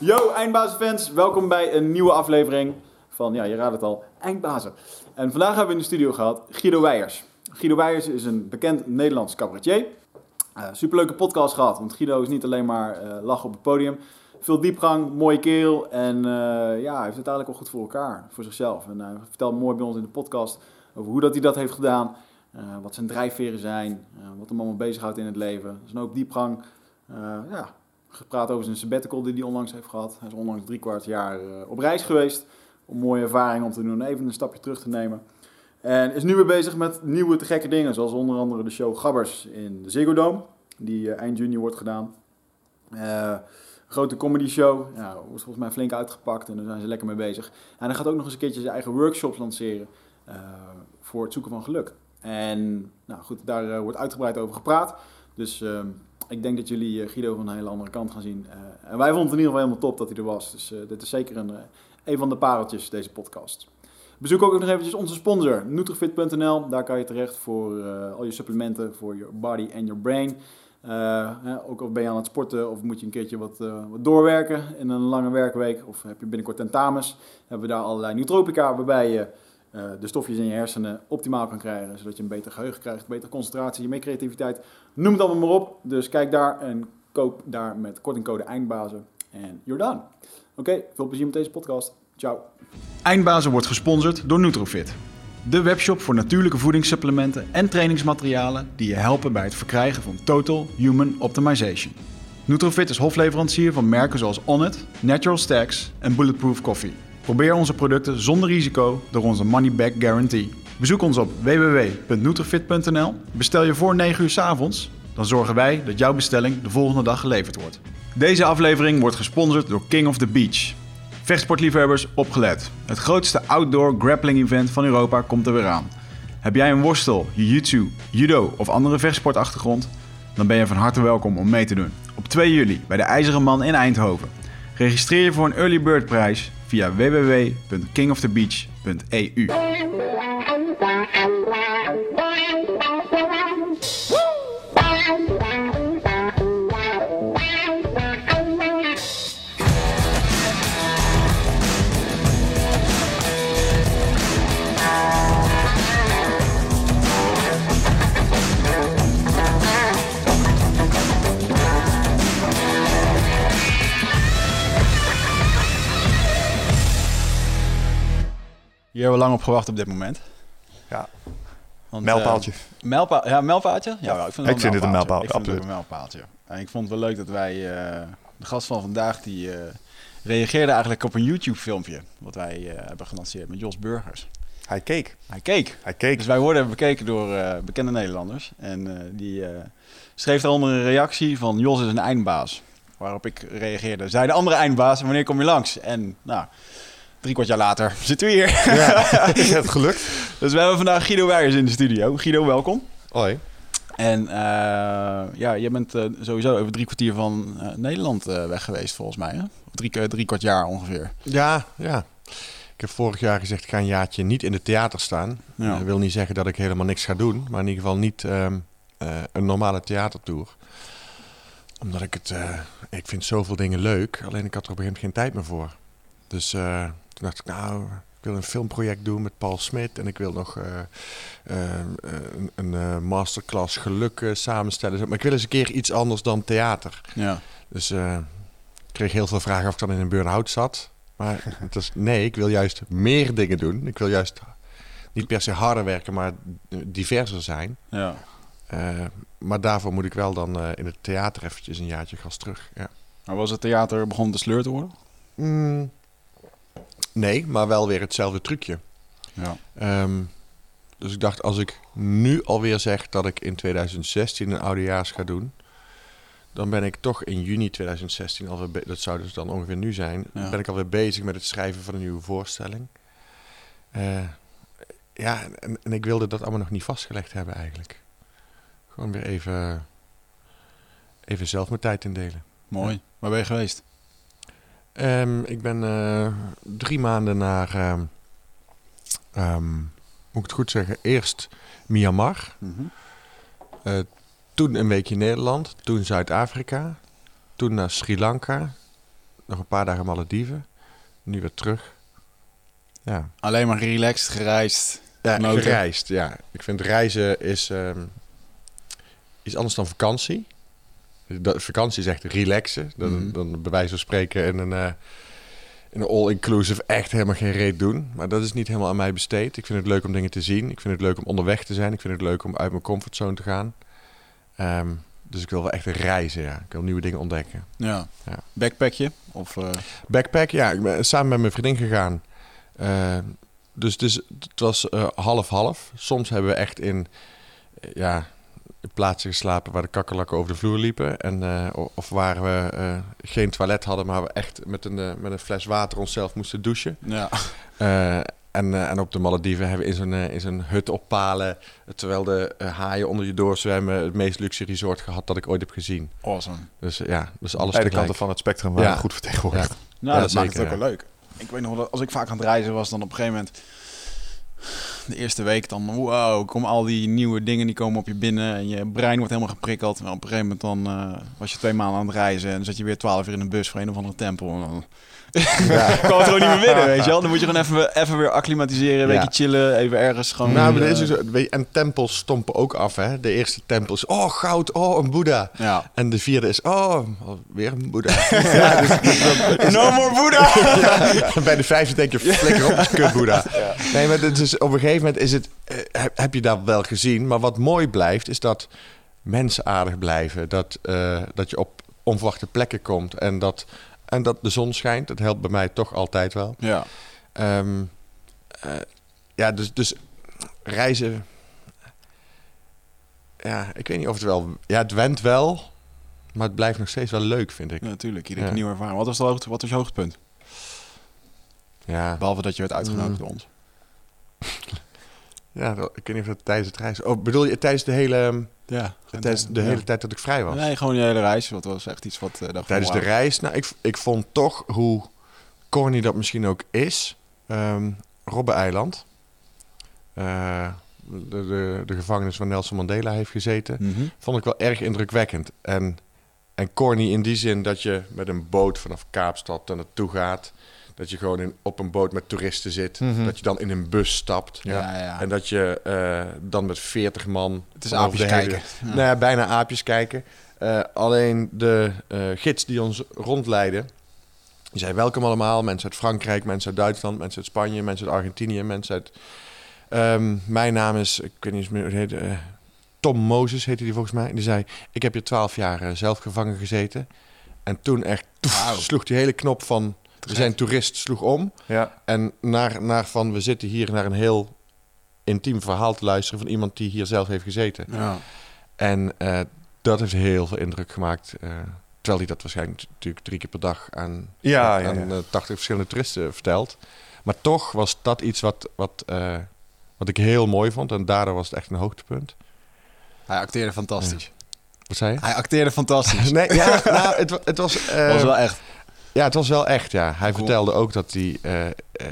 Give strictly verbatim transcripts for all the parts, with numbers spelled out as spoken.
Yo, Eindbazen-fans, welkom bij een nieuwe aflevering van, ja, je raadt het al, Eindbazen. En vandaag hebben we in de studio gehad Guido Weijers. Guido Weijers is een bekend Nederlands cabaretier. Uh, superleuke podcast gehad, want Guido is niet alleen maar uh, lachen op het podium. Veel diepgang, mooie kerel en uh, ja, hij heeft het eigenlijk al goed voor elkaar, voor zichzelf. En hij uh, vertelt mooi bij ons in de podcast over hoe dat hij dat heeft gedaan, uh, wat zijn drijfveren zijn, uh, wat hem allemaal bezighoudt in het leven. Er is een hoop diepgang, uh, ja... gepraat over zijn sabbatical die hij onlangs heeft gehad. Hij is onlangs drie kwart jaar op reis geweest. Om mooie ervaring om te doen. Even een stapje terug te nemen. En is nu weer bezig met nieuwe te gekke dingen. Zoals onder andere de show Gabbers in de Ziggo Dome. Die eind juni wordt gedaan. Uh, grote comedy show. Ja, wordt volgens mij flink uitgepakt. En daar zijn ze lekker mee bezig. En hij gaat ook nog eens een keertje zijn eigen workshops lanceren. Uh, voor het zoeken van geluk. En nou goed, daar uh, wordt uitgebreid over gepraat. Dus... Uh, Ik denk dat jullie Guido van een hele andere kant gaan zien. Uh, en wij vonden het in ieder geval helemaal top dat hij er was. Dus uh, dit is zeker een, uh, een van de pareltjes, deze podcast. Bezoek ook nog eventjes onze sponsor, Nootrofit punt n l. Daar kan je terecht voor uh, al je supplementen, voor je body en je brain. Uh, ja, ook al ben je aan het sporten of moet je een keertje wat, uh, wat doorwerken in een lange werkweek. Of heb je binnenkort tentamens. Hebben we daar allerlei nootropica waarbij je uh, de stofjes in je hersenen optimaal kan krijgen. Zodat je een beter geheugen krijgt, betere concentratie, meer creativiteit... Noem het allemaal maar op. Dus kijk daar en koop daar met kortingcode Eindbazen. En you're done. Oké, okay, veel plezier met deze podcast. Ciao. Eindbazen wordt gesponsord door Nootrofit. De webshop voor natuurlijke voedingssupplementen en trainingsmaterialen... die je helpen bij het verkrijgen van Total Human Optimization. Nootrofit is hofleverancier van merken zoals Onnit, Natural Stacks en Bulletproof Coffee. Probeer onze producten zonder risico door onze money back guarantee. Bezoek ons op w w w punt nootrofit punt n l. Bestel je voor negen uur 's avonds, dan zorgen wij dat jouw bestelling de volgende dag geleverd wordt. Deze aflevering wordt gesponsord door King of the Beach. Vechtsportliefhebbers, opgelet. Het grootste outdoor grappling event van Europa komt er weer aan. Heb jij een worstel, jiu-jitsu, judo of andere vechtsportachtergrond? Dan ben je van harte welkom om mee te doen. Op twee juli bij de IJzeren Man in Eindhoven. Registreer je voor een early bird prijs via w w w punt king of the beach punt e u. Hier hebben we lang op gewacht op dit moment. Ja. Want, mijlpaaltje. Uh, mijlpaal, ja, mijlpaaltje? Ja, ja, ik vind, ik vind dit een mijlpaal. Ik vind het een mijlpaaltje. En ik vond het wel leuk dat wij... Uh, de gast van vandaag die uh, reageerde eigenlijk op een YouTube-filmpje... wat wij uh, hebben gelanceerd met Jos Burgers. Hij keek. Hij keek. Hij keek. Dus wij worden bekeken door uh, bekende Nederlanders. En uh, die uh, schreef daaronder een reactie van... Jos is een eindbaas. Waarop ik reageerde... Zij de andere eindbaas, wanneer kom je langs? En nou... Drie kwart jaar later zitten we hier. Ja, is het gelukt? Dus we hebben vandaag Guido Weijers in de studio. Guido, welkom. Hoi. En uh, ja, je bent uh, sowieso over drie kwartier van uh, Nederland uh, weg geweest volgens mij. Hè? Drie, drie kwart jaar ongeveer. Ja, ja. Ik heb vorig jaar gezegd, ik ga een jaartje niet in het theater staan. Ja. Dat wil niet zeggen dat ik helemaal niks ga doen. Maar in ieder geval niet um, uh, een normale theatertour. Omdat ik het... Uh, ik vind zoveel dingen leuk. Alleen ik had er op een gegeven moment geen tijd meer voor. Dus... Uh, Toen dacht ik, nou, ik wil een filmproject doen met Paul Smit... en ik wil nog uh, uh, een, een uh, masterclass geluk uh, samenstellen. Maar ik wil eens een keer iets anders dan theater. Ja. Dus uh, ik kreeg heel veel vragen of ik dan in een burn-out zat. Maar het was, nee, ik wil juist meer dingen doen. Ik wil juist niet per se harder werken, maar diverser zijn. Ja. Uh, maar daarvoor moet ik wel dan uh, in het theater eventjes een jaartje gas terug. Ja. Maar was het theater begonnen te sleur te worden? Mm. Nee, maar wel weer hetzelfde trucje. Ja. Um, dus ik dacht, als ik nu alweer zeg dat ik in tweeduizend zestien een oudejaars ga doen... dan ben ik toch in juni tweeduizend zestien alweer... Be- dat zou dus dan ongeveer nu zijn... Ja. Ben ik alweer bezig met het schrijven van een nieuwe voorstelling. Uh, ja, en, en ik wilde dat allemaal nog niet vastgelegd hebben eigenlijk. Gewoon weer even, even zelf mijn tijd indelen. Mooi. Ja. Waar ben je geweest? Um, ik ben uh, drie maanden naar, uh, um, moet ik het goed zeggen, eerst Myanmar. Mm-hmm. Uh, toen een weekje Nederland, toen Zuid-Afrika, toen naar Sri Lanka, nog een paar dagen Malediven. Nu weer terug. Ja. Alleen maar relaxed gereisd. Ja, noten. gereisd, ja. Ik vind reizen is um, iets anders dan vakantie. Dat, vakantie is echt relaxen. Dan, mm-hmm. dan bij wijze van spreken in een, uh, in een all-inclusive echt helemaal geen reet doen. Maar dat is niet helemaal aan mij besteed. Ik vind het leuk om dingen te zien. Ik vind het leuk om onderweg te zijn. Ik vind het leuk om uit mijn comfortzone te gaan. Um, dus ik wil wel echt reizen, ja. Ik wil nieuwe dingen ontdekken. Ja. Ja. Backpackje? Of, uh... Backpack, ja. Ik ben samen met mijn vriendin gegaan. Uh, dus het, is, het was uh, half-half. Soms hebben we echt in... Uh, ja, in plaatsen geslapen waar de kakkerlakken over de vloer liepen. En, uh, of waar we uh, geen toilet hadden, maar we echt met een, uh, met een fles water onszelf moesten douchen. Ja. Uh, en, uh, en op de Malediven hebben we in zo'n, uh, in zo'n hut op palen, terwijl de uh, haaien onder je doorzwemmen, het meest luxe resort gehad dat ik ooit heb gezien. Awesome. Dus uh, ja, dus alles beide kanten van het spectrum waren ja. goed vertegenwoordigd. Ja. Nou, ja, dat zeker, maakt het ook wel leuk. Ik weet nog wel, als ik vaak aan het reizen was, dan op een gegeven moment... De eerste week dan, wow, kom al die nieuwe dingen die komen op je binnen en je brein wordt helemaal geprikkeld. En op een gegeven moment dan uh, was je twee maanden aan het reizen en dan zat je weer twaalf uur in een bus voor een of andere tempel. En dan ja. kwam het gewoon niet meer binnen, weet je wel. Dan moet je gewoon even, even weer acclimatiseren, een ja. beetje chillen, even ergens gewoon... Nou, maar dat is dus, en tempels stompen ook af, hè. De eerste tempels, oh, goud, oh, een boeddha. Ja. En de vierde is, oh, weer een boeddha. Ja, dus, dus, no more boeddha! Ja. Bij de vijfde denk je, flikker op, is kut boeddha. Ja. Nee, maar dit is... Op een gegeven moment is het, heb je dat wel gezien. Maar wat mooi blijft, is dat mensen aardig blijven. Dat, uh, dat je op onverwachte plekken komt. En dat, en dat de zon schijnt. Dat helpt bij mij toch altijd wel. Ja, um, uh, ja dus, dus reizen... Ja, ik weet niet of het wel... Ja, het went wel. Maar het blijft nog steeds wel leuk, vind ik. Ja, natuurlijk, iedere ja. nieuwe ervaring. Wat was, hoogte, wat was je hoogtepunt? Ja. Behalve dat je werd uitgenodigd mm. door ons. Ja, ik weet niet of dat tijdens het reis... Oh, bedoel je tijdens de hele... Ja. Tijdens de hele ja. tijd dat ik vrij was? Nee, gewoon de hele reis. Dat was echt iets wat... Uh, dat tijdens de reis? Nou, ik, ik vond toch, hoe corny dat misschien ook is... Um, Robben-eiland. Uh, de, de, de gevangenis waar Nelson Mandela heeft gezeten. Mm-hmm. Vond ik wel erg indrukwekkend. En, en corny in die zin dat je met een boot vanaf Kaapstad er naartoe gaat... Dat je gewoon in, op een boot met toeristen zit. Mm-hmm. Dat je dan in een bus stapt. Ja, ja. En dat je uh, dan met veertig man... Het is aapjes kijken. Ja. Nou ja, bijna aapjes kijken. Uh, alleen de uh, gids die ons rondleidde... Die zei welkom allemaal. Mensen uit Frankrijk, mensen uit Duitsland, mensen uit Spanje... Mensen uit Argentinië, mensen uit... Um, mijn naam is... Ik weet niet eens meer hoe het heet. Uh, Tom Moses heette die volgens mij. En die zei... Ik heb hier twaalf jaar uh, zelf gevangen gezeten. En toen echt... Tof, wow. Sloeg die hele knop van... We zijn toerist, sloeg om. Ja. En naar, naar van, we zitten hier naar een heel intiem verhaal te luisteren... van iemand die hier zelf heeft gezeten. Ja. En uh, dat heeft heel veel indruk gemaakt. Uh, terwijl hij dat waarschijnlijk natuurlijk drie keer per dag... aan, ja, ja, aan ja. tachtig verschillende toeristen vertelt. Maar toch was dat iets wat, wat, uh, wat ik heel mooi vond. En daardoor was het echt een hoogtepunt. Hij acteerde fantastisch. Ja. Wat zei je? Hij acteerde fantastisch. Nee, ja, nou, het, het was... Het uh, was wel echt... Ja, het was wel echt, ja. Hij cool. vertelde ook dat hij uh,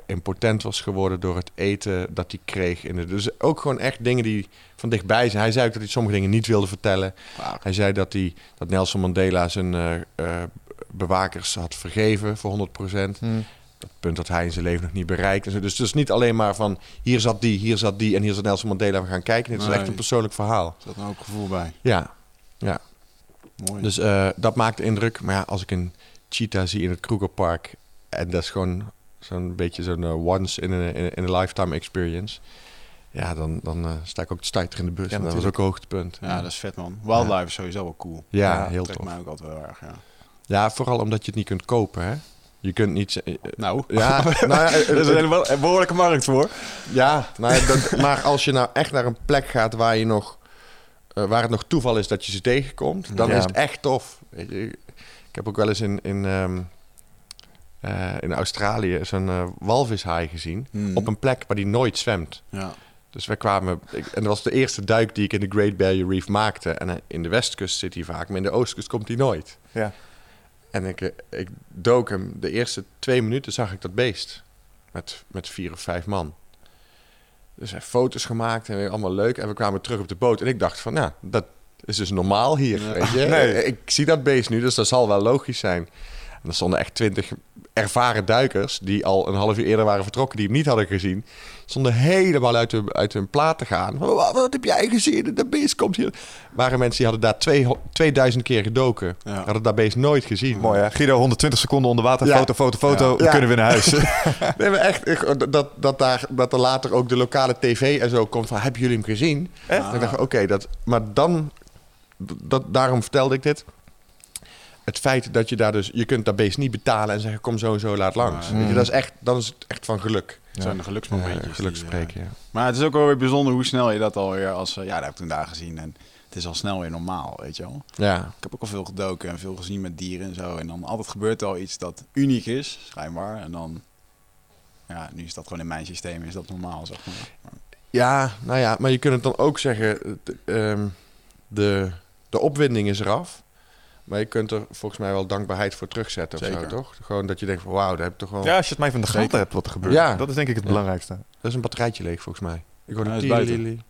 impotent was geworden door het eten dat hij kreeg. In de, dus ook gewoon echt dingen die van dichtbij zijn. Hij zei ook dat hij sommige dingen niet wilde vertellen. Wow. Hij zei dat, hij, dat Nelson Mandela zijn uh, uh, bewakers had vergeven voor honderd procent. Hmm. Dat punt dat hij in zijn leven nog niet bereikt. En zo. Dus het is niet alleen maar van hier zat die, hier zat die en hier zat Nelson Mandela. We gaan kijken. Het nee. is echt een persoonlijk verhaal. Er zat een hoop gevoel bij. Ja, ja. Mooi. Dus uh, dat maakt indruk. Maar ja, als ik een... cheetah zie in het Krugerpark. En dat is gewoon zo'n beetje zo'n uh, once in a, in a lifetime experience. Ja, dan, dan uh, sta ik ook te stuiteren in de bus. Ja, en dat was ook een hoogtepunt. Ja, ja, dat is vet, man. Wildlife ja. is sowieso wel cool. Ja, ja, heel tof. Dat trekt mij ook altijd wel erg, ja. Ja, vooral omdat je het niet kunt kopen, hè. Je kunt niet... Uh, nou. Ja, nou ja, er is een behoorlijke markt voor. Ja, nou ja dat, maar als je nou echt naar een plek gaat waar je nog... Uh, waar het nog toeval is dat je ze tegenkomt, dan ja. is het echt tof. Weet je, ik heb ook wel eens in, in, um, uh, in Australië zo'n uh, walvishaai gezien. Mm. Op een plek waar die nooit zwemt. Ja. Dus we kwamen... Ik, en dat was de eerste duik die ik in de Great Barrier Reef maakte. En uh, in de westkust zit hij vaak, maar in de oostkust komt hij nooit. Ja. En ik, uh, ik dook hem. De eerste twee minuten zag ik dat beest. Met, met vier of vijf man. Dus hij uh, foto's gemaakt en weer allemaal leuk. En we kwamen terug op de boot. En ik dacht van, nou, dat... is dus normaal hier, ja. weet je. Nee. Ik zie dat beest nu, dus dat zal wel logisch zijn. En er stonden echt twintig ervaren duikers die al een half uur eerder waren vertrokken, die hem niet hadden gezien, stonden helemaal uit hun, uit hun plaat te gaan. Wat, wat heb jij gezien? Dat beest komt hier. Waren mensen die hadden daar twee, tweeduizend keer gedoken. Ja. Hadden dat beest nooit gezien. Mooi hè? Guido, honderdtwintig seconden onder water, ja. foto, foto, foto. Ja. Dan ja. kunnen we naar huis. Nee, maar echt, dat, dat, daar, dat er later ook de lokale tv en zo komt van, hebben jullie hem gezien? En ah. ik dacht, oké, okay, dat, maar dan, dat, daarom vertelde ik dit. Het feit dat je daar dus... Je kunt dat beest niet betalen en zeggen, kom zo en zo, laat langs. Ja. Weet je, dat is echt, dan is het echt van geluk. Dat zijn de geluksmomentjes. Ja, geluksspreken, ja. Maar het is ook wel weer bijzonder hoe snel je dat alweer als... Ja, dat heb ik toen daar gezien en het is al snel weer normaal, weet je wel. Ja. Ik heb ook al veel gedoken en veel gezien met dieren en zo. En dan altijd gebeurt er al iets dat uniek is, schijnbaar. En dan... Ja, nu is dat gewoon in mijn systeem, is dat normaal, zeg maar. Ja, nou ja, maar je kunt het dan ook zeggen... De, de, de opwinding is eraf. Maar je kunt er volgens mij wel dankbaarheid voor terugzetten. Of zo, toch? Gewoon dat je denkt van wauw, daar heb ik toch gewoon... Ja, als je het mij van de gaten hebt wat er gebeurt. Ja. Dat is denk ik het ja. belangrijkste. Dat is een batterijtje leeg volgens mij. Ik hoor nou, een tielili.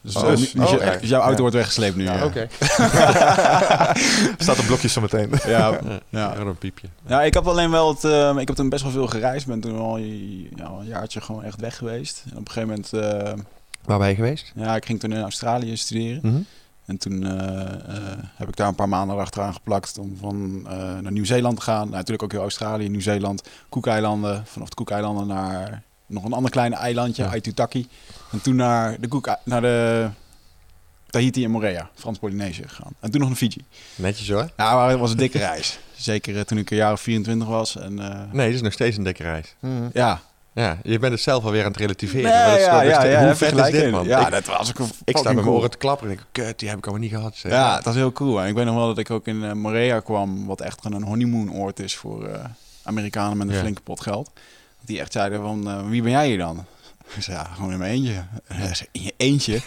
Dus, oh, dus, oh, dus, dus jouw auto ja. wordt weggesleept nu. Ja, ja. Oké. Okay. Staat op blokjes zo meteen. Ja, ja. ja. een piepje. Ja, ik heb alleen wel het... Uh, ik heb toen best wel veel gereisd. Ben toen al, ja, al een jaartje gewoon echt weg geweest. En op een gegeven moment... Uh, Waar ben je geweest? Ja, ik ging toen in Australië studeren. Mm-hmm. En toen uh, uh, heb ik daar een paar maanden achteraan geplakt om van uh, naar Nieuw-Zeeland te gaan. Nou, natuurlijk ook heel Australië, Nieuw-Zeeland, Cook-eilanden. Vanaf de Cook-eilanden naar nog een ander klein eilandje, ja. Aitutaki. En toen naar de, Cook, naar de Tahiti en Moorea, Frans-Polynesië gegaan. En toen nog naar Fiji. Netjes hoor. Ja, maar het was een dikke reis. Zeker toen ik een jaar of vierentwintig was. En, uh... Nee, het is nog steeds een dikke reis. Mm. Ja. Ja, je bent het zelf alweer aan het relativeren. Nee, maar dat ja, ja, te, ja, hoe vet is dit, man? Ja, ik, dat was ook ik sta met mijn oren te klappen en denk, kut, die heb ik allemaal niet gehad. Zeg. Ja, dat was heel cool. En ik weet nog wel dat ik ook in uh, Moorea kwam, wat echt een honeymoon-oord is voor uh, Amerikanen met een ja. flinke pot geld. Die echt zeiden van, uh, wie ben jij hier dan? Ik zei, ja, gewoon in mijn eentje. Hij zei, in je eentje?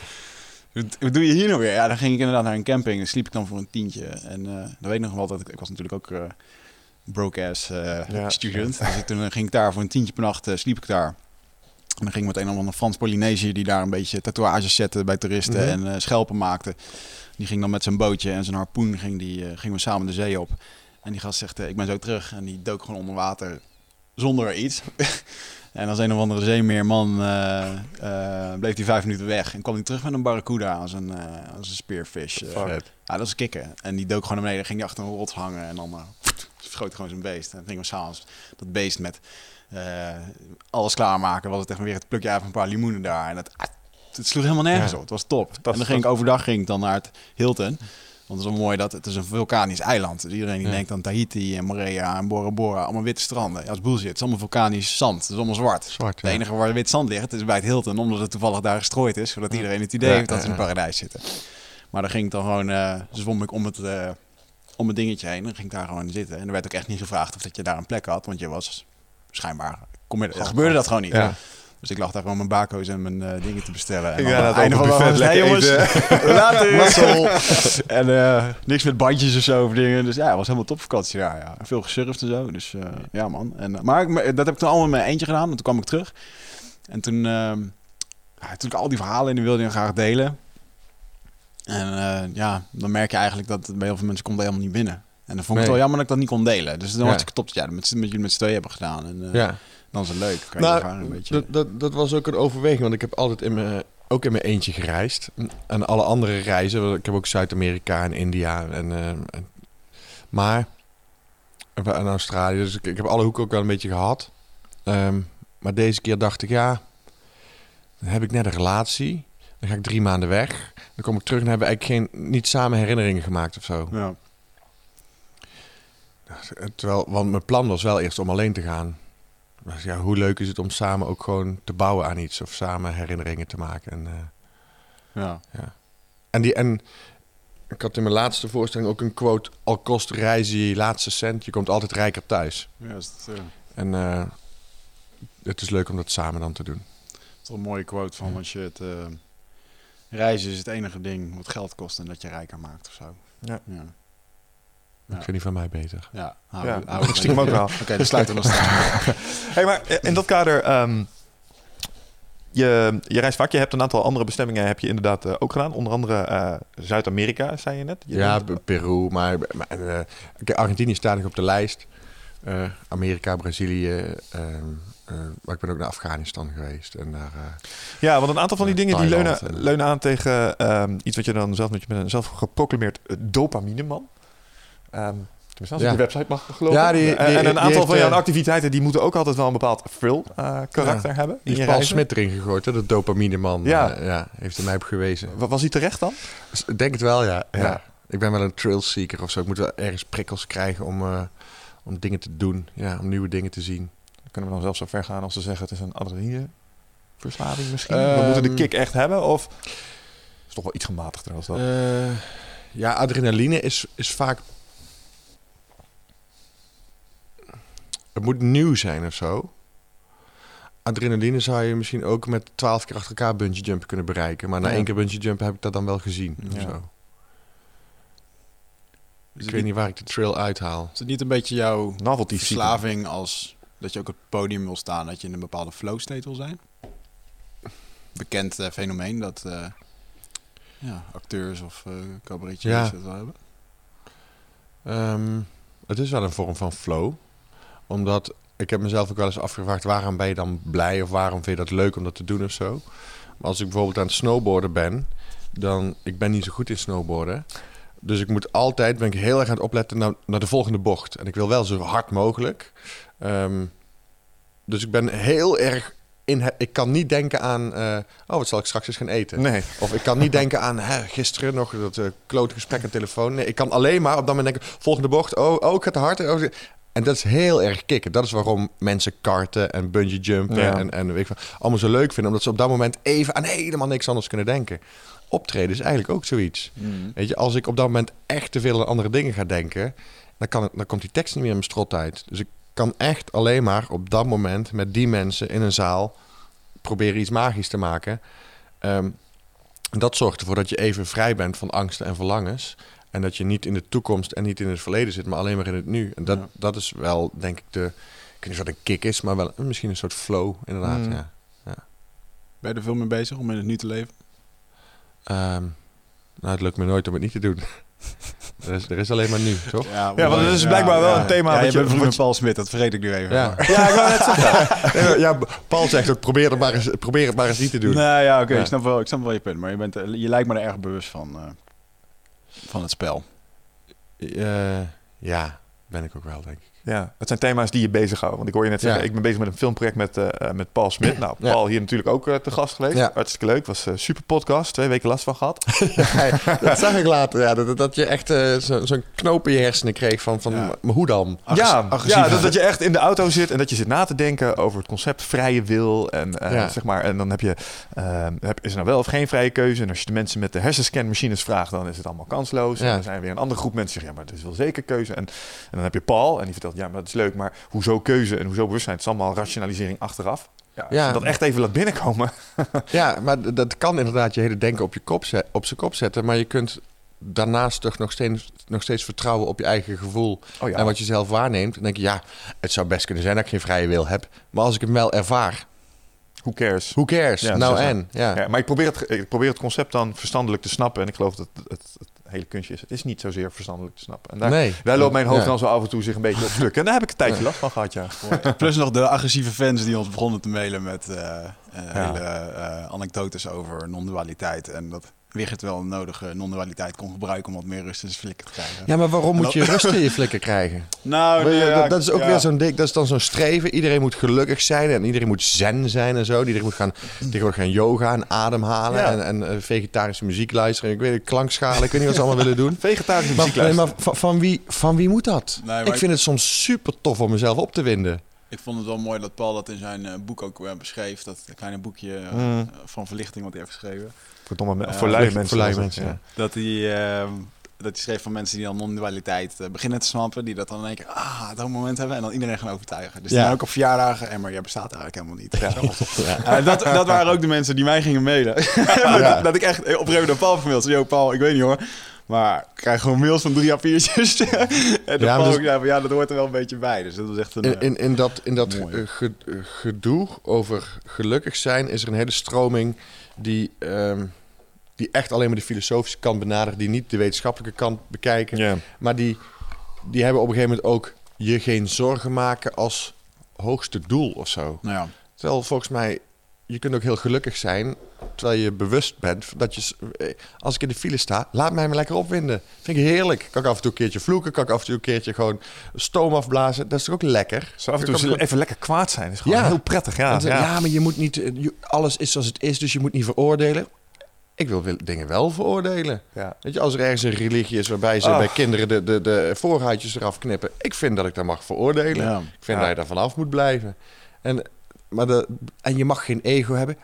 Wat doe je hier nog weer? Ja, dan ging ik inderdaad naar een camping en sliep ik dan voor een tientje. En uh, dan weet ik nog wel dat ik, ik was natuurlijk ook... Uh, broke-ass uh, ja. student. Dus ik, toen ging ik daar voor een tientje per nacht, uh, sliep ik daar. En dan ging ik met een of andere Frans-Polynesië die daar een beetje tatoeages zette bij toeristen mm-hmm. en uh, schelpen maakte. Die ging dan met zijn bootje en zijn harpoen, ging die, uh, gingen we samen de zee op. En die gast zegt, uh, ik ben zo terug. En die dook gewoon onder water zonder iets. En als een of andere zeemeerman uh, uh, bleef hij vijf minuten weg. En kwam hij terug met een barracuda als een, uh, als een speervis. Uh, ja, dat is een kikker. En die dook gewoon naar beneden, ging hij achter een rots hangen en dan... Uh, schoot gewoon zijn beest. En dan gingen we s'avonds dat beest met uh, alles klaarmaken. Was het echt weer het plukje uit van een paar limoenen daar. En dat, het sloeg helemaal nergens ja. op. Het was top. En dan ging ik overdag ging ik dan naar het Hilton. Want het is wel mooi dat het is een vulkanisch eiland. Dus iedereen die ja. denkt aan Tahiti en Moorea en Bora Bora. Allemaal witte stranden. Ja, dat is bullshit. Het is allemaal vulkanisch zand. Het is allemaal zwart. zwart ja. Het enige waar wit zand ligt is bij het Hilton. Omdat het toevallig daar gestrooid is. Zodat iedereen het idee ja. heeft dat ze in een paradijs zitten. Maar dan ging ik dan gewoon... Uh, zwom ik om het... Uh, om een dingetje heen. Dan ging ik daar gewoon zitten. En er werd ook echt niet gevraagd of dat je daar een plek had. Want je was schijnbaar... Kom je, dat gebeurde dat gewoon niet. Ja. Dus ik lag daar gewoon mijn bako's en mijn uh, dingen te bestellen. En ja, aan het einde van de avond, hey jongens, later. En uh, niks met bandjes of zo. Of dingen. Dus ja, het was helemaal topvakantie daar. Ja. Veel gesurfd en zo. Dus uh, ja man. En, uh, maar ik, dat heb ik toen allemaal in mijn eentje gedaan. En toen kwam ik terug. En toen... Uh, toen ik al die verhalen in de wilde graag delen... En uh, ja, dan merk je eigenlijk dat bij heel veel mensen komt helemaal niet binnen. En dan vond ik nee. het wel jammer dat ik dat niet kon delen. Dus dan ja. was ik top dat jij ja, met, met jullie met z'n tweeën hebben gedaan. En uh, ja. dan is het leuk. Kan je nou, ervaren, een beetje... dat, dat, dat was ook een overweging. Want ik heb altijd in mijn, ook in mijn eentje gereisd. En alle andere reizen. Ik heb ook Zuid-Amerika en India. En, uh, en, maar, en Australië. Dus ik, ik heb alle hoeken ook wel een beetje gehad. Um, maar deze keer dacht ik, ja, dan heb ik net een relatie. Dan ga ik drie maanden weg. Dan kom ik terug en hebben we eigenlijk geen, niet samen herinneringen gemaakt of zo. Ja. Terwijl, want mijn plan was wel eerst om alleen te gaan. Dus ja, hoe leuk is het om samen ook gewoon te bouwen aan iets. Of samen herinneringen te maken. En, uh, ja. Ja. En, die, en ik had in mijn laatste voorstelling ook een quote. Al kost reizen je laatste cent. Je komt altijd rijker thuis. Ja, dat is het, ja. En uh, het is leuk om dat samen dan te doen. Dat is wel een mooie quote van als je het... Uh... Reizen is het enige ding wat geld kost en dat je rijker maakt of zo. Ja. ja. ja. Ik vind die van mij beter. Ja, hou, ja. hou ik stiekem ook wel. Oké, okay, dan sluiten we nog straks. Hey, maar in dat kader, um, je, je reist vaak. Je hebt een aantal andere bestemmingen heb je inderdaad uh, ook gedaan. Onder andere uh, Zuid-Amerika, zei je net. Je ja, Peru, maar, maar uh, Argentinië staat nog op de lijst. Uh, Amerika, Brazilië, uh, uh, maar ik ben ook naar Afghanistan geweest. En naar, uh, ja, want een aantal van die dingen Thailand, die leunen, en... leunen aan tegen uh, iets wat je dan zelf, met je zelf geproclameerd dopamineman. Um, tenminste, als ik ja. de website mag geloven. Ja, die, die, en, en een aantal heeft, van jouw activiteiten die moeten ook altijd wel een bepaald thrill uh, karakter ja, hebben. Die heeft Paul Smit erin gegooid, hè, de dopamineman. Ja. Uh, ja, heeft hij mij op gewezen. Was hij terecht dan? Ik denk het wel, ja. ja. ja. Ik ben wel een trailseeker of zo. Ik moet wel ergens prikkels krijgen om, uh, om dingen te doen. Ja, om nieuwe dingen te zien. Dan kunnen we dan zelfs zo ver gaan als ze zeggen... het is een adrenalineverslaving misschien? Um, we moeten de kick echt hebben? Of is toch wel iets gematigder als dat? Uh, ja, adrenaline is, is vaak... Het moet nieuw zijn of zo. Adrenaline zou je misschien ook met twaalf keer achter elkaar bungee jumpen kunnen bereiken. Maar na ja. één keer bungee jumpen heb ik dat dan wel gezien of ja. zo. Ik weet niet waar ik de trail uithaal. Is het niet een beetje jouw verslaving als dat je ook op het podium wil staan, dat je in een bepaalde flow state wil zijn? Bekend uh, fenomeen dat uh, ja, acteurs of uh, cabaretiers ja. dat wel hebben. Um, het is wel een vorm van flow. Omdat ik heb mezelf ook wel eens afgevraagd, waarom ben je dan blij of waarom vind je dat leuk om dat te doen of zo? Maar als ik bijvoorbeeld aan het snowboarden ben, dan ik ben niet zo goed in snowboarden. Dus ik moet altijd, ben ik heel erg aan het opletten naar, naar de volgende bocht. En ik wil wel zo hard mogelijk. Um, dus ik ben heel erg... in. Ik kan niet denken aan... Uh, oh, wat zal ik straks eens gaan eten? Nee. Of ik kan niet denken aan hè, gisteren nog dat uh, klote gesprek aan telefoon. Nee, ik kan alleen maar op dat moment denken... volgende bocht, oh, oh ik ga te hard. Oh, en dat is heel erg kicken. Dat is waarom mensen karten en bungee jumpen... Ja. en, en weet ik veel, allemaal zo leuk vinden. Omdat ze op dat moment even aan helemaal niks anders kunnen denken. Optreden is eigenlijk ook zoiets. Mm. Weet je, als ik op dat moment echt te veel aan andere dingen ga denken... dan, kan het, dan komt die tekst niet meer in mijn strot uit. Dus ik kan echt alleen maar op dat moment... met die mensen in een zaal... proberen iets magisch te maken. Um, dat zorgt ervoor dat je even vrij bent van angsten en verlangens... en dat je niet in de toekomst en niet in het verleden zit... maar alleen maar in het nu. En dat, ja. dat is wel, denk ik, de... ik weet niet of dat een kick is, maar wel misschien een soort flow, inderdaad. Mm. Ja. Ja. Ben je er veel mee bezig om in het nu te leven? Um, nou, het lukt me nooit om het niet te doen. er, is, er is alleen maar nu, toch? Ja, ja want dat is blijkbaar ja, wel ja. een thema. Ja, je, je bent van Paul Smit, dat vergeet ik nu even. Ja, ja ik wou net zeggen. ja, Paul zegt ook, probeer het maar eens, probeer het maar eens niet te doen. Nou ja, oké, okay, ja. ik snap wel, ik snap wel je punt. Maar je, bent, je lijkt me er erg bewust van, uh, van het spel. Uh, ja, ben ik ook wel, denk ik. Ja, het zijn thema's die je bezighouden. Want ik hoor je net zeggen, ja. ik ben bezig met een filmproject met, uh, met Paul Smit. Nou, Paul ja. hier natuurlijk ook uh, te gast geweest. Ja. Hartstikke leuk, was een uh, super podcast. Twee weken last van gehad. ja, dat zag ik later, ja, dat, dat je echt uh, zo, zo'n knoop in je hersenen kreeg van, van ja. hoe dan? Agres- ja, ja dat, dat je echt in de auto zit en dat je zit na te denken over het concept vrije wil. En, uh, ja. zeg maar, en dan heb je, uh, heb, is er nou wel of geen vrije keuze? En als je de mensen met de hersenscanmachines vraagt, dan is het allemaal kansloos. Ja. En dan zijn er weer een andere groep mensen die zeggen, ja, maar het is wel zeker keuze. En, en dan heb je Paul en die vertelt, ja, maar dat is leuk, maar hoezo keuze en hoezo bewustzijn? Het is allemaal rationalisering achteraf. Ja, ja. Dat echt even laat binnenkomen. ja, maar dat kan inderdaad je hele denken op je kop zet, op zijn kop zetten. Maar je kunt daarnaast toch nog steeds, nog steeds vertrouwen op je eigen gevoel. Oh ja. En wat je zelf waarneemt. En denk je, ja, het zou best kunnen zijn dat ik geen vrije wil heb. Maar als ik hem wel ervaar... Who cares? Who cares? Ja, nou en? Ja. Ja, maar ik probeer, het, ik probeer het concept dan verstandelijk te snappen. En ik geloof dat het, het, het hele kunstje is. Het is niet zozeer verstandelijk te snappen. En daar, nee. daar loopt mijn hoofd ja. dan zo af en toe zich een beetje op stuk. En daar heb ik een tijdje ja. last van gehad, ja. Plus nog de agressieve fans die ons begonnen te mailen met uh, uh, ja. hele uh, anekdotes over non-dualiteit. En dat Wigert wel een nodige non-dualiteit kon gebruiken om wat meer rust in zijn flikker te krijgen. Ja, maar waarom moet je rust in je flikker krijgen? Nou, nee, ja, dat, dat is ook ja. weer zo'n dik, dat is dan zo'n streven. Iedereen moet gelukkig zijn en iedereen moet zen zijn en zo. Iedereen moet gaan, gaan yoga en ademhalen ja. en, en vegetarische muziek luisteren. Ik weet het, klankschalen, ik weet niet wat ze allemaal willen doen. Vegetarische muziek luisteren. Maar, nee, maar van, van, wie, van wie moet dat? Nee, ik vind ik... het soms super tof om mezelf op te winden. Ik vond het wel mooi dat Paul dat in zijn boek ook beschreef. Dat kleine boekje mm. van verlichting wat hij heeft geschreven. Verdomme, voor lui uh, mensen. Voor mensen ja. Dat hij uh, dat schreef van mensen die dan non-dualiteit uh, beginnen te snappen. Die dat dan in één keer, ah, dat moment hebben. En dan iedereen gaan overtuigen. Dus ja. dan ook op verjaardagen. En maar jij bestaat eigenlijk helemaal niet. Ja. Ja. Uh, dat, dat waren ook de mensen die mij gingen mailen. Ja. dat, dat ik echt op een gegeven moment Paul vermeld. Yo Paul, ik weet niet hoor. Maar ik krijg gewoon mails van drie A viertjes. en dan ja, dus, ik daar van, ja, dat hoort er wel een beetje bij. Dus dat was echt een, in, in, in dat, in dat ge, gedoe over gelukkig zijn... is er een hele stroming die, um, die echt alleen maar de filosofische kant benadert... die niet de wetenschappelijke kant bekijken. Yeah. Maar die, die hebben op een gegeven moment ook je geen zorgen maken als hoogste doel of zo. Nou ja. Terwijl volgens mij, je kunt ook heel gelukkig zijn terwijl je bewust bent dat je, als ik in de file sta, laat mij me lekker opwinden. Vind ik heerlijk. Kan ik af en toe een keertje vloeken, kan ik af en toe een keertje gewoon stoom afblazen. Dat is toch ook lekker. Zo af en toe even gewoon... lekker kwaad zijn is gewoon ja. heel prettig. Ja. Ja. ja, maar je moet niet, alles is zoals het is, dus je moet niet veroordelen. Ik wil dingen wel veroordelen. Ja. Weet je, als er ergens een religie is waarbij ze oh. bij kinderen de, de, de voorhuidjes eraf knippen, ik vind dat ik dat mag veroordelen. Ja. Ik vind ja. dat je daar vanaf moet blijven. En, maar de, en je mag geen ego hebben.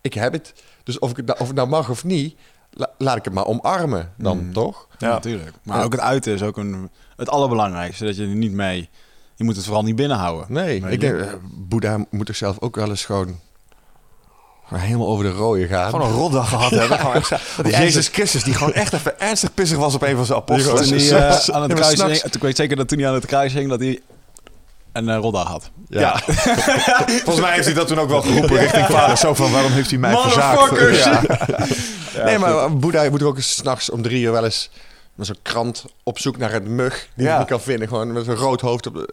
Ik heb het. Dus of ik het nou, of het nou mag of niet, la, laat ik het maar omarmen dan, mm. toch? Ja, ja, natuurlijk. Maar ja. ook het uiten is ook een, het allerbelangrijkste. Dat je er niet mee... Je moet het vooral niet binnenhouden. Nee, ik denk, uh, Boeddha moet er zelf ook wel eens gewoon... helemaal over de rode gaan. Gewoon een rotdag gehad ja. hebben. Gewoon, die Jezus Christus, die gewoon echt even ernstig pissig was op een van zijn apostelen. Toen ik weet zeker dat toen hij aan het kruis hing, dat hij een uh, rotdag had. Ja. ja. Volgens mij heeft hij dat toen ook wel geroepen richting vader. Zo van, waarom heeft hij mij verzaakt? Ja. Ja, nee, maar Boeddha moet ook s'nachts om drie uur wel eens met zo'n krant op zoek naar een mug die ja. je niet kan vinden. Gewoon met zo'n rood hoofd op de...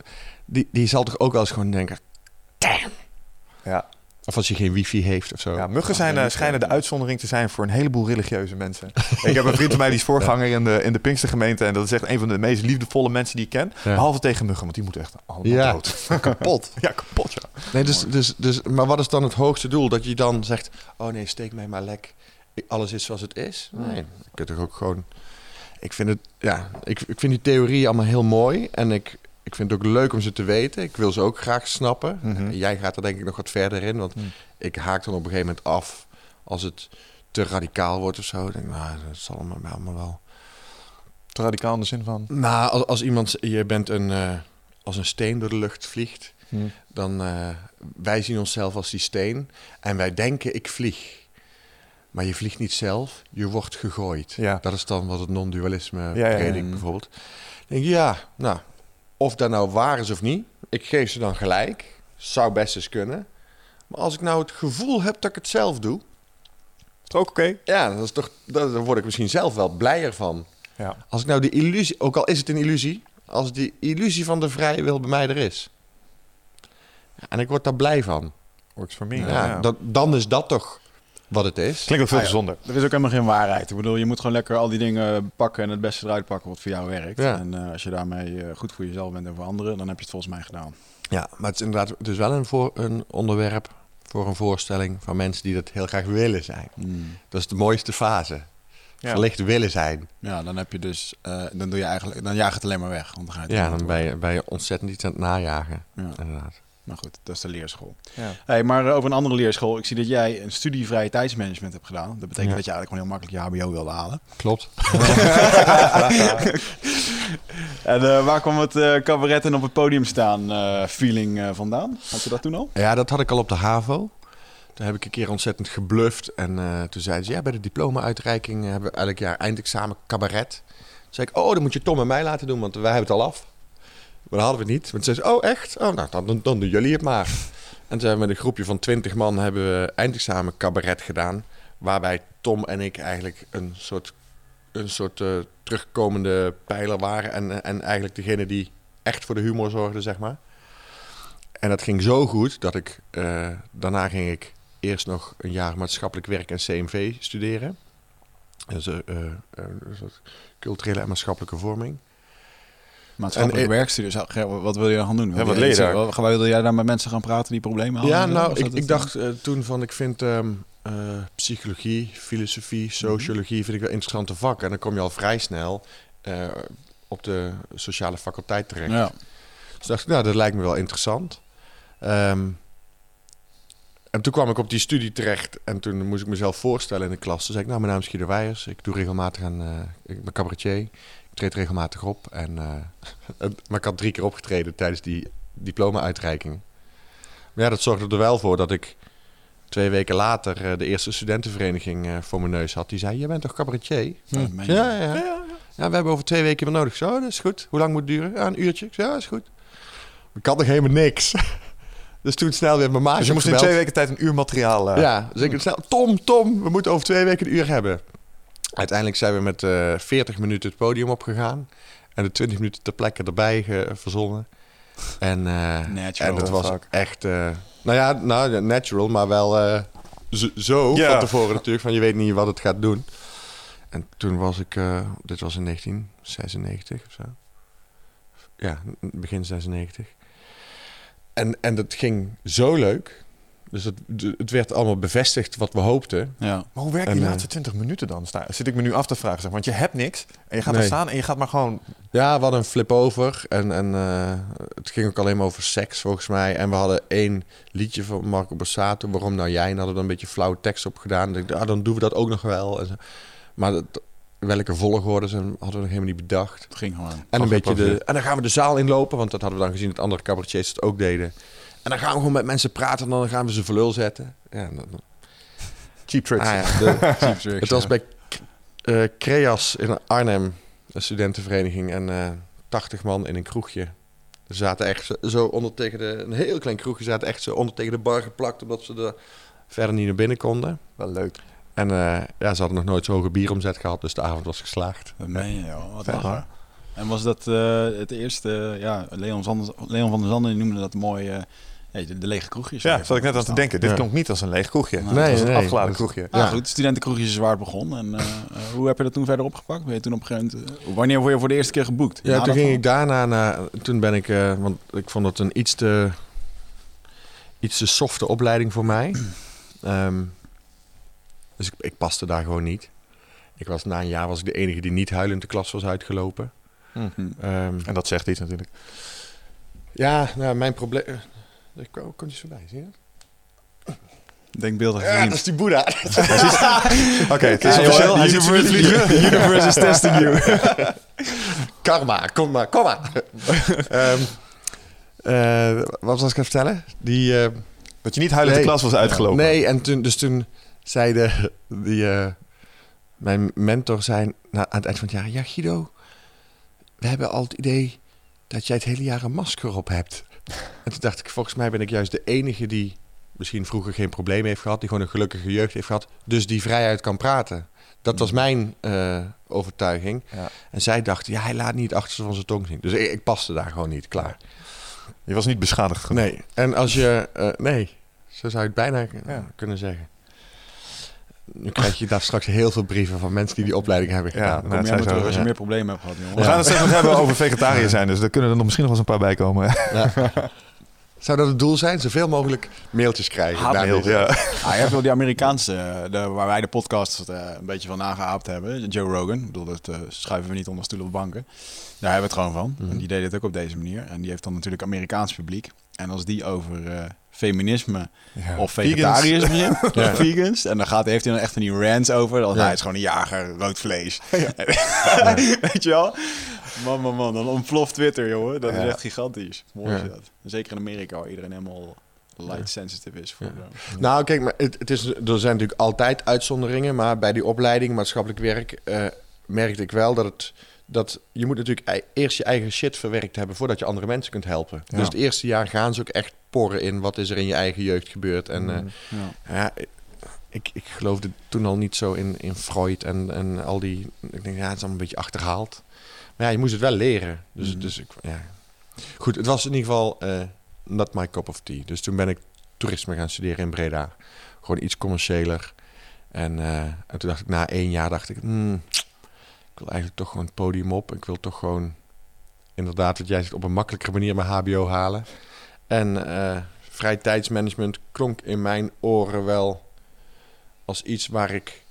Die, die zal toch ook wel eens gewoon denken... Damn! Ja. Of als je geen wifi heeft of zo. Ja, muggen zijn, uh, schijnen de uitzondering te zijn voor een heleboel religieuze mensen. Ik heb een vriend van mij die is voorganger in de, in de Pinkstergemeente. En dat is echt een van de meest liefdevolle mensen die ik ken. Ja. Behalve tegen muggen, want die moeten echt allemaal ja. dood. Kapot. Ja, kapot, ja. Nee, dus, dus, dus, maar wat is dan het hoogste doel? Dat je dan zegt, oh nee, steek mij maar lek. Alles is zoals het is. Nee, je kunt toch ook gewoon... Ik vind, het, ja, ik, ik vind die theorieën allemaal heel mooi. En ik... Ik vind het ook leuk om ze te weten. Ik wil ze ook graag snappen. Mm-hmm. Jij gaat er denk ik nog wat verder in. Want mm. ik haak dan op een gegeven moment af... als het te radicaal wordt of zo. Ik denk, nou, dat zal allemaal, allemaal wel... Te radicaal in de zin van? Nou, als, als iemand... Je bent een... Uh, als een steen door de lucht vliegt... Mm. dan... Uh, wij zien onszelf als die steen. En wij denken, ik vlieg. Maar je vliegt niet zelf. Je wordt gegooid. Ja. Dat is dan wat het non-dualisme predikt ja, ja. bijvoorbeeld. Ik denk, ja, nou... Of dat nou waar is of niet. Ik geef ze dan gelijk. Zou best eens kunnen. Maar als ik nou het gevoel heb dat ik het zelf doe... Is ook oké. Okay. Ja, dat is toch, dat, daar word ik misschien zelf wel blijer van. Ja. Als ik nou die illusie... Ook al is het een illusie. Als die illusie van de vrije wil bij mij er is. En ik word daar blij van. Works for me. Ja, ja. Dat, dan is dat toch wat het is. Klinkt ook veel ah, gezonder. Ja. Er is ook helemaal geen waarheid. Ik bedoel, je moet gewoon lekker al die dingen pakken en het beste eruit pakken wat voor jou werkt. Ja. En uh, als je daarmee uh, goed voor jezelf bent en voor anderen, dan heb je het volgens mij gedaan. Ja, maar het is inderdaad dus wel een, voor, een onderwerp voor een voorstelling van mensen die dat heel graag willen zijn. Mm. Dat is de mooiste fase. Ja. Verlicht willen zijn. Ja, dan heb je dus, uh, dan doe je eigenlijk, dan jaag het alleen maar weg. Want dan ga je het ja, dan ben je, ben je ontzettend iets aan het najagen. Ja. Inderdaad. Nou goed, dat is de leerschool. Ja. Hey, maar over een andere leerschool. Ik zie dat jij een studie vrije tijdsmanagement hebt gedaan. Dat betekent ja. dat je eigenlijk gewoon heel makkelijk je H B O wilde halen. Klopt. En uh, waar kwam het uh, cabaretten op het podium staan uh, feeling uh, vandaan? Had je dat toen al? Ja, dat had ik al op de HAVO. Toen heb ik een keer ontzettend gebluft. En uh, toen zeiden ze, ja, bij de diploma-uitreiking hebben we elk jaar eindexamen cabaret. Toen zei ik, oh, dan moet je Tom en mij laten doen, want wij hebben het al af. Maar dat hadden we niet. Want ze zeiden, oh echt? Oh, nou, dan, dan doen jullie het maar. En toen hebben we met een groepje van twintig man hebben we eindexamen cabaret gedaan. Waarbij Tom en ik eigenlijk een soort, een soort uh, terugkomende pijler waren. En, en eigenlijk degene die echt voor de humor zorgde, zeg maar. En dat ging zo goed dat ik... Uh, daarna ging ik eerst nog een jaar maatschappelijk werk en C M V studeren. Dus uh, uh, een soort culturele en maatschappelijke vorming. Maatschappelijk werkstudies, wat wil je dan gaan doen? Wil ja, wat leer je daar? Wil jij daar met mensen gaan praten die problemen hadden? Ja, nou, ik, ik dacht uh, toen van... ik vind um, uh, psychologie, filosofie, sociologie... Mm-hmm. vind ik wel interessante vakken. En dan kom je al vrij snel uh, op de sociale faculteit terecht. Ja. Dus dacht ik, nou, dat lijkt me wel interessant. Um, en toen kwam ik op die studie terecht... en toen moest ik mezelf voorstellen in de klas. Toen zei ik, nou, mijn naam is Guido Weijers. Ik doe regelmatig aan... Uh, ik ben cabaretier... Ik treed regelmatig op. En, uh, maar ik had drie keer opgetreden tijdens die diploma-uitreiking. Maar ja, dat zorgde er wel voor dat ik twee weken later... Uh, de eerste studentenvereniging uh, voor mijn neus had. Die zei, jij bent toch cabaretier? Ja, ja, ja, ja. ja, ja. We hebben over twee weken weer nodig. Zo, dat is goed. Hoe lang moet het duren? Ja, een uurtje. Ik zei, ja, dat is goed. Ik had nog helemaal niks. Dus toen snel weer mijn maatje. Dus je moest in twee weken tijd een uur materiaal... Uh... Ja, dus ik snel, Tom, Tom, we moeten over twee weken een uur hebben. Uiteindelijk zijn we met uh, veertig minuten het podium opgegaan. En de twintig minuten ter plekke erbij uh, verzonnen. En, uh, en het was fuck. echt... Uh, nou ja, nou, natural, maar wel uh, zo, zo yeah. van tevoren natuurlijk. Van je weet niet wat het gaat doen. En toen was ik... Uh, dit was in negentien zesennegentig of zo. Ja, begin zesennegentig. En, en dat ging zo leuk. Dus het, het werd allemaal bevestigd wat we hoopten. Ja. Maar hoe werken die laatste twintig minuten dan? Zit ik me nu af te vragen. Zeg. Want je hebt niks. En je gaat nee. er staan en je gaat maar gewoon... Ja, we hadden een flip over. En, en uh, het ging ook alleen maar over seks volgens mij. En we hadden één liedje van Marco Borsato. Waarom nou jij? En hadden we dan een beetje flauwe tekst op gedaan. En ah, dan doen we dat ook nog wel. En zo. Maar dat, welke volgorde zijn, hadden we nog helemaal niet bedacht. Het ging gewoon. En, een af, beetje de, en dan gaan we de zaal inlopen. Want dat hadden we dan gezien dat andere cabaretiers het ook deden. En dan gaan we gewoon met mensen praten en dan gaan we ze voor lul zetten. Ja, dat... Cheap tricks. Ah, ja, de... Cheap tricks. Het was bij uh, Creas in Arnhem, een studentenvereniging. En uh, tachtig man in een kroegje. Ze zaten echt zo, zo onder tegen de... Een heel klein kroegje zaten echt zo onder tegen de bar geplakt. Omdat ze er verder niet naar binnen konden. Wel leuk. En uh, ja, ze hadden nog nooit zo'n hoge bieromzet gehad. Dus de avond was geslaagd. Dat meen je, joh. Wat waar. En was dat uh, het eerste... Ja, Leon, Zanders, Leon van der Zanden noemde dat mooi... Uh, Hey, de, de lege kroegjes. Ja, zat ik net aan te denken. Dit ja. klonk niet als een leeg kroegje. Nou, nee, het was een nee, afgeladen nee. kroegje. Ah, ja. Goed, studentenkroegjes is waar het begon. En uh, uh, hoe heb je dat toen verder opgepakt? Ben je toen op een gegeven moment, uh, wanneer word je voor de eerste keer geboekt? Ja, nou, toen ging van? ik daarna naar... Toen ben ik... Uh, want ik vond het een iets te... Iets te softe opleiding voor mij. Um, dus ik, ik paste daar gewoon niet. Ik was, na een jaar was ik de enige die niet huilend de klas was uitgelopen. Mm-hmm. Um, en dat zegt iets natuurlijk. Ja, nou, mijn probleem... Ik kon je zo bij, zie je? Denkbeeldig. Ja, vriend. Dat is die Boeddha. Oké, okay, het is officieel. Ja, universe, universe is testing you. Karma, kom maar, kom maar. um, uh, wat was ik aan vertellen? Die, uh, dat je niet huilend nee, de klas was uitgelopen. Nee, en toen, dus toen zei de, die, uh, mijn mentor zei nou, aan het eind van het jaar... Ja, Guido, we hebben al het idee dat jij het hele jaar een masker op hebt... En toen dacht ik, volgens mij ben ik juist de enige die misschien vroeger geen probleem heeft gehad. Die gewoon een gelukkige jeugd heeft gehad. Dus die vrijheid kan praten. Dat was mijn uh, overtuiging. Ja. En zij dacht, ja, hij laat niet het achterste van zijn tong zien. Dus ik, ik paste daar gewoon niet, klaar. Je was niet beschadigd genoeg. Nee, en als je... Uh, nee, zo zou je het bijna ja. kunnen zeggen. Nu krijg je daar straks heel veel brieven van mensen die die opleiding hebben gedaan. Ja, nou, je terug als je ja. meer problemen hebt gehad. Jongen. We ja. gaan het straks nog hebben over vegetariër zijn. Dus daar kunnen er nog misschien nog wel eens een paar bij komen. Ja. Zou dat het doel zijn? Zoveel mogelijk mailtjes krijgen. Haatmails, ja. Ah, je hebt wel die Amerikaanse, de, waar wij de podcast uh, een beetje van nageaapt hebben. Joe Rogan. Ik bedoel, dat uh, schuiven we niet onder stoelen of banken. Daar hebben we het gewoon van. Mm. En die deed het ook op deze manier. En die heeft dan natuurlijk Amerikaans publiek. En als die over... Uh, feminisme ja. of vegetariërs begin. Ja. Vegans. En dan gaat, heeft hij dan echt van die rants over. Dat ja. hij is gewoon een jager, rood vlees. Ja. Ja. Weet je wel? Man, man, man. Dan ontploft Twitter, jongen. Dat ja. is echt gigantisch. Mooi is ja. dat. Zeker in Amerika, waar iedereen helemaal light sensitive is. Voor ja. Ja. Nou, kijk, maar het, het is, er zijn natuurlijk altijd uitzonderingen. Maar bij die opleiding maatschappelijk werk uh, merkte ik wel dat het... Dat je moet natuurlijk eerst je eigen shit verwerkt hebben... voordat je andere mensen kunt helpen. Ja. Dus het eerste jaar gaan ze ook echt porren in... wat is er in je eigen jeugd gebeurd. En, mm, uh, ja. Ja, ik, ik geloofde toen al niet zo in, in Freud en, en al die... Ik denk, ja, het is allemaal een beetje achterhaald. Maar ja, je moest het wel leren. Dus, mm. dus ik, ja. Goed, het was in ieder geval uh, not my cup of tea. Dus toen ben ik toerisme gaan studeren in Breda. Gewoon iets commerciëler. En, uh, en toen dacht ik, na één jaar dacht ik... Mm, ik wil eigenlijk toch gewoon het podium op. Ik wil toch gewoon, inderdaad, wat jij zegt, op een makkelijkere manier mijn H B O halen. En uh, vrij tijdsmanagement klonk in mijn oren wel als iets waar ik...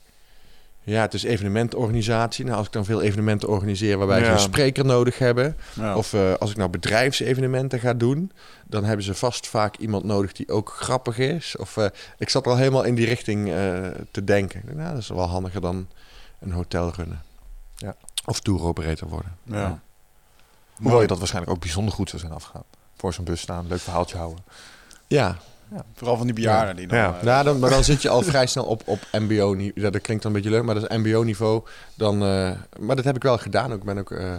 Ja, het is evenementenorganisatie. Nou, als ik dan veel evenementen organiseer waarbij ze ja. een spreker nodig hebben. Ja. Of uh, als ik nou bedrijfsevenementen ga doen, dan hebben ze vast vaak iemand nodig die ook grappig is. Of uh, ik zat al helemaal in die richting uh, te denken. Nou, dat is wel handiger dan een hotel runnen. Ja. Of tour-operator worden. Ja. Ja. Hoewel je dat waarschijnlijk ook bijzonder goed zou zijn afgegaan. Voor zo'n bus staan, leuk verhaaltje houden. Ja. ja. Vooral van die bejaarden. Ja. Die dan, ja. Uh, ja, dan, maar dan zit je al vrij snel op, op M B O-niveau. Ja, dat klinkt dan een beetje leuk, maar dat is M B O-niveau. Dan, uh, maar dat heb ik wel gedaan. Ik ben ook uh,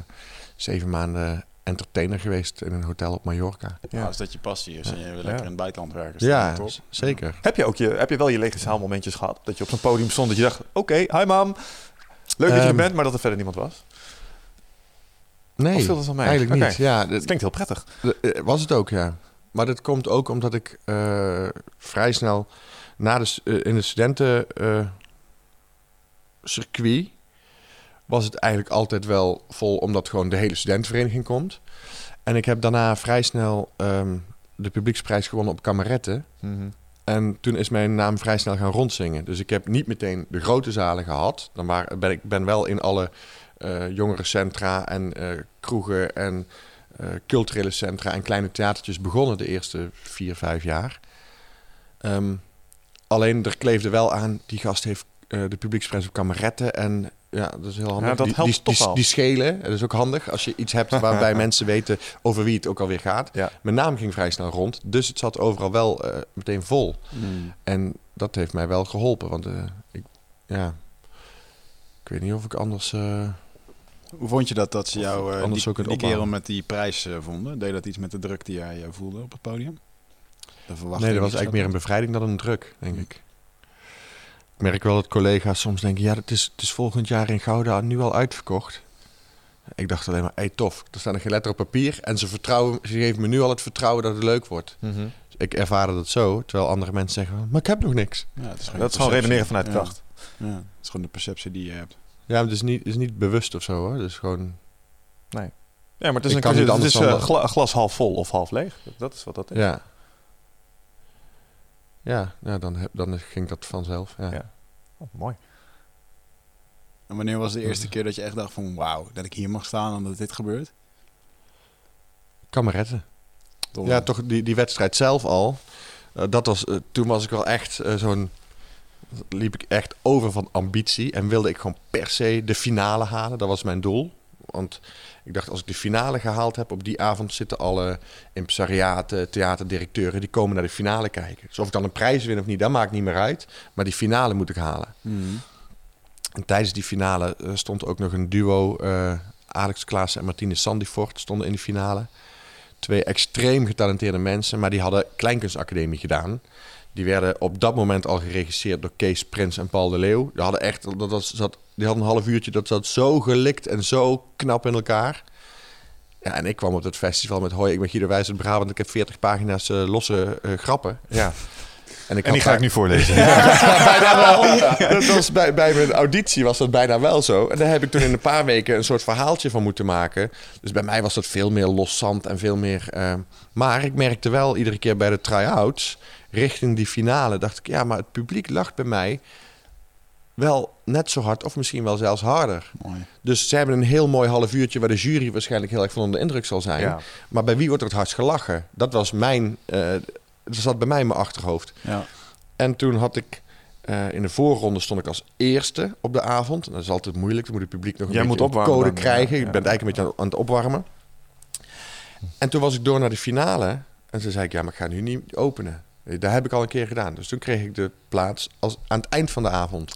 zeven maanden entertainer geweest in een hotel op Mallorca. Ja, ja. Als dat je passie is en je wil lekker ja. in het buitenland werken. Ja, top. zeker. Ja. Heb je ook je, heb je wel je lege zaalmomentjes gehad? Dat je op zo'n podium stond dat je dacht, oké, okay, hi mam. Leuk dat je um, er bent, maar dat er verder niemand was. Nee, of viel dat wel mee? Eigenlijk okay. niet. Ja, dat klinkt heel prettig. Was het ook, ja. Maar dat komt ook omdat ik uh, vrij snel na de, uh, in het studentencircuit uh, was het eigenlijk altijd wel vol, omdat gewoon de hele studentenvereniging komt. En ik heb daarna vrij snel um, de publieksprijs gewonnen op Cameretten. Mm-hmm. En toen is mijn naam vrij snel gaan rondzingen. Dus ik heb niet meteen de grote zalen gehad. Dan waren, ben ik ben wel in alle uh, jongerencentra en uh, kroegen en uh, culturele centra en kleine theatertjes begonnen de eerste vier, vijf jaar. Um, alleen er kleefde wel aan, die gast heeft uh, de publieksprijs op Cameretten en... Ja, dat is heel handig. Ja, dat helpt die, die, toch die, die schelen, dat is ook handig. Als je iets hebt waarbij mensen weten over wie het ook alweer gaat. Ja. Mijn naam ging vrij snel rond, dus het zat overal wel uh, meteen vol. Mm. En dat heeft mij wel geholpen, want uh, ik, ja, ik weet niet of ik anders... Uh, Hoe vond je dat, dat ze jou uh, die, die kerel met die prijs uh, vonden? Deed dat iets met de druk die jij uh, voelde op het podium? De verwachting nee, dat was eigenlijk meer een bevrijding dan een druk, denk ik. Ik merk wel dat collega's soms denken... ja, het is, het is volgend jaar in Gouda nu al uitverkocht. Ik dacht alleen maar, hé, hey, tof. Er staan nog geen letter op papier... en ze, vertrouwen, ze geven me nu al het vertrouwen dat het leuk wordt. Mm-hmm. Dus ik ervaarde dat zo, terwijl andere mensen zeggen... maar ik heb nog niks. Ja, het is dat is gewoon redeneren vanuit kracht. Ja. Ja, het is gewoon de perceptie die je hebt. Ja, maar het is niet, het is niet bewust of zo, hoor. Het is gewoon... Nee. Ja, maar het is, een kwestie, het is uh, gla, glas half vol of half leeg. Dat is wat dat is. Ja. Ja, nou, dan, heb, dan ging dat vanzelf. Ja. Ja. Oh, mooi. En wanneer was de eerste keer dat je echt dacht van... wauw, dat ik hier mag staan en dat dit gebeurt? Cameretten. Dolle. Ja, toch die, die wedstrijd zelf al. Uh, dat was, uh, toen was ik wel echt uh, zo'n... liep ik echt over van ambitie... en wilde ik gewoon per se de finale halen. Dat was mijn doel. Want ik dacht, als ik de finale gehaald heb... op die avond zitten alle impresariaten, theaterdirecteuren... die komen naar de finale kijken. Dus of ik dan een prijs win of niet, dat maakt niet meer uit. Maar die finale moet ik halen. Mm. En tijdens die finale stond ook nog een duo... Uh, Alex Klaassen en Martine Sandifort stonden in de finale. Twee extreem getalenteerde mensen... maar die hadden Kleinkunstacademie gedaan. Die werden op dat moment al geregisseerd... door Kees Prins en Paul de Leeuw. Die hadden echt... dat was, zat, Die hadden een half uurtje, dat zat zo gelikt en zo knap in elkaar. Ja, en ik kwam op dat festival met... hoi, ik ben Guido Weijers uit Brabant, ik heb veertig pagina's uh, losse uh, grappen. Ja. En, ik en die ga ik nu voorlezen. Ja, dat was bijna wel. Ja. Dat was bij, bij mijn auditie was dat bijna wel zo. En daar heb ik toen in een paar weken een soort verhaaltje van moeten maken. Dus bij mij was dat veel meer los zand en veel meer... Uh, maar ik merkte wel iedere keer bij de try-outs, richting die finale, dacht ik... ja, maar het publiek lacht bij mij... wel net zo hard of misschien wel zelfs harder. Mooi. Dus ze hebben een heel mooi half uurtje... waar de jury waarschijnlijk heel erg van onder de indruk zal zijn. Ja. Maar bij wie wordt er het hardst gelachen? Dat was mijn... Uh, dat zat bij mij in mijn achterhoofd. Ja. En toen had ik... Uh, in de voorronde stond ik als eerste op de avond. Dat is altijd moeilijk. Dan moet het publiek nog een Jij beetje moet opwarmen, code krijgen. Ja, ja. Ik ben eigenlijk een beetje aan, aan het opwarmen. En toen was ik door naar de finale. En toen zei ik... ja, maar ik ga nu niet openen. Dat heb ik al een keer gedaan. Dus toen kreeg ik de plaats als, aan het eind van de avond...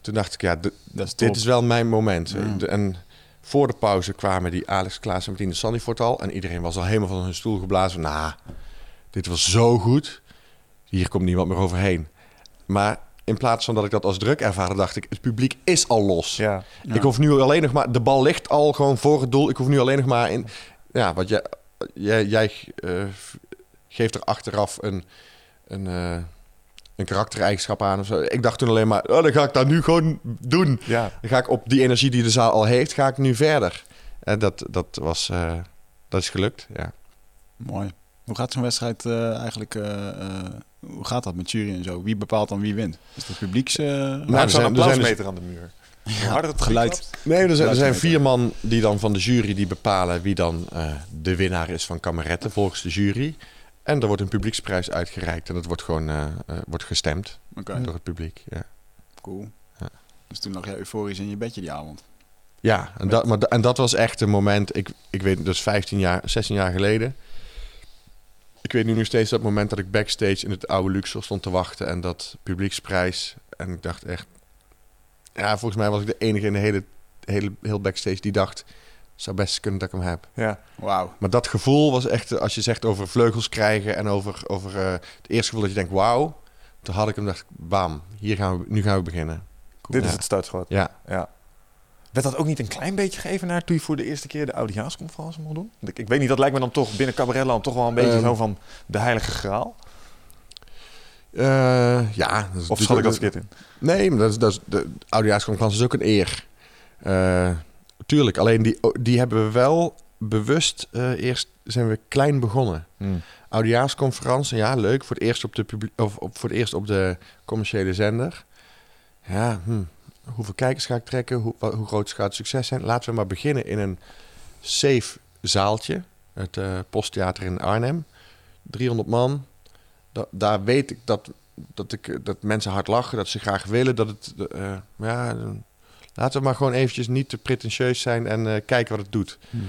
Toen dacht ik, ja, d- is dit is wel mijn moment. Ja. De, en voor de pauze kwamen die Alex, Klaas en Martine Sandifort al. En iedereen was al helemaal van hun stoel geblazen. Nou, nah, dit was zo goed. Hier komt niemand meer overheen. Maar in plaats van dat ik dat als druk ervaarde, dacht ik... het publiek is al los. Ja. Ja. Ik hoef nu alleen nog maar... de bal ligt al gewoon voor het doel. Ik hoef nu alleen nog maar in... Ja, want jij, jij, jij uh, geeft er achteraf een... een uh, een karaktereigenschap aan of zo. Ik dacht toen alleen maar, oh, dan ga ik dat nu gewoon doen. Ja. Dan ga ik op die energie die de zaal al heeft, ga ik nu verder. En dat, dat, was, uh, dat is gelukt, ja. Mooi. Hoe gaat zo'n wedstrijd uh, eigenlijk... Uh, uh, hoe gaat dat met jury en zo? Wie bepaalt dan wie wint? Is het publieks... Uh, nou, er zijn een applausmeter aan de muur. Ja, harder het geluid. Nee, er zijn, er zijn vier man die dan van de jury die bepalen... wie dan uh, de winnaar is van Cameretten volgens de jury... En er wordt een publieksprijs uitgereikt. En dat wordt gewoon uh, uh, wordt gestemd okay. door het publiek. Ja. Cool. Ja. Dus toen lag je euforisch in je bedje die avond. Ja, en dat, maar da- en dat was echt een moment. Ik, ik weet, dus vijftien jaar, zestien jaar geleden. Ik weet nu nog steeds dat moment dat ik backstage in het oude Luxor stond te wachten. En dat publieksprijs. En ik dacht echt... Ja, volgens mij was ik de enige in de hele, hele heel backstage die dacht... zou best kunnen dat ik hem heb. Ja. Wauw. Maar dat gevoel was echt... als je zegt over vleugels krijgen... en over, over uh, het eerste gevoel dat je denkt... wauw, toen had ik hem dacht... bam, hier gaan we, nu gaan we beginnen. Cool. Dit ja. is het startschot. Ja. ja. Werd dat ook niet een klein beetje geëvenaard toen je voor de eerste keer de oudejaarsconferentie mocht doen? Ik, ik weet niet, dat lijkt me dan toch binnen Cabaretland toch wel een beetje um, zo van de heilige graal. Uh, ja. Dat is of schat ik dat verkeerd in? Nee, maar dat is, dat is, de oudejaarsconferentie is ook een eer. Uh, tuurlijk, alleen die, die hebben we wel bewust, uh, eerst zijn we klein begonnen. Hmm. Oudejaarsconferentie, ja leuk, voor het eerst op de, publie- of op, voor het eerst op de commerciële zender. Ja, hm. Hoeveel kijkers ga ik trekken? Hoe, hoe groot gaat het succes zijn? Laten we maar beginnen in een safe zaaltje. Het uh, Posttheater in Arnhem. driehonderd man. Da- daar weet ik dat, dat ik dat mensen hard lachen. Dat ze graag willen. Dat het, uh, ja, laten we maar gewoon eventjes niet te pretentieus zijn. En uh, kijken wat het doet. Hmm.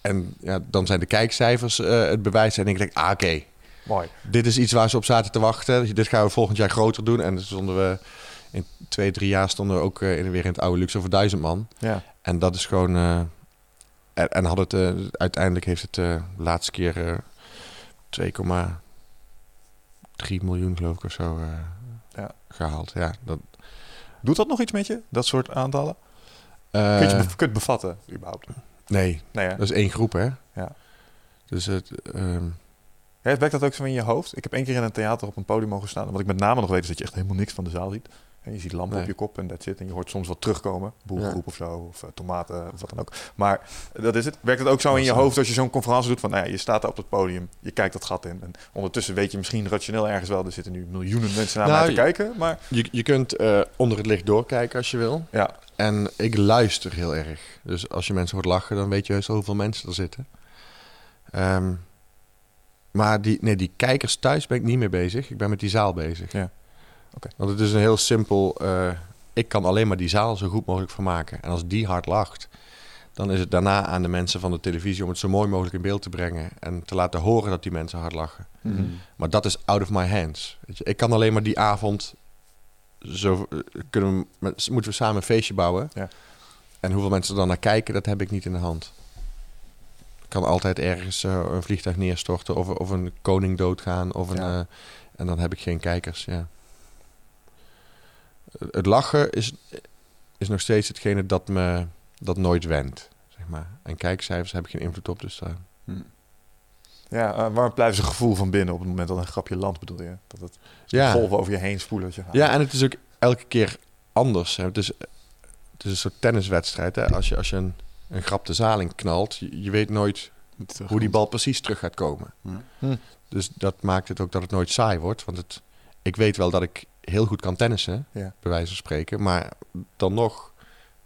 En ja, dan zijn de kijkcijfers uh, het bewijs. En ik denk, ah oké. Okay. Mooi. Dit is iets waar ze op zaten te wachten. Dit gaan we volgend jaar groter doen. En dan stonden we... In twee, drie jaar stonden we ook uh, in, weer in het oude luxe voor duizend man. Ja. En dat is gewoon... Uh, en en had het, uh, uiteindelijk heeft het uh, de laatste keer uh, twee komma drie miljoen geloof ik of zo uh, ja. gehaald. Ja, dat... Doet dat nog iets met je, dat soort aantallen? Uh, kun je het be- bevatten, überhaupt? Nee, nee dat is één groep, hè? Ja. Dus het... Um, Heeft Beck dat ook zo in je hoofd? Ik heb één keer in een theater op een podium mogen staan. Wat ik met name nog weet is dat je echt helemaal niks van de zaal ziet. En je ziet lampen nee. op je kop en dat zit. En je hoort soms wat terugkomen. Boerengroep ja. of zo. Of uh, tomaten of wat dan ook. Maar dat is het. Werkt het ook zo dat in je hoofd als je zo'n conferentie doet? Van nou ja, je staat daar op het podium. Je kijkt dat gat in. En ondertussen weet je misschien rationeel ergens wel. Er zitten nu miljoenen mensen naar nou, mij te je, kijken. Maar... Je, je kunt uh, onder het licht doorkijken als je wil. Ja. En ik luister heel erg. Dus als je mensen hoort lachen, dan weet je heus al hoeveel mensen er zitten. Um, Maar die, nee, die kijkers thuis ben ik niet mee bezig. Ik ben met die zaal bezig. Ja. Okay. Want het is een heel simpel... Uh, ik kan alleen maar die zaal zo goed mogelijk vermaken. En als die hard lacht... dan is het daarna aan de mensen van de televisie... om het zo mooi mogelijk in beeld te brengen... en te laten horen dat die mensen hard lachen. Mm-hmm. Maar dat is out of my hands. Weet je, ik kan alleen maar die avond... Zo, kunnen we, moeten we samen een feestje bouwen. Ja. En hoeveel mensen er dan naar kijken... dat heb ik niet in de hand. Kan altijd ergens uh, een vliegtuig neerstorten of, of een koning doodgaan. Of een, ja. uh, en dan heb ik geen kijkers. Ja. Het lachen is, is nog steeds hetgene dat me dat nooit wendt. Zeg maar. En kijkcijfers heb ik geen invloed op. Dus, uh, hmm. Ja, uh, warm blijft een gevoel van binnen op het moment dat een grapje landt, bedoel je? Dat het ja. golven over je heen spoelen. Je ja, en het is ook elke keer anders. Hè. Het, is, het is een soort tenniswedstrijd. Hè. Als je, als je een... een grap de zaal in knalt, je, je weet nooit hoe die bal precies terug gaat komen. Hm. Dus dat maakt het ook dat het nooit saai wordt. Want het, ik weet wel dat ik heel goed kan tennissen, ja. bij wijze van spreken. Maar dan nog,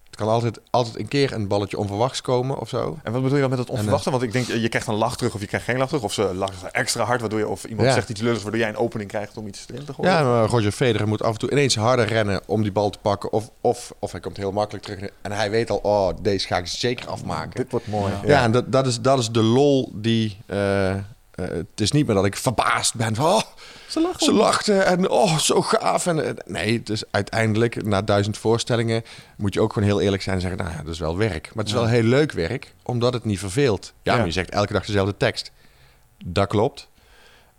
het kan altijd, altijd een keer een balletje onverwachts komen of zo. En wat bedoel je dan met dat onverwachte? Want ik denk, je krijgt een lach terug of je krijgt geen lach terug. Of ze lachen extra hard, waardoor je of iemand ja. zegt iets lulligs... waardoor jij een opening krijgt om iets erin te gooien. Ja, maar Roger Federer moet af en toe ineens harder rennen om die bal te pakken. Of, of, of hij komt heel makkelijk terug en hij weet al... oh, deze ga ik zeker afmaken. Dit wordt mooi. Ja, ja en dat, dat, is, dat is de lol die... Uh, uh, het is niet meer dat ik verbaasd ben van... Oh, ze lachten. Ze lachten en oh, zo gaaf. En, nee, dus uiteindelijk, na duizend voorstellingen... moet je ook gewoon heel eerlijk zijn en zeggen... nou ja, dat is wel werk. Maar het is ja. wel heel leuk werk, omdat het niet verveelt. Ja, ja. Maar je zegt elke dag dezelfde tekst. Dat klopt.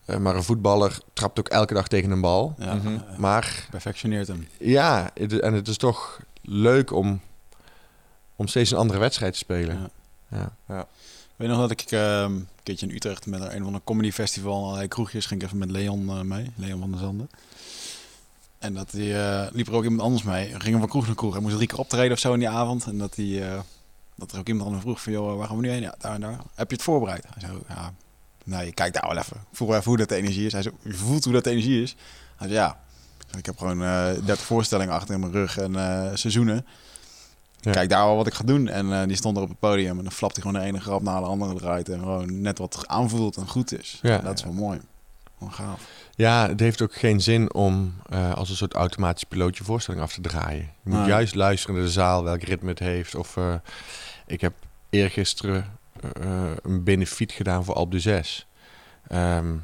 Uh, maar een voetballer trapt ook elke dag tegen een bal. Ja, mm-hmm. maar, perfectioneert hem. Ja, het, en het is toch leuk om, om steeds een andere wedstrijd te spelen. Ja. Ja. Ja. Weet je nog dat ik uh, een keertje in Utrecht met een van een comedy festival allerlei kroegjes ging, ik even met Leon uh, mee, Leon van der Zanden. En dat die uh, liep er ook iemand anders mee. We gingen van kroeg naar kroeg. Hij moest drie keer optreden of zo in die avond. En dat die uh, dat er ook iemand anders vroeg van joh, waar gaan we nu heen? Ja, daar en daar. Heb je het voorbereid? Hij zei, ja, nou je kijkt daar wel even. Voel wel even hoe dat de energie is. Hij zei, je voelt hoe dat de energie is. Hij zei, ja, ik heb gewoon uh, dertig voorstellingen achter in mijn rug en uh, seizoenen. Ja. Kijk daar wel wat ik ga doen. En uh, die stond er op het podium. En dan flapt hij gewoon de ene grap naar de andere eruit. En gewoon net wat aanvoelt en goed is. Ja, en dat is wel ja. mooi. Wel gaaf. Ja, het heeft ook geen zin om uh, als een soort automatisch pilootje voorstelling af te draaien. Je moet ah. juist luisteren naar de zaal, welk ritme het heeft. Of uh, ik heb eergisteren uh, een benefiet gedaan voor Alpe d'HuZes. Um,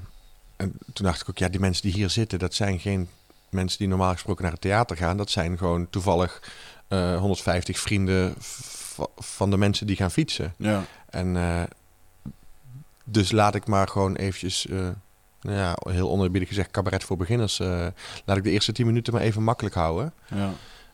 en toen dacht ik ook, ja, die mensen die hier zitten, dat zijn geen mensen die normaal gesproken naar het theater gaan. Dat zijn gewoon toevallig... Uh, honderdvijftig vrienden v- van de mensen die gaan fietsen. Ja. En uh, dus laat ik maar gewoon eventjes, uh, nou ja, heel oneerbiedig gezegd, cabaret voor beginners. Uh, laat ik de eerste tien minuten maar even makkelijk houden. Ja.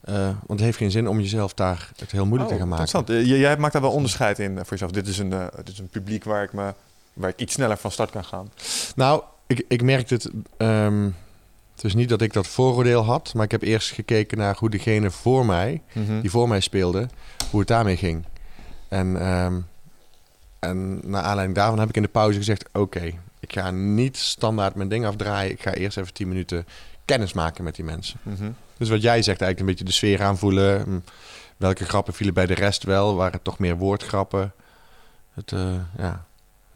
Uh, want het heeft geen zin om jezelf daar het heel moeilijk oh, te gaan maken. Interessant. J- jij maakt daar wel onderscheid in voor jezelf. Dit is een, uh, dit is een publiek waar ik, me, waar ik iets sneller van start kan gaan. Nou, ik, ik merk het... Um, het is niet dat ik dat vooroordeel had, maar ik heb eerst gekeken naar hoe degene voor mij, mm-hmm. die voor mij speelde, hoe het daarmee ging. En, um, en naar aanleiding daarvan heb ik in de pauze gezegd, oké, okay, ik ga niet standaard mijn ding afdraaien. Ik ga eerst even tien minuten kennis maken met die mensen. Mm-hmm. Dus wat jij zegt, eigenlijk een beetje de sfeer aanvoelen. Welke grappen vielen bij de rest wel? Waren het toch meer woordgrappen? Het, uh, ja.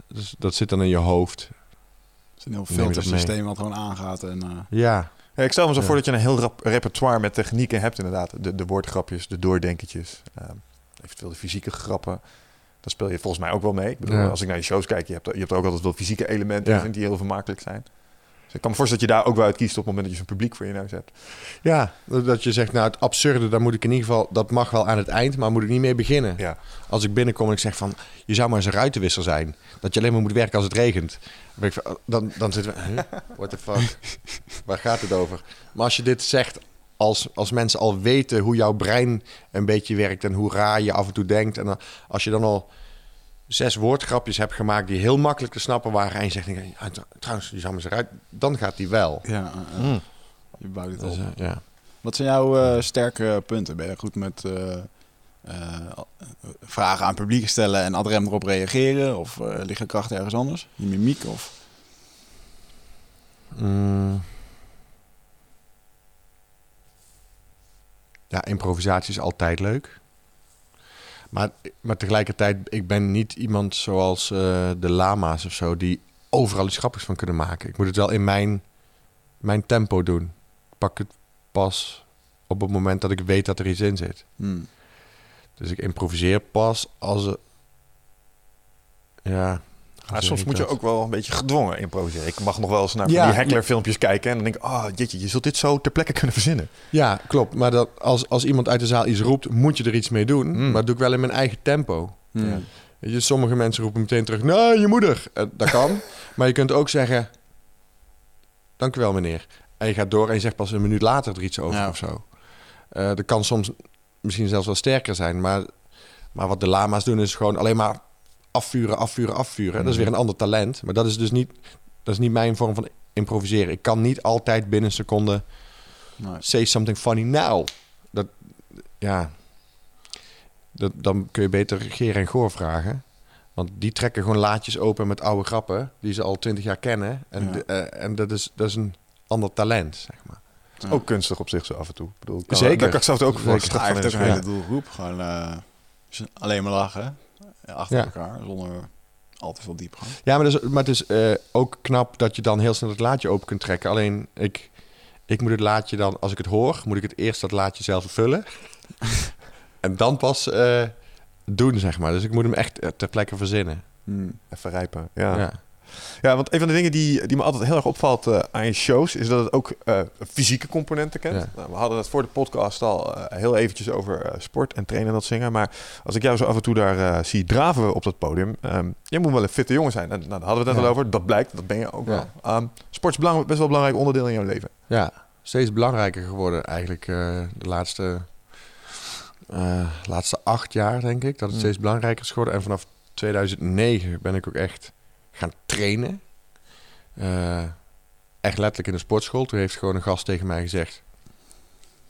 Dus dat zit dan in je hoofd. Het is een heel filtersysteem wat gewoon aangaat. En, uh... ja. ja. Ik stel me zo ja. voor dat je een heel rap- repertoire met technieken hebt inderdaad. De, de woordgrapjes, de doordenkertjes, uh, eventueel de fysieke grappen. Daar speel je volgens mij ook wel mee. Ik bedoel, ja. Als ik naar je shows kijk, je hebt, je hebt ook altijd wel fysieke elementen ja. die heel vermakelijk zijn. Ik kan me voorstellen dat je daar ook wel uit kiest op het moment dat je zo'n publiek voor je neus hebt. Ja, dat je zegt, nou het absurde, daar moet ik in ieder geval, dat mag wel aan het eind, maar moet ik niet mee beginnen. Ja. Als ik binnenkom en ik zeg van, je zou maar eens een ruitenwisser zijn. Dat je alleen maar moet werken als het regent. Dan, dan, dan zitten we, huh? What the fuck? Waar gaat het over? Maar als je dit zegt, als, als mensen al weten hoe jouw brein een beetje werkt en hoe raar je af en toe denkt. En dan, als je dan al... zes woordgrapjes heb gemaakt die heel makkelijk te snappen waren. En je zegt, trouwens, die zou eruit. Dan gaat die wel. Ja, uh, mm. je bouwt het dus, op. Uh, ja. Wat zijn jouw uh, sterke punten? Ben je goed met uh, uh, vragen aan het publiek stellen en ad rem erop reageren? Of uh, liggen krachten ergens anders? Je mimiek of? Mm. Ja, improvisatie is altijd leuk. Maar, maar tegelijkertijd, ik ben niet iemand zoals uh, de lama's of zo... die overal iets grappigs van kunnen maken. Ik moet het wel in mijn, mijn tempo doen. Ik pak het pas op het moment dat ik weet dat er iets in zit. Hmm. Dus ik improviseer pas als... Er... Ja... Maar soms moet je ook wel een beetje gedwongen improviseren. Ik mag nog wel eens naar ja, die hecklerfilmpjes kijken... en dan denk ik, oh jeetje, je zult dit zo ter plekke kunnen verzinnen. Ja, klopt. Maar dat als, als iemand uit de zaal iets roept... moet je er iets mee doen. Mm. Maar dat doe ik wel in mijn eigen tempo. Mm. Ja. Weet je, sommige mensen roepen meteen terug... nou, je moeder. Dat kan. Maar je kunt ook zeggen... dank u wel, meneer. En je gaat door en je zegt pas een minuut later er iets over ja. of zo. Uh, dat kan soms misschien zelfs wel sterker zijn. Maar, maar wat de lama's doen is gewoon alleen maar... afvuren, afvuren, afvuren. Mm-hmm. Dat is weer een ander talent. Maar dat is dus niet, dat is niet mijn vorm van improviseren. Ik kan niet altijd binnen een seconde... Nee. Say something funny now. Dat, ja. Dat, dan kun je beter Geer en Goor vragen. Want die trekken gewoon laadjes open met oude grappen... die ze al twintig jaar kennen. En, ja. de, uh, en dat, is, dat is een ander talent, zeg maar. Ja. Ook kunstig op zich zo af en toe. Ik bedoel, kan, zeker. Daar kan ik zelf ook voor straf van hele doelgroep. Gewoon uh, alleen maar lachen, achter ja. elkaar, zonder al te veel diepgang. Ja, maar, dus, maar het is uh, ook knap dat je dan heel snel het laadje open kunt trekken. Alleen, ik, ik moet het laadje dan, als ik het hoor... moet ik het eerst dat laadje zelf vullen. En dan pas uh, doen, zeg maar. Dus ik moet hem echt uh, ter plekke verzinnen. Hmm. Even rijpen, ja. ja. Ja, want een van de dingen die, die me altijd heel erg opvalt uh, aan je shows... is dat het ook uh, fysieke componenten kent. Ja. Nou, we hadden het voor de podcast al uh, heel eventjes over uh, sport en trainen en dat zingen. Maar als ik jou zo af en toe daar uh, zie draven op dat podium... Um, jij moet wel een fitte jongen zijn. En, nou, daar hadden we het net ja. al over. Dat blijkt, dat ben je ook ja. wel. Um, sport is belang, best wel een belangrijk onderdeel in jouw leven. Ja, steeds belangrijker geworden eigenlijk uh, de laatste, uh, laatste acht jaar, denk ik. Dat het steeds belangrijker is geworden. En vanaf tweeduizend negen ben ik ook echt... gaan trainen. Uh, echt letterlijk in de sportschool. Toen heeft gewoon een gast tegen mij gezegd...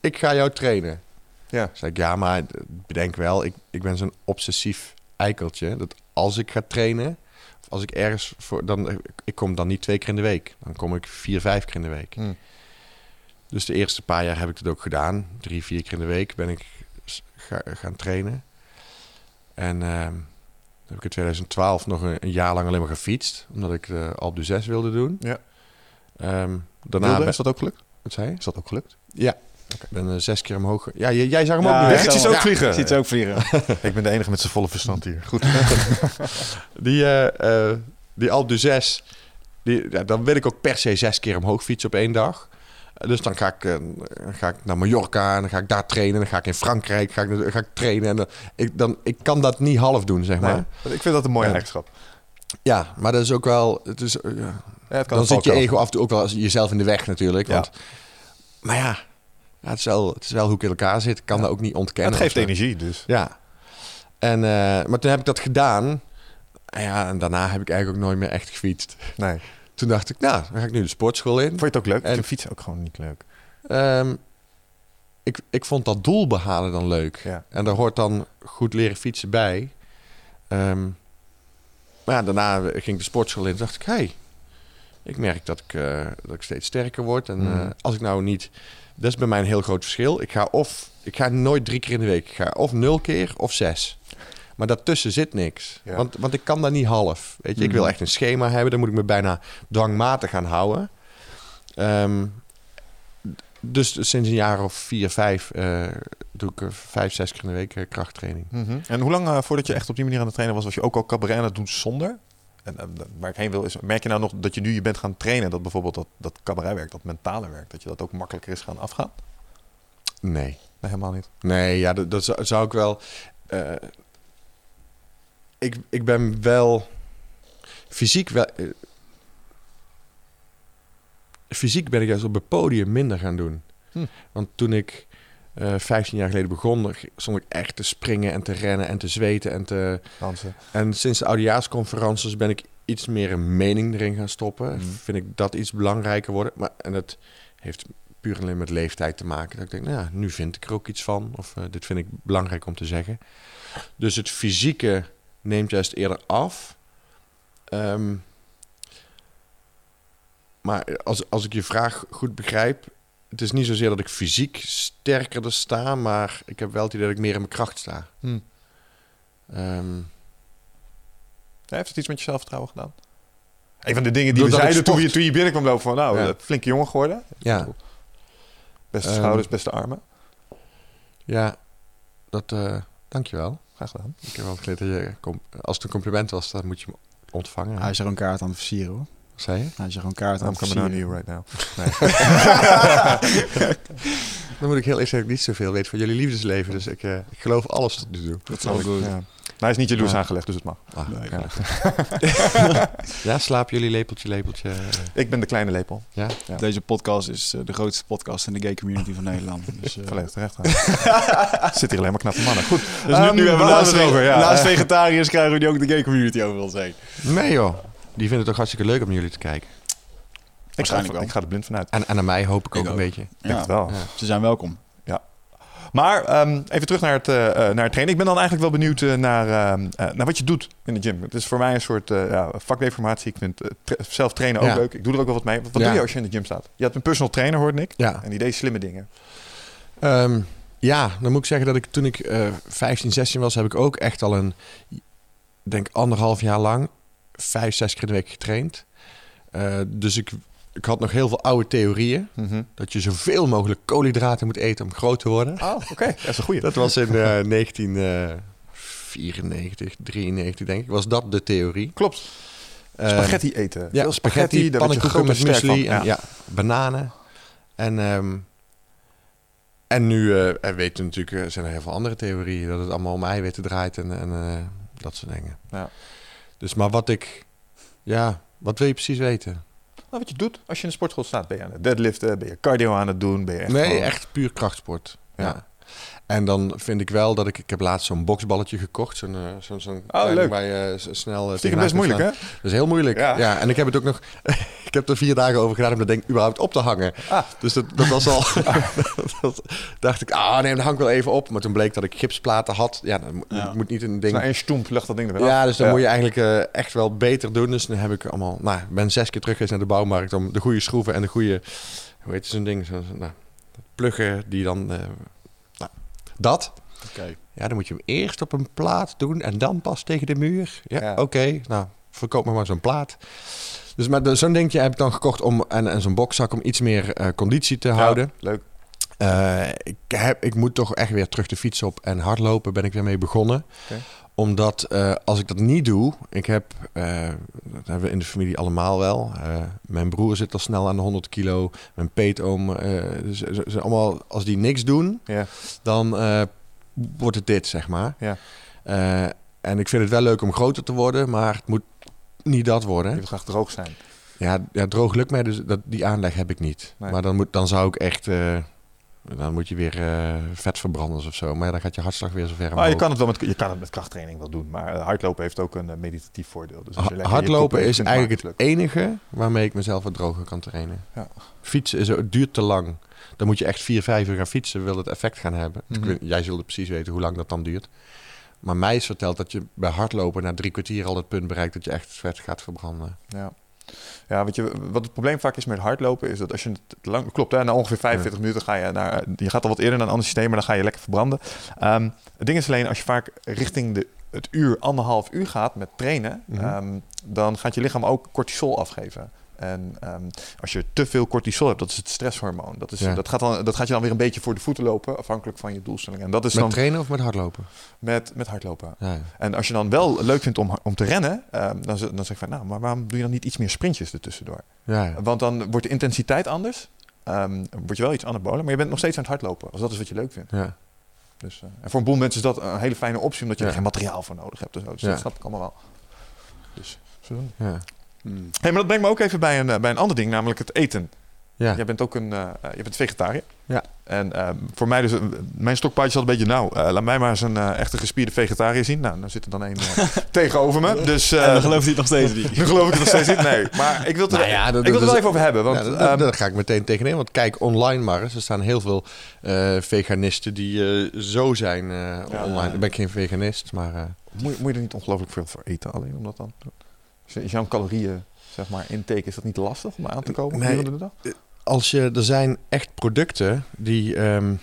ik ga jou trainen. Ja. Zei ik, ja, maar bedenk wel... ik, ik ben zo'n obsessief eikeltje... dat als ik ga trainen... of als ik ergens voor... dan, ik kom dan niet twee keer in de week. Dan kom ik vier, vijf keer in de week. Mm. Dus de eerste paar jaar heb ik dat ook gedaan. Drie, vier keer in de week ben ik ga, gaan trainen. En... Uh, Dan heb ik in tweeduizend twaalf nog een, een jaar lang alleen maar gefietst. Omdat ik de Alpe d'HuZes wilde doen. Ja. Um, daarna wilde, ben... Is dat ook gelukt? Wat zei je? Is dat ook gelukt? Ja. Okay. Ik ben uh, zes keer omhoog. Ja, j- jij zag hem ja, ook niet. Ik zie ze ook vliegen. Ik zie ze ook vliegen. Ik ben de enige met zijn volle verstand hier. Goed. die uh, uh, die Alpe d'HuZes, die, ja, dan wil ik ook per se zes keer omhoog fietsen op één dag. Uh, dus dan ga ik, uh, ga ik naar Mallorca en dan ga ik daar trainen. Dan ga ik in Frankrijk ga ik, ga ik trainen. En dan, ik, dan, ik kan dat niet half doen, zeg maar. Nee, ik vind dat een mooie eigenschap. Ja, maar dat is ook wel... Het is, uh, ja, het kan dan zit je ego af en toe ook wel jezelf in de weg natuurlijk. Ja. Want, maar ja, ja, het, is wel, het is wel hoe ik in elkaar zit. Ik kan ja. dat ook niet ontkennen. Het geeft energie dus. Ja. En, uh, maar toen heb ik dat gedaan. En, ja, en daarna heb ik eigenlijk ook nooit meer echt gefietst. Nee. Toen dacht ik, nou, dan ga ik nu de sportschool in. Vond je het ook leuk? En, ik vind fietsen ook gewoon niet leuk. Um, ik, ik vond dat doel behalen dan leuk. Ja. En daar hoort dan goed leren fietsen bij. Um, maar ja, daarna ging ik de sportschool in. Toen dacht ik, hé, hey, ik merk dat ik, uh, dat ik steeds sterker word. En mm. uh, als ik nou niet... Dat is bij mij een heel groot verschil. Ik ga of ik ga nooit drie keer in de week. Ik ga of nul keer of zes. Maar daartussen zit niks. Ja. Want, want ik kan daar niet half. Weet je, mm. ik wil echt een schema hebben. Dan moet ik me bijna dwangmatig gaan houden. Um, dus sinds een jaar of vier, vijf... Uh, doe ik vijf, zes keer in de week uh, krachttraining. Mm-hmm. En hoe lang uh, voordat je echt op die manier aan het trainen was... was je ook al cabaret aan het doen zonder... En waar ik heen wil is, merk je nou nog dat je nu je bent gaan trainen... dat bijvoorbeeld dat, dat cabaretwerk, dat mentale werk... dat je dat ook makkelijker is gaan afgaan? Nee. Nee, helemaal niet. Nee, ja, dat, dat zou, zou ik wel... Uh, ik, ik ben wel... Fysiek wel... Uh, fysiek ben ik juist op het podium minder gaan doen. Hm. Want toen ik uh, vijftien jaar geleden begon... stond ik echt te springen en te rennen en te zweten en te... dansen. En sinds de oudejaarsconferences ben ik iets meer een mening erin gaan stoppen. Mm. Vind ik dat iets belangrijker worden. Maar, en dat heeft puur alleen met leeftijd te maken. Dat ik denk, nou ja, nu vind ik er ook iets van. Of uh, dit vind ik belangrijk om te zeggen. Dus het fysieke neemt juist eerder af. Um, maar als, als ik je vraag goed begrijp... Het is niet zozeer dat ik fysiek sterkerder sta... maar ik heb wel het idee dat ik meer in mijn kracht sta. Hmm. Um. Ja, heeft het iets met je zelfvertrouwen gedaan? Een van de dingen die Doordat we zeiden toen je, toen je binnenkwam lopen... van nou, ja. flinke jongen geworden. Ja. Beste schouders, um. beste armen. Ja, dat... Uh, dankjewel. Graag gedaan. Ik heb wel geleerd dat je... Als het een compliment was, dan moet je hem ontvangen. Hij is er een kaart aan het versieren, hoor. Zei je? Nou, je gewoon kaart aan het nou nu right now. Nee. Dan moet ik heel eerlijk zeggen, ik niet zoveel weet van jullie liefdesleven. Dus ik, uh, ik geloof alles tot nu toe. Dat is goed. Ja. Hij is niet jaloers ja. aangelegd, dus het mag. Ah, nee, ja. Ja. Ja, slaap jullie lepeltje, lepeltje. Ik ben de kleine lepel. Ja? Ja. Deze podcast is uh, de grootste podcast in de gay community van Nederland. Dus, uh... Verleden terecht. Zit hier alleen maar knappe mannen. Goed. Dus nu, um, nu hebben we naast, over, ja. naast vegetariërs krijgen we die ook de gay community over ons heen. Nee joh. Die vinden het ook hartstikke leuk om jullie te kijken. Ik ga, ik ga er blind vanuit. En, en aan mij hoop ik ook, ik ook. een beetje. Ja. Echt wel. Ja. Ze zijn welkom. Ja. Maar um, even terug naar het, uh, naar het trainen. Ik ben dan eigenlijk wel benieuwd uh, naar, uh, naar wat je doet in de gym. Het is voor mij een soort uh, ja, vakdeformatie. Ik vind uh, tra- zelf trainen ook ja. leuk. Ik doe er ook wel wat mee. Wat ja. doe je als je in de gym staat? Je had een personal trainer, hoorde ik. Ja. En die deed slimme dingen. Um, ja, dan moet ik zeggen dat ik toen ik uh, vijftien, zestien was... heb ik ook echt al een... denk anderhalf jaar lang... vijf, zes keer in de week getraind. Uh, dus ik, ik had nog heel veel oude theorieën. Mm-hmm. Dat je zoveel mogelijk koolhydraten moet eten om groot te worden. Oh, oké. Okay. Dat is een goeie. Dat was in uh, negentien vierennegentig, drieënnegentig denk ik. Was dat de theorie. Klopt. Uh, spaghetti eten. Ja, veel spaghetti, spaghetti pannenkoeken met muesli. Ja. ja, bananen. En, um, en nu uh, weten we natuurlijk, uh, zijn er heel veel andere theorieën. Dat het allemaal om eiwitten draait en, en uh, dat soort dingen. Ja. Dus maar wat ik... Ja, wat wil je precies weten? Nou, wat je doet als je in de sportschool staat. Ben je aan het deadliften? Ben je cardio aan het doen? Ben je echt nee, gewoon... echt puur krachtsport. Ja. ja. En dan vind ik wel dat ik... Ik heb laatst zo'n boksballetje gekocht. Zo'n... zo'n, zo'n oh, leuk. Bij, uh, snel, uh, Stiekem best moeilijk, hè? Dat is heel moeilijk. Ja. ja en ik heb het ook nog... ik heb er vier dagen over gedaan om dat ding überhaupt op te hangen. Ah. Dus dat, dat was al... dat dacht ik, ah nee, dat hang ik wel even op. Maar toen bleek dat ik gipsplaten had. Ja, dat moet, ja. moet niet een ding... Nou, een stoemp lucht dat ding er weer ja, af. Dus dan ja. moet je eigenlijk uh, echt wel beter doen. Dus dan heb ik allemaal... Nou, ik ben zes keer teruggeweest naar de bouwmarkt... om de goede schroeven en de goede... Hoe heet zo'n ding? Zo, nou, pluggen die dan... Uh, Dat? Okay. Ja, dan moet je hem eerst op een plaat doen en dan pas tegen de muur. Ja, ja. oké. Okay. Nou, verkoop me maar zo'n plaat. Dus maar de, zo'n dingetje heb ik dan gekocht om en, en zo'n bokzak om iets meer uh, conditie te ja, houden. Leuk. Uh, ik, heb, ik moet toch echt weer terug de fiets op en hardlopen. Ben ik weer mee begonnen. Okay. Omdat uh, als ik dat niet doe, ik heb, uh, dat hebben we in de familie allemaal wel. Uh, mijn broer zit al snel aan de honderd kilo. Mijn peetoom, uh, ze, ze allemaal, als die niks doen, ja. dan uh, wordt het dit, zeg maar. Ja. Uh, en ik vind het wel leuk om groter te worden, maar het moet niet dat worden. Je wil graag droog zijn. Ja, ja droog lukt mij, dus dat, die aanleg heb ik niet. Nee. Maar dan, moet, dan zou ik echt... Uh, Dan moet je weer uh, vetverbranders of zo. Maar ja, dan gaat je hartslag weer zo ver omhoog. Ah, je, kan het wel met, je kan het met krachttraining wel doen. Maar hardlopen heeft ook een meditatief voordeel. Dus als je hardlopen is eigenlijk het enige waarmee ik mezelf wat droger kan trainen. Ja. Fietsen is, duurt te lang. Dan moet je echt vier, vijf uur gaan fietsen. Wil het effect gaan hebben. Mm-hmm. Dus jij zult precies weten hoe lang dat dan duurt. Maar mij is verteld dat je bij hardlopen na drie kwartier al het punt bereikt dat je echt vet gaat verbranden. Ja. Ja, weet je, wat het probleem vaak is met hardlopen is dat als je het lang... Klopt, hè, na ongeveer vijfenveertig ja. minuten ga je naar... Je gaat al wat eerder naar een ander systeem, maar dan ga je lekker verbranden. Um, het ding is alleen, als je vaak richting de, het uur, anderhalf uur gaat met trainen... Mm-hmm. Um, dan gaat je lichaam ook cortisol afgeven. En um, als je te veel cortisol hebt, dat is het stresshormoon. Dat, is, ja. dat, gaat dan, dat gaat je dan weer een beetje voor de voeten lopen, afhankelijk van je doelstelling. En dat is met dan, trainen of met hardlopen? Met, met hardlopen. Ja, ja. En als je dan wel leuk vindt om, om te rennen, um, dan, dan zeg ik van... nou, maar waarom doe je dan niet iets meer sprintjes ertussendoor? Ja, ja. Want dan wordt de intensiteit anders, um, word je wel iets anaboler... maar je bent nog steeds aan het hardlopen, als dat is wat je leuk vindt. Ja. Dus, uh, en voor een boel mensen is dat een hele fijne optie... omdat je ja. er geen materiaal voor nodig hebt. Dus, dus ja. dat snap ik allemaal wel. Dus zo doen. Ja. Hey, maar dat brengt me ook even bij een, bij een ander ding, namelijk het eten. Ja. Jij bent ook een uh, je bent vegetariër. Ja. En uh, voor mij dus, uh, mijn stokpaardje zat een beetje, nou, uh, laat mij maar eens een uh, echte gespierde vegetariër zien. Nou, dan zit er dan één uh, tegenover me. Dus, uh, en dan geloof je het nog steeds niet. Dan geloof ik het nog steeds niet, nee. Maar ik wil het er, nou ja, dat, ik wil het wel dus, even over hebben. Want, ja, dat, dat, dat ga ik meteen tegenin, want kijk online maar eens. Er staan heel veel uh, veganisten die uh, zo zijn uh, ja, online. Ik ben geen veganist, maar... Uh, moet, moet je er niet ongelooflijk veel voor eten alleen, om dat dan... Is jouw calorieën, zeg maar, intake, is dat niet lastig om aan te komen? Nee, de dag? Als je, er zijn echt producten die... Um,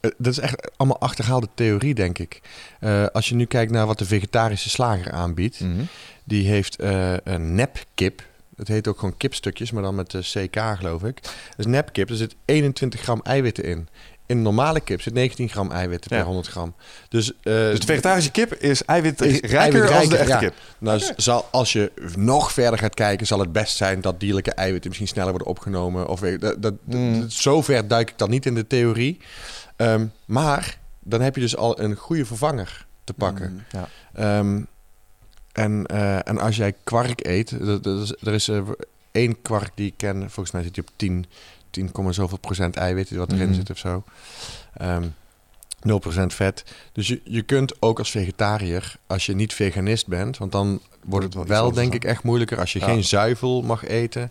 dat is echt allemaal achterhaalde theorie, denk ik. Uh, als je nu kijkt naar wat de vegetarische slager aanbiedt... Mm-hmm. Die heeft uh, een nepkip. Het heet ook gewoon kipstukjes, maar dan met uh, C K, geloof ik. Dus nepkip, er zit eenentwintig gram eiwitten in. In normale kip zit negentien gram eiwitten ja. per honderd gram. Dus, uh, dus de vegetarische kip is eiwitrijker dan de echte ja. kip? Nou, okay. zal, als je nog verder gaat kijken, zal het best zijn dat dierlijke eiwitten misschien sneller worden opgenomen. Of, dat, dat, mm. dat, zover duik ik dan niet in de theorie. Um, maar dan heb je dus al een goede vervanger te pakken. Mm, ja. um, en, uh, en als jij kwark eet, dat, dat is, er is uh, één kwark die ik ken, volgens mij zit die op tien komma zoveel procent eiwitten wat erin mm-hmm. zit of zo. Um, nul procent vet. Dus je, je kunt ook als vegetariër, als je niet veganist bent... want dan wordt het wel, wel denk ik, echt moeilijker. Als je ja. geen zuivel mag eten,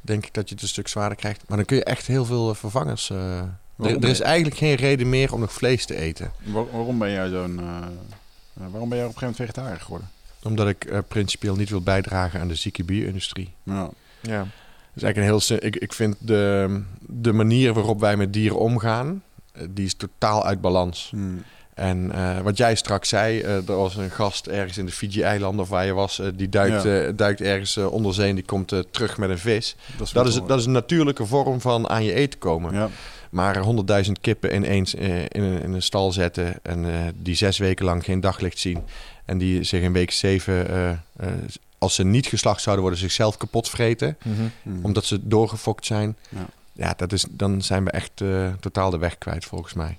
denk ik dat je het een stuk zwaarder krijgt. Maar dan kun je echt heel veel vervangers... Uh, er, er is eigenlijk geen reden meer om nog vlees te eten. Waar, waarom ben jij zo'n... Uh, waarom ben jij op een gegeven moment vegetariër geworden? Omdat ik uh, principieel niet wil bijdragen aan de zieke bio-industrie. Ja. ja. Dus eigenlijk een heel, ik, ik vind de, de manier waarop wij met dieren omgaan, die is totaal uit balans. Hmm. En uh, wat jij straks zei, uh, er was een gast ergens in de Fiji-eilanden of waar je was, uh, die duikt, ja. uh, duikt ergens uh, onder zee en die komt uh, terug met een vis. Dat is, dat, is, dat is een natuurlijke vorm van aan je eten komen. Ja. Maar honderdduizend kippen ineens uh, in, een, in een stal zetten en uh, die zes weken lang geen daglicht zien en die zich in week zeven... Uh, uh, als ze niet geslacht zouden worden, zichzelf kapot vreten. Mm-hmm. Mm-hmm. Omdat ze doorgefokt zijn. Ja, ja dat is, dan zijn we echt uh, totaal de weg kwijt, volgens mij.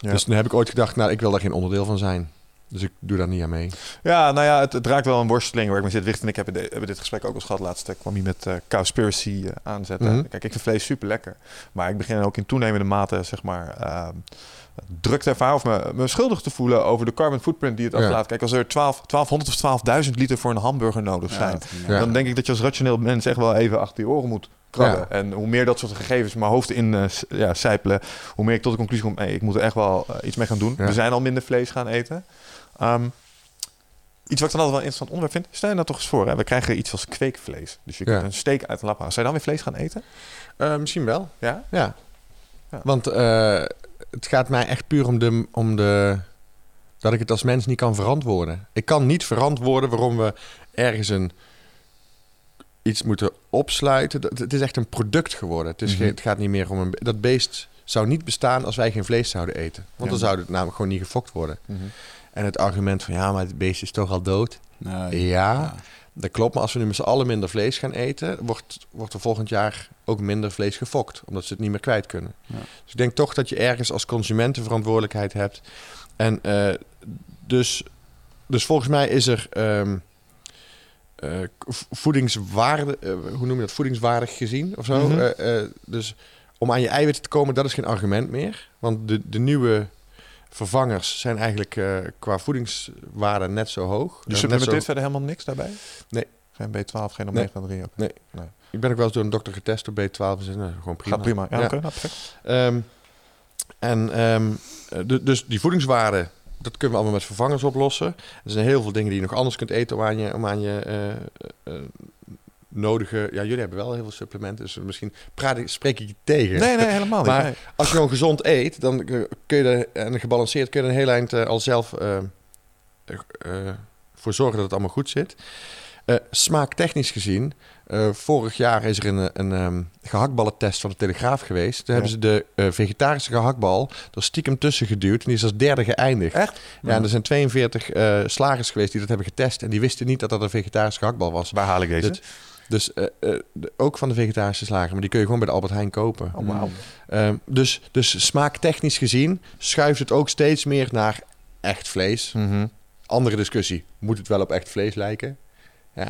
Ja. Dus nu heb ik ooit gedacht, nou, ik wil daar geen onderdeel van zijn. Dus ik doe daar niet aan mee. Ja, nou ja, het, het raakt wel een worsteling waar ik mee zit. Wicht en ik hebben, de, hebben dit gesprek ook al gehad laatst. Ik kwam hier met uh, Cowspiracy uh, aanzetten. Mm-hmm. Kijk, ik vind vlees super lekker. Maar ik begin ook in toenemende mate, zeg maar... Uh, druk te ervaren of me, me schuldig te voelen over de carbon footprint die het aflaat. Ja. Kijk, als er twaalfhonderd of twaalfduizend liter voor een hamburger nodig zijn, ja, ja. dan denk ik dat je als rationeel mens echt wel even achter je oren moet krabben. Ja. En hoe meer dat soort gegevens mijn hoofd in uh, ja, sijpelen, hoe meer ik tot de conclusie kom, hey, ik moet er echt wel uh, iets mee gaan doen. Ja. We zijn al minder vlees gaan eten. Um, Iets wat ik dan altijd wel een interessant onderwerp vind. Stel je dat toch eens voor. Hè? We krijgen iets als kweekvlees. Dus je kunt ja. een steak uit een lap halen. Zou je dan weer vlees gaan eten? Uh, misschien wel. Ja? Ja. ja. Want... Uh, het gaat mij echt puur om de, om de... dat ik het als mens niet kan verantwoorden. Ik kan niet verantwoorden waarom we ergens een iets moeten opsluiten. Dat, het is echt een product geworden. Het, is mm-hmm. geen, het gaat niet meer om een... Dat beest zou niet bestaan als wij geen vlees zouden eten. Want ja. dan zou het namelijk gewoon niet gefokt worden. Mm-hmm. En het argument van... ja, maar het beest is toch al dood? Nou, ja, ja, dat klopt. Maar als we nu met z'n allen minder vlees gaan eten... wordt, wordt er volgend jaar... ook minder vlees gefokt, omdat ze het niet meer kwijt kunnen. Ja. Dus ik denk toch dat je ergens als consumenten verantwoordelijkheid hebt. En uh, dus, dus volgens mij is er um, uh, voedingswaarde, uh, hoe noem je dat, voedingswaardig gezien of zo. Mm-hmm. Uh, uh, dus om aan je eiwitten te komen, dat is geen argument meer. Want de, de nieuwe vervangers zijn eigenlijk uh, qua voedingswaarde net zo hoog. Dus supplementeert zo... verder helemaal niks daarbij? Nee. Geen B twaalf, geen omega drie? Nee. Nee. Nee. Ik ben ook wel eens door een dokter getest op B twaalf. En nou, gewoon prima. Gaat prima. Ja, ja. Oké, nou, perfect. Um, en um, de, dus die voedingswaarde, dat kunnen we allemaal met vervangers oplossen. Er zijn heel veel dingen die je nog anders kunt eten om aan je... Om aan je uh, uh, nodige... Ja, jullie hebben wel heel veel supplementen, dus misschien praat ik, spreek ik je tegen. Nee, nee, helemaal niet. Maar nee. Als je gewoon gezond eet, dan kun je er, en gebalanceerd kun je er een heel eind uh, al zelf uh, uh, voor zorgen dat het allemaal goed zit. Uh, smaaktechnisch gezien, uh, vorig jaar is er een, een um, gehaktballentest van de Telegraaf geweest. Toen ja. hebben ze de uh, vegetarische gehaktbal er stiekem tussen geduwd en die is als derde geëindigd. Echt? Ja, en er zijn tweeënveertig uh, slagers geweest die dat hebben getest en die wisten niet dat dat een vegetarische gehaktbal was. Waar haal ik deze? Dat, Dus uh, uh, de, ook van de vegetarische slager. Maar die kun je gewoon bij de Albert Heijn kopen. Oh, wow. uh, dus, dus smaaktechnisch gezien schuift het ook steeds meer naar echt vlees. Mm-hmm. Andere discussie. Moet het wel op echt vlees lijken? Ja, uh,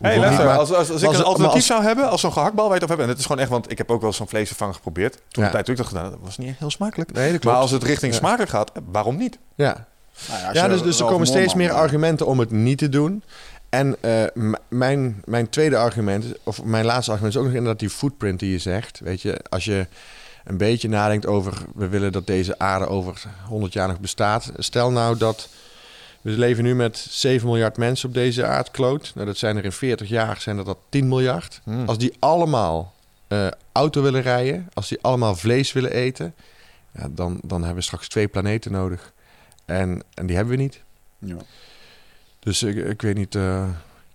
hey, luister, maar, als, als, als ik als, een alternatief als, zou hebben, als zo'n gehaktbal weet of hebben, en het is gewoon echt, want ik heb ook wel zo'n vleesvervanger geprobeerd. Toen ja. de tijd toen ik dat gedaan, dat was niet heel smakelijk. Nee, dat klopt. Maar als het richting ja. smakelijk gaat, waarom niet? Ja, nou ja, ja dus, dus er komen steeds meer argumenten om het niet te doen. En uh, m- mijn, mijn tweede argument, of mijn laatste argument, is ook nog inderdaad die footprint die je zegt. Weet je, als je een beetje nadenkt over, we willen dat deze aarde over honderd jaar nog bestaat. Stel nou dat, we leven nu met zeven miljard mensen op deze aardkloot. Nou, dat zijn er in veertig jaar, zijn dat tien miljard. Hmm. Als die allemaal uh, auto willen rijden, als die allemaal vlees willen eten, ja, dan, dan hebben we straks twee planeten nodig. En, en die hebben we niet. Ja. Dus ik, ik weet niet, uh,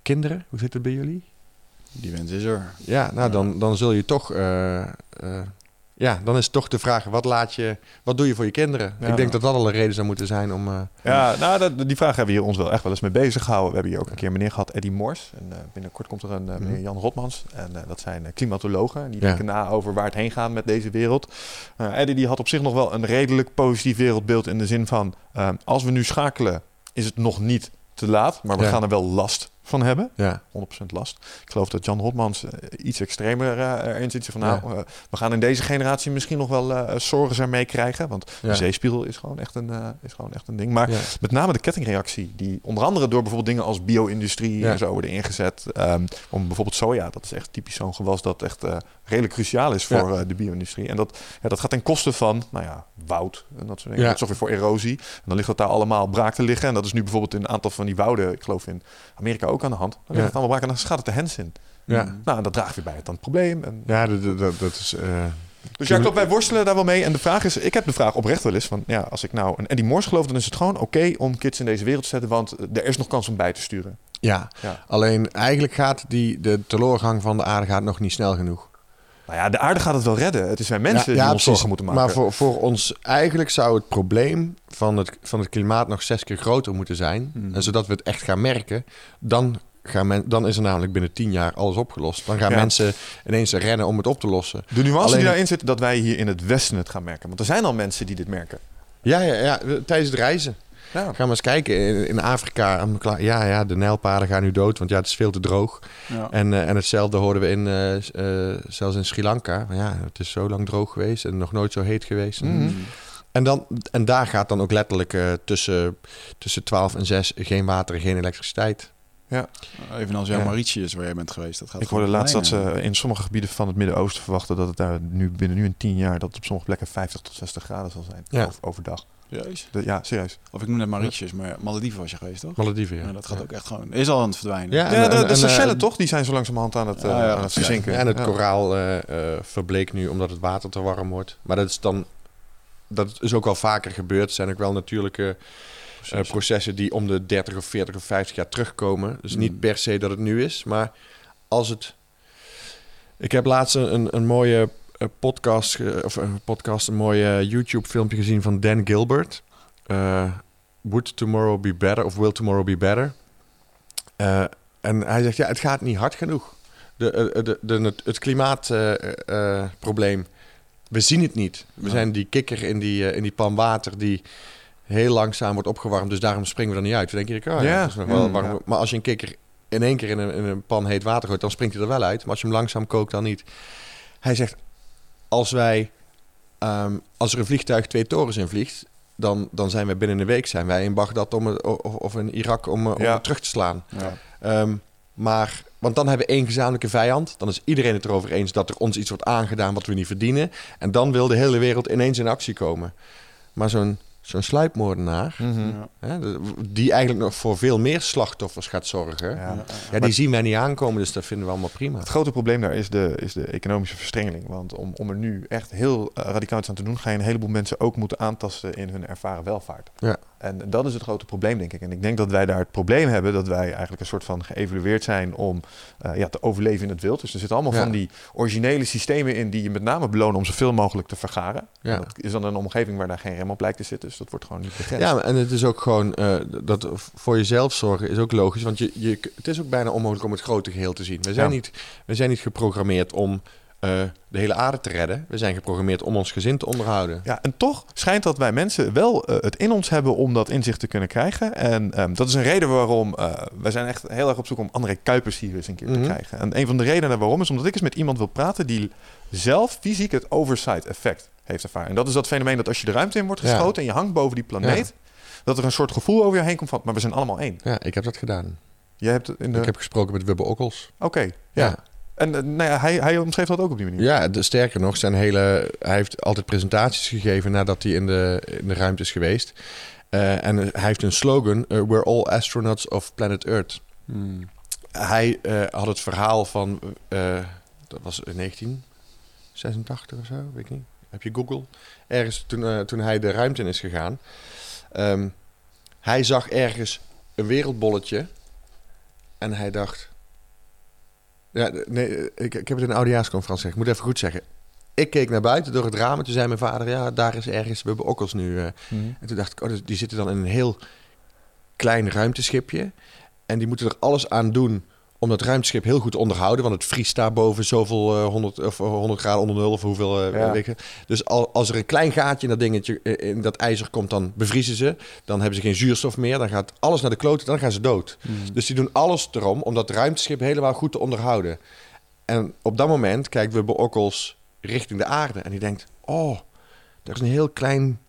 kinderen, hoe zit het bij jullie? Die wens is er. Ja, nou dan, dan zul je toch, uh, uh, ja, dan is toch de vraag, wat laat je, wat doe je voor je kinderen? Ja. Ik denk dat dat al een reden zou moeten zijn om... Uh, ja, nou dat, die vraag hebben we hier ons wel echt wel eens mee bezig gehouden. We hebben hier ook een keer meneer gehad, Eddie Moors. En uh, binnenkort komt er een uh, meneer Jan Rotmans. En uh, dat zijn uh, klimatologen. Die ja. denken na over waar het heen gaat met deze wereld. Uh, Eddie die had op zich nog wel een redelijk positief wereldbeeld in de zin van, uh, als we nu schakelen, is het nog niet te laat, maar we ja. gaan er wel last van hebben. Ja. honderd procent last. Ik geloof dat Jan Hotmans uh, iets extremer uh, erin zit. Van, nou, ja. uh, we gaan in deze generatie misschien nog wel uh, zorgen zijn meekrijgen. Want ja. de zeespiegel is gewoon echt een, uh, is gewoon echt een ding. Maar ja. met name de kettingreactie, die onder andere door bijvoorbeeld dingen als bio-industrie ja. en zo worden ingezet. Um, om bijvoorbeeld soja, dat is echt typisch zo'n gewas dat echt uh, redelijk cruciaal is voor ja. uh, de bio-industrie. En dat, ja, dat gaat ten koste van, nou ja, woud en dat soort dingen. Ja. Dat is ook weer voor erosie. En dan ligt dat daar allemaal braak te liggen. En dat is nu bijvoorbeeld in een aantal van die wouden, ik geloof in Amerika ook aan de hand. Dan ligt ja. het allemaal braak en dan gaat het de hens in. Ja. Nou, en dat draagt weer bij het aan het probleem. En... Ja, dat, dat, dat is... Uh... Dus ja, klopt, wij worstelen daar wel mee. En de vraag is, ik heb de vraag oprecht wel eens van, ja, als ik nou een Eddie Moors geloof, dan is het gewoon oké okay om kids in deze wereld te zetten, want er is nog kans om bij te sturen. Ja, ja. Alleen eigenlijk gaat die, de teloorgang van de aarde gaat nog niet snel genoeg. Nou ja, de aarde gaat het wel redden. Het is wij mensen ja, die ja, ons precies. zorgen moeten maken. Maar voor, voor ons eigenlijk zou het probleem van het, van het klimaat nog zes keer groter moeten zijn. Mm. En zodat we het echt gaan merken. Dan, gaan men, dan is er namelijk binnen tien jaar alles opgelost. Dan gaan ja. mensen ineens rennen om het op te lossen. De nuance Alleen... die daarin zit, dat wij hier in het Westen het gaan merken. Want er zijn al mensen die dit merken. Ja, ja, ja tijdens het reizen. Ja. Ga maar eens kijken. In, in Afrika, ja, ja, de nijlpaden gaan nu dood, want ja, het is veel te droog. Ja. En, uh, en hetzelfde hoorden we in, uh, uh, zelfs in Sri Lanka. Maar ja, het is zo lang droog geweest en nog nooit zo heet geweest. Mm. En, dan, en daar gaat dan ook letterlijk uh, tussen, tussen twaalf en zes geen water en geen elektriciteit. Ja. Evenals jouw ja. Mauritius, waar jij bent geweest. Dat gaat ik hoorde laatst dat ze in sommige gebieden van het Midden-Oosten verwachten dat het daar nu binnen nu een tien jaar dat het op sommige plekken vijftig tot zestig graden zal zijn ja. overdag. Serieus? De, ja, serieus. Of ik noem net Mauritius, maar Malediven was je geweest, toch? Malediven, ja. ja dat gaat ja. ook echt gewoon... Is al aan het verdwijnen. Ja, en, ja de, en, de Seychellen, uh, toch? Die zijn zo langzamerhand aan het, uh, ja, ja, aan het verzinken. Ja, en het ja. koraal uh, uh, verbleekt nu omdat het water te warm wordt. Maar dat is dan... Dat is ook wel vaker gebeurd. Er zijn ook wel natuurlijke uh, processen die om de dertig of veertig of vijftig jaar terugkomen. Dus mm. niet per se dat het nu is, maar als het... Ik heb laatst een, een mooie... Een podcast, of een podcast, een mooi YouTube-filmpje gezien van Dan Gilbert. Uh, Would tomorrow be better? Of will tomorrow be better? Uh, en hij zegt, ja, het gaat niet hard genoeg. De, de, de, de, het klimaatprobleem, uh, uh, we zien het niet. We zijn die kikker in die, uh, in die pan water die heel langzaam wordt opgewarmd. Dus daarom springen we er niet uit. We denken, oh, ja, ja. Dat is nog wel warm. Ja. Maar als je een kikker in één keer in een, in een pan heet water gooit, dan springt hij er wel uit. Maar als je hem langzaam kookt, dan niet. Hij zegt... als wij, um, als er een vliegtuig twee torens in vliegt, dan, dan zijn we binnen een week zijn wij in Bagdad om het, of, of in Irak om, om ja. het terug te slaan. Ja. Um, maar, want dan hebben we één gezamenlijke vijand. Dan is iedereen het erover eens dat er ons iets wordt aangedaan wat we niet verdienen. En dan wil de hele wereld ineens in actie komen. Maar zo'n Zo'n sluipmoordenaar, mm-hmm. hè, die eigenlijk nog voor veel meer slachtoffers gaat zorgen. Ja, ja, die maar, zien wij niet aankomen, dus dat vinden we allemaal prima. Het grote probleem daar is de, is de economische verstrengeling. Want om, om er nu echt heel uh, radicaal iets aan te doen, ga je een heleboel mensen ook moeten aantasten in hun ervaren welvaart. Ja. En dat is het grote probleem, denk ik. En ik denk dat wij daar het probleem hebben dat wij eigenlijk een soort van geëvalueerd zijn om uh, ja, te overleven in het wild. Dus er zitten allemaal ja. van die originele systemen in die je met name belonen om zoveel mogelijk te vergaren. Ja. Dat is dan een omgeving waar daar geen rem op lijkt te zitten. Dus dat wordt gewoon niet begrensd. Ja, en het is ook gewoon uh, dat voor jezelf zorgen is ook logisch. Want je, je, het is ook bijna onmogelijk om het grote geheel te zien. We zijn, ja. niet, we zijn niet geprogrammeerd om Uh, de hele aarde te redden. We zijn geprogrammeerd om ons gezin te onderhouden. Ja, en toch schijnt dat wij mensen wel uh, het in ons hebben om dat inzicht te kunnen krijgen. En um, dat is een reden waarom uh, wij zijn echt heel erg op zoek om André Kuipers hier eens een keer mm-hmm. te krijgen. En een van de redenen waarom is omdat ik eens met iemand wil praten die zelf fysiek het oversight effect heeft ervaren. En dat is dat fenomeen dat als je de ruimte in wordt geschoten ja. en je hangt boven die planeet, ja. dat er een soort gevoel over je heen komt van, maar we zijn allemaal één. Ja, ik heb dat gedaan. Jij hebt in de... Ik heb gesproken met Wubbe Okkels. Oké, okay, ja. ja. En nou ja, hij, hij omschreef dat ook op die manier. Ja, de, sterker nog, zijn hele, hij heeft altijd presentaties gegeven nadat hij in de, in de ruimte is geweest. Uh, en hij heeft een slogan, uh, we're all astronauts of planet Earth. Hmm. Hij uh, had het verhaal van, uh, dat was in negentien zesentachtig of zo, weet ik niet. Heb je Google? Ergens toen, uh, toen hij de ruimte in is gegaan. Um, hij zag ergens een wereldbolletje en hij dacht... Ja, nee, ik, ik heb het in een oudejaarsconferentie gezegd. Ik moet even goed zeggen. Ik keek naar buiten door het raam en toen zei mijn vader... ja, daar is ergens Wubbe Okkels nu. Uh. Mm. En toen dacht ik, oh, die zitten dan in een heel klein ruimteschipje. En die moeten er alles aan doen om dat ruimteschip heel goed te onderhouden. Want het vriest daar boven zoveel uh, honderd, of honderd graden onder nul of hoeveel. Uh, ja. weet ik. Dus al, als er een klein gaatje in dat dingetje, in dat ijzer komt, dan bevriezen ze. Dan hebben ze geen zuurstof meer. Dan gaat alles naar de kloten, dan gaan ze dood. Mm. Dus die doen alles erom om dat ruimteschip helemaal goed te onderhouden. En op dat moment kijken we bij Okkels richting de aarde. En die denkt, oh, er is een heel klein,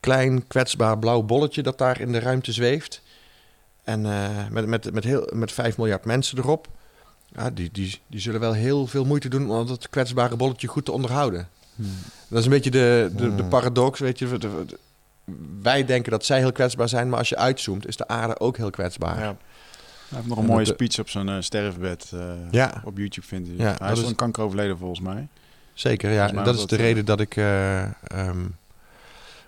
klein kwetsbaar blauw bolletje dat daar in de ruimte zweeft. En uh, met, met, met, heel, met vijf miljard mensen erop. Ja, die, die, die zullen wel heel veel moeite doen om dat kwetsbare bolletje goed te onderhouden. Hmm. Dat is een beetje de, de, de paradox. Weet je? De, de, de, wij denken dat zij heel kwetsbaar zijn, maar als je uitzoomt, is de aarde ook heel kwetsbaar. Ja. Hij heeft nog een en mooie de, speech op zijn uh, sterfbed uh, ja. op YouTube vindt hij. Ja, hij is van kanker overleden volgens mij. Zeker, ja. Mij dat is dat de uh, reden dat ik uh, um,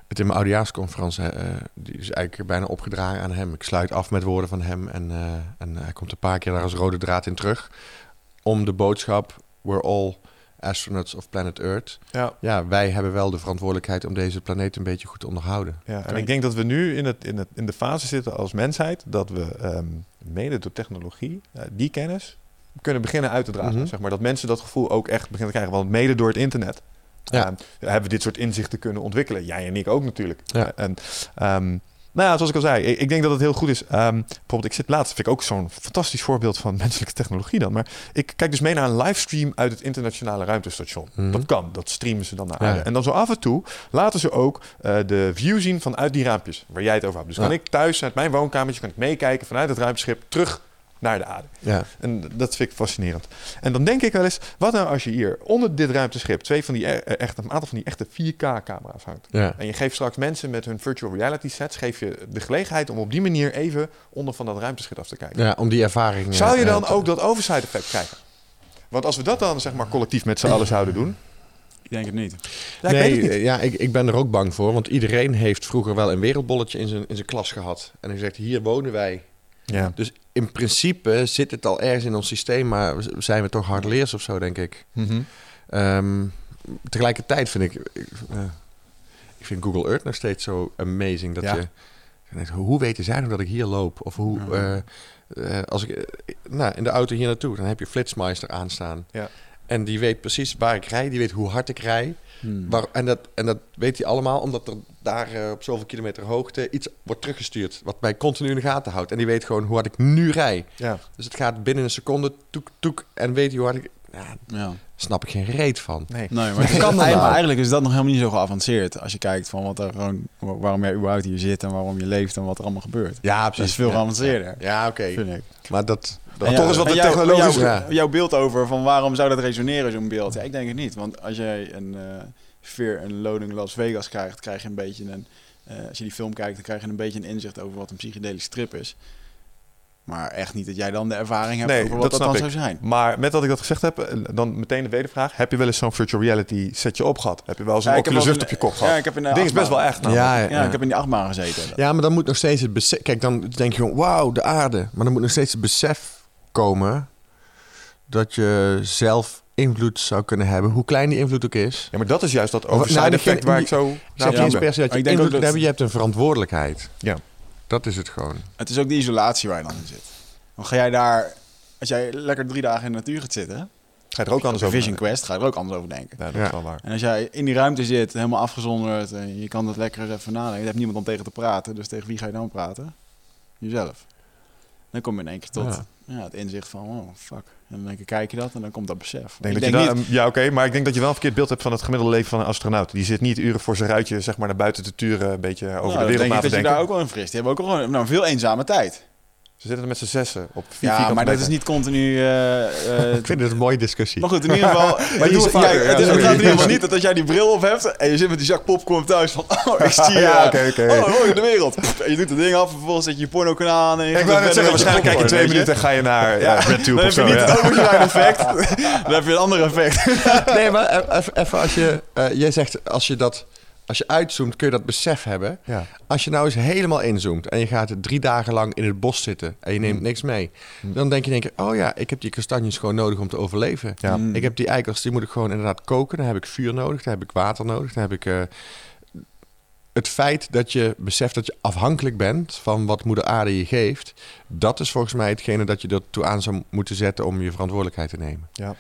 het in mijn oudejaarsconferentie, uh, die is eigenlijk bijna opgedragen aan hem. Ik sluit af met woorden van hem en, uh, en hij komt een paar keer daar als rode draad in terug. Om de boodschap, we're all astronauts of planet Earth. Ja. ja, wij hebben wel de verantwoordelijkheid om deze planeet een beetje goed te onderhouden. Ja, en ik denk dat we nu in, het, in, het, in de fase zitten als mensheid dat we um, mede door technologie uh, die kennis kunnen beginnen uit te dragen. Mm-hmm. Zeg maar, dat mensen dat gevoel ook echt beginnen te krijgen. Want mede door het internet. Ja. Uh, hebben we dit soort inzichten kunnen ontwikkelen. Jij en ik ook natuurlijk. Ja. En, um, nou ja, zoals ik al zei, ik, ik denk dat het heel goed is. Um, bijvoorbeeld, ik zit laatst, vind ik ook zo'n fantastisch voorbeeld van menselijke technologie dan. Maar ik kijk dus mee naar een livestream uit het internationale ruimtestation. Mm-hmm. Dat kan, dat streamen ze dan naar aarde. Ja. En dan zo af en toe laten ze ook uh, de view zien vanuit die raampjes waar jij het over hebt. Dus ja. kan ik thuis uit mijn woonkamertje kan ik meekijken vanuit het ruimteschip terug naar de aarde. Ja. En dat vind ik fascinerend. En dan denk ik wel eens, wat nou als je hier onder dit ruimteschip twee van die echt een aantal van die echte vier K-camera's hangt. Ja. En je geeft straks mensen met hun virtual reality sets geef je de gelegenheid om op die manier even onder van dat ruimteschip af te kijken. Ja, om die ervaring. Zou je dan ook dat oversight effect krijgen? Want als we dat dan zeg maar collectief met z'n allen zouden doen. Ik denk het niet. Ja, ik nee, het niet. Ja, ik, ik ben er ook bang voor, want iedereen heeft vroeger wel een wereldbolletje in zijn in zijn klas gehad en hij zegt hier wonen wij. Ja. Dus in principe zit het al ergens in ons systeem, maar zijn we toch hardleers of zo, denk ik. Mm-hmm. Um, tegelijkertijd vind ik... Ik, uh, ik vind Google Earth nog steeds zo amazing. Dat ja. je, je denkt, hoe weten zij nou dat ik hier loop? Of hoe... Ja. Uh, uh, als ik, uh, nou, in de auto hier naartoe, dan heb je Flitsmeister aanstaan. Ja. En die weet precies waar ik rij. Die weet hoe hard ik rij. Hmm. Waar, en, dat, en dat weet hij allemaal, omdat er daar uh, op zoveel kilometer hoogte iets wordt teruggestuurd. Wat mij continu in de gaten houdt. En die weet gewoon hoe hard ik nu rij. Ja. Dus het gaat binnen een seconde, toek, toek. En weet hij hoe hard ik... Ja, ja. Snap ik geen reet van. Nee, nee maar, kan nee. Nou? Maar eigenlijk is dat nog helemaal niet zo geavanceerd. Als je kijkt van wat er gewoon, waarom jij überhaupt hier zit en waarom je leeft en wat er allemaal gebeurt. Ja, precies. Dat is veel geavanceerder. Ja, ja oké. Okay. Maar dat, dat ja, toch is wat de technologie. Jou, ja. Jouw beeld over van waarom zou dat resoneren, zo'n beeld? Ja, ik denk het niet. Want als jij een uh, Fear and Loathing Las Vegas krijgt, krijg je een beetje een... Uh, als je die film kijkt, dan krijg je een beetje een inzicht over wat een psychedelische trip is. Maar echt niet dat jij dan de ervaring hebt nee, over wat dat, dat dan zou zijn. Maar met dat ik dat gezegd heb, dan meteen de wedervraag. Heb je wel eens zo'n virtual reality setje op gehad? Heb je wel zo'n ja, Oculus Rift op je kop gehad? Ja, ik heb in de Ding achtbaan. Is best wel echt. Nou. Ja, ja, ja, ja, ik heb in die achtbaan gezeten. Ja, maar dan moet nog steeds het besef... Kijk, dan denk je gewoon, wauw, de aarde. Maar dan moet nog steeds het besef komen dat je zelf invloed zou kunnen hebben, hoe klein die invloed ook is. Ja, maar dat is juist dat overside effect waar ik zo... Nou, ja, ja, dat je invloed dat... hebben, je hebt een verantwoordelijkheid. Ja. Dat is het gewoon. Het is ook de isolatie waar je dan in zit. Want ga jij daar... Als jij lekker drie dagen in de natuur gaat zitten... Ga je er ook anders over denken. Vision Quest, ga je er ook anders over denken. Ja, dat ja. is wel waar. En als jij in die ruimte zit, helemaal afgezonderd... en je kan dat lekker eens even nadenken... je hebt niemand om tegen te praten, dus tegen wie ga je dan praten? Jezelf. Dan kom je in één keer tot... Ja. Ja, het inzicht van, oh, fuck. En dan denk ik, kijk je dat en dan komt dat besef. Denk ik dat denk je niet... dan, ja, oké, okay, maar ik denk dat je wel een verkeerd beeld hebt van het gemiddelde leven van een astronaut. Die zit niet uren voor zijn ruitje, zeg maar, naar buiten te turen, een beetje over nou, de wereld na te denken. Ik denk dat je daar ook wel in frist. Die hebben ook gewoon nou, een veel eenzame tijd. Ze zitten er met z'n zessen op vier Ja, maar dat tijd. Is niet continu... Uh, uh, ik vind het een mooie discussie. Maar goed, in ieder geval... maar je vaker, ja, het, ja, het gaat in ieder geval niet dat als jij die bril op hebt... en je zit met die zak popcorn thuis van... oh, ik zie je. Ja, okay, okay. Oh, mooi, de wereld. En je doet het ding af en vervolgens zet je je porno-kanaal aan... En je ik wou net zeggen, waarschijnlijk kijk je twee minuten... Je? En ga je naar ja, ja, RedTube of zo. Dan heb je niet ja. het overgewaaide effect. Dan heb je een ander effect. Nee, maar even als je... Uh, jij zegt, als je dat... Als je uitzoomt, kun je dat besef hebben. Ja. Als je nou eens helemaal inzoomt... en je gaat drie dagen lang in het bos zitten... en je neemt mm. niks mee... Mm. dan denk je denk ik... oh ja, ik heb die kastanjes gewoon nodig om te overleven. Ja. Mm. Ik heb die eikels, die moet ik gewoon inderdaad koken. Dan heb ik vuur nodig, dan heb ik water nodig. Dan heb ik uh, het feit dat je beseft dat je afhankelijk bent... van wat moeder aarde je geeft... dat is volgens mij hetgene dat je ertoe aan zou moeten zetten... om je verantwoordelijkheid te nemen. Ja.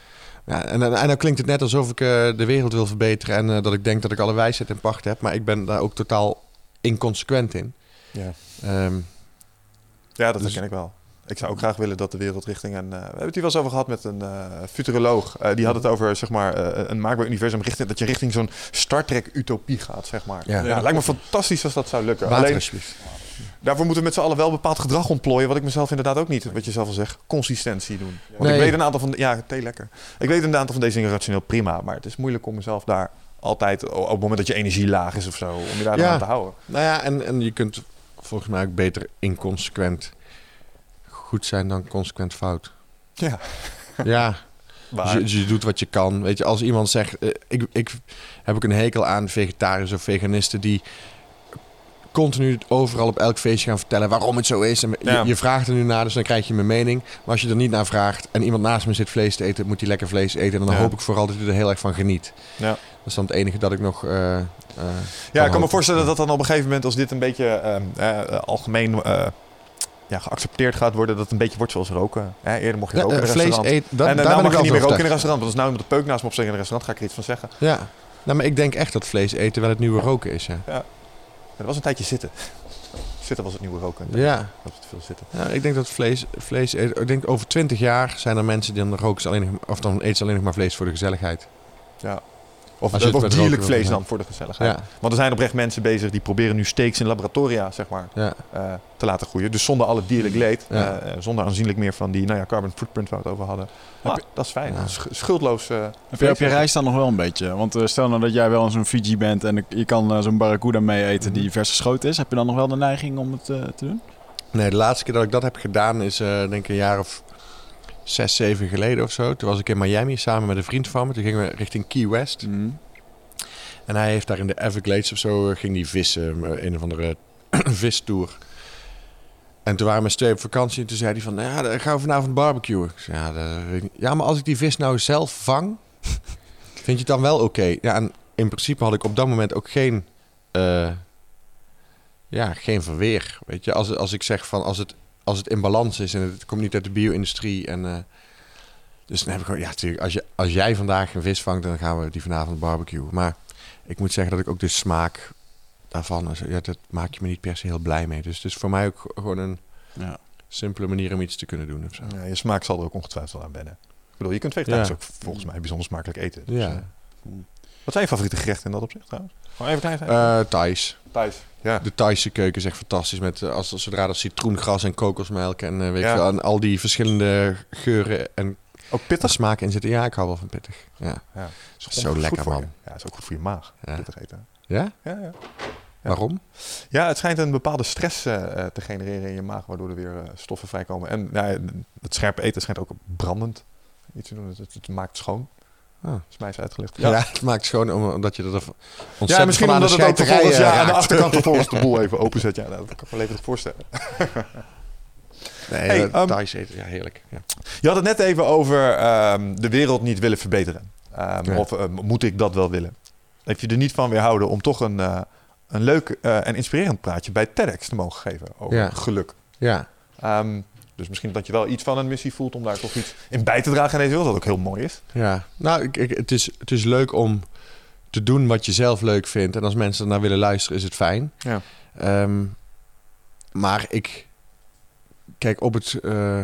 Ja, en, en nou klinkt het net alsof ik uh, de wereld wil verbeteren... en uh, dat ik denk dat ik alle wijsheid in pacht heb... maar ik ben daar ook totaal inconsequent in. Ja, um, ja dat dus... herken ik wel. Ik zou ook graag willen dat de wereld richting... een uh, we hebben het hier wel eens over gehad met een uh, futuroloog. Uh, die had het over zeg maar, uh, een maakbaar universum... richting, dat je richting zo'n Star Trek-utopie gaat. Zeg maar. Ja. Ja, lijkt me fantastisch als dat zou lukken. Water, Alleen, daarvoor moeten we met z'n allen wel bepaald gedrag ontplooien... wat ik mezelf inderdaad ook niet, wat je zelf al zegt... consistentie doen. Want nee. ik weet een aantal van... De, ja, thee lekker. Ik weet een aantal van deze dingen rationeel prima... maar het is moeilijk om mezelf daar altijd... op het moment dat je energie laag is of zo... om je daar ja. aan te houden. Nou ja, en, en je kunt volgens mij ook beter inconsequent... goed zijn dan consequent fout. Ja. Ja. Dus je, dus je doet wat je kan. Weet je, als iemand zegt... Uh, ik, ik heb ook een hekel aan vegetariërs of veganisten... die continu overal op elk feestje gaan vertellen... waarom het zo is. En ja. je, je vraagt er nu naar, dus dan krijg je mijn mening. Maar als je er niet naar vraagt... en iemand naast me zit vlees te eten... moet hij lekker vlees eten. En dan ja. hoop ik vooral dat hij er heel erg van geniet. Ja. Dat is dan het enige dat ik nog... Uh, uh, ja, ik kan me voorstellen dat dat dan op een gegeven moment... als dit een beetje uh, uh, algemeen... Uh, Ja, geaccepteerd gaat worden dat het een beetje wordt zoals roken. Hè, eerder mocht je roken ja, in een restaurant. Eet, dat, en daarna mag je niet meer roken in een restaurant. Want als nou iemand de peuk naast me op zich in een restaurant, ga ik er iets van zeggen. Ja, nou, maar ik denk echt dat vlees eten wel het nieuwe roken is. Hè? Ja. ja, dat was een tijdje zitten. Zitten was het nieuwe roken. Ja. Dat was veel zitten. Ja, ik denk dat vlees, vlees eten... Ik denk over twintig jaar zijn er mensen die dan roken alleen nog, of dan eten ze alleen nog maar vlees voor de gezelligheid. Ja. Of als je wordt dierlijk vlees dan voor de gezelligheid. Ja. Want er zijn oprecht mensen bezig die proberen nu steaks in laboratoria zeg maar, ja. uh, te laten groeien. Dus zonder al het dierlijk leed. Ja. Uh, zonder aanzienlijk meer van die nou ja, carbon footprint waar we het over hadden. Maar, je, dat is fijn. Ja. Schuldloos. Uh, heb je op je reis dan nog wel een beetje? Want uh, stel nou dat jij wel in zo'n Fiji bent en je kan uh, zo'n barracuda mee eten die vers geschoten is. Heb je dan nog wel de neiging om het uh, te doen? Nee, de laatste keer dat ik dat heb gedaan is uh, denk ik een jaar of... zes, zeven geleden of zo. Toen was ik in Miami samen met een vriend van me. Toen gingen we richting Key West. Mm. En hij heeft daar in de Everglades of zo... ging die vissen, een of andere vistour. En toen waren we met twee op vakantie. En toen zei hij van... ja, dan gaan we vanavond barbecuen. Ik zei, ja, dat... ja, maar als ik die vis nou zelf vang... vind je het dan wel oké? Okay? Ja, en in principe had ik op dat moment ook geen... Uh, ja, geen verweer. Weet je, als, als ik zeg van... als het Als het in balans is en het komt niet uit de bio-industrie. En, uh, dus dan heb ik gewoon... Ja, natuurlijk, als, je, als jij vandaag een vis vangt... dan gaan we die vanavond barbecuen. Maar ik moet zeggen dat ik ook de smaak daarvan... Ja, dat maak je me niet per se heel blij mee. Dus het is voor mij ook gewoon een ja. simpele manier om iets te kunnen doen. Of zo. Ja, je smaak zal er ook ongetwijfeld aan wennen. bedoel, je kunt vegetarisch ja. ook volgens mij bijzonder smakelijk eten. Dus, ja. uh, wat zijn je favoriete gerechten in dat opzicht trouwens? Gewoon even klein zijn. Uh, Thais. Thais. Ja. De Thaise keuken is echt fantastisch. Met, als, als, zodra dat citroengras en kokosmelk en, uh, weet ja. je, en al die verschillende geuren en ook pittig smaak in zitten. Ja, ik hou wel van pittig. Ja. Ja. Is is zo lekker, man. Je. Ja, is ook goed voor je maag. Ja. Pittig eten. Ja? Ja, ja. Ja. Waarom? Ja, het schijnt een bepaalde stress uh, te genereren in je maag, waardoor er weer uh, stoffen vrijkomen. En nou, het scherpe eten schijnt ook brandend iets te doen. Het, het, het maakt schoon. Ah. Dat is mij eens uitgelegd. Ja. ja, het maakt schoon omdat je dat er ontzettend ja, misschien van aan de scheiterijen raakt. Ja, aan de achterkant vervolgens de boel even openzet. Ja, dat kan ik me levendig voorstellen. Nee, hey, um, Thais eten, ja, heerlijk. Ja. Je had het net even over um, de wereld niet willen verbeteren. Um, ja. Of uh, moet ik dat wel willen? Heb je er niet van weerhouden om toch een... Uh, een leuk uh, en inspirerend praatje bij TEDx te mogen geven over ja. geluk. Ja. Um, dus misschien dat je wel iets van een missie voelt om daar toch iets in bij te dragen in deze wereld, dat ook heel mooi is. Ja, nou, ik, ik, het, is, het is leuk om te doen wat je zelf leuk vindt. En als mensen ernaar willen luisteren, is het fijn. Ja. Um, maar ik... Kijk, op, het, uh,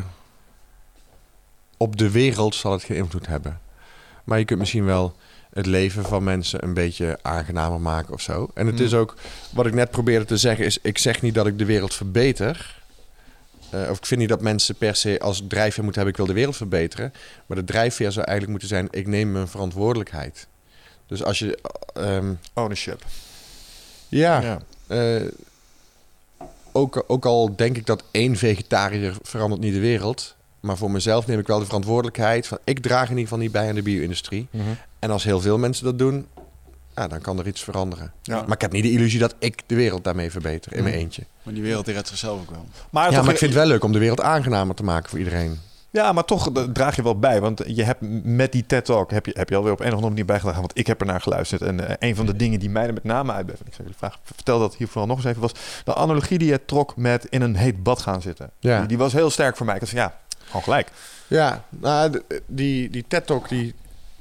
op de wereld zal het geen invloed hebben. Maar je kunt misschien wel... het leven van mensen een beetje aangenamer maken of zo. En het hmm. is ook... wat ik net probeerde te zeggen is... ik zeg niet dat ik de wereld verbeter. Uh, of ik vind niet dat mensen per se als drijfveer moeten hebben... ik wil de wereld verbeteren. Maar de drijfveer zou eigenlijk moeten zijn... ik neem mijn verantwoordelijkheid. Dus als je... Um, Ownership. Ja. ja. Uh, ook, ook al denk ik dat één vegetariër verandert niet de wereld... maar voor mezelf neem ik wel de verantwoordelijkheid... van ik draag in ieder geval niet bij aan de bio-industrie... Mm-hmm. En als heel veel mensen dat doen, ja, dan kan er iets veranderen. Ja. Maar ik heb niet de illusie dat ik de wereld daarmee verbeter in mijn eentje. Maar die wereld redt zichzelf ook wel. Maar, ja, maar ik vind het wel leuk om de wereld aangenamer te maken voor iedereen. Ja, maar toch draag je wel bij. Want je hebt met die TED-talk heb je, heb je alweer op een of andere manier bijgedragen. Want ik heb ernaar geluisterd. En uh, een van de dingen die mij er met name uit... Ik zou jullie vragen, vertel dat hier vooral nog eens even... was de analogie die je trok met in een heet bad gaan zitten. Ja. Die, die was heel sterk voor mij. Ik dacht, ja, gewoon gelijk. Ja, nou, die, die TED-talk... die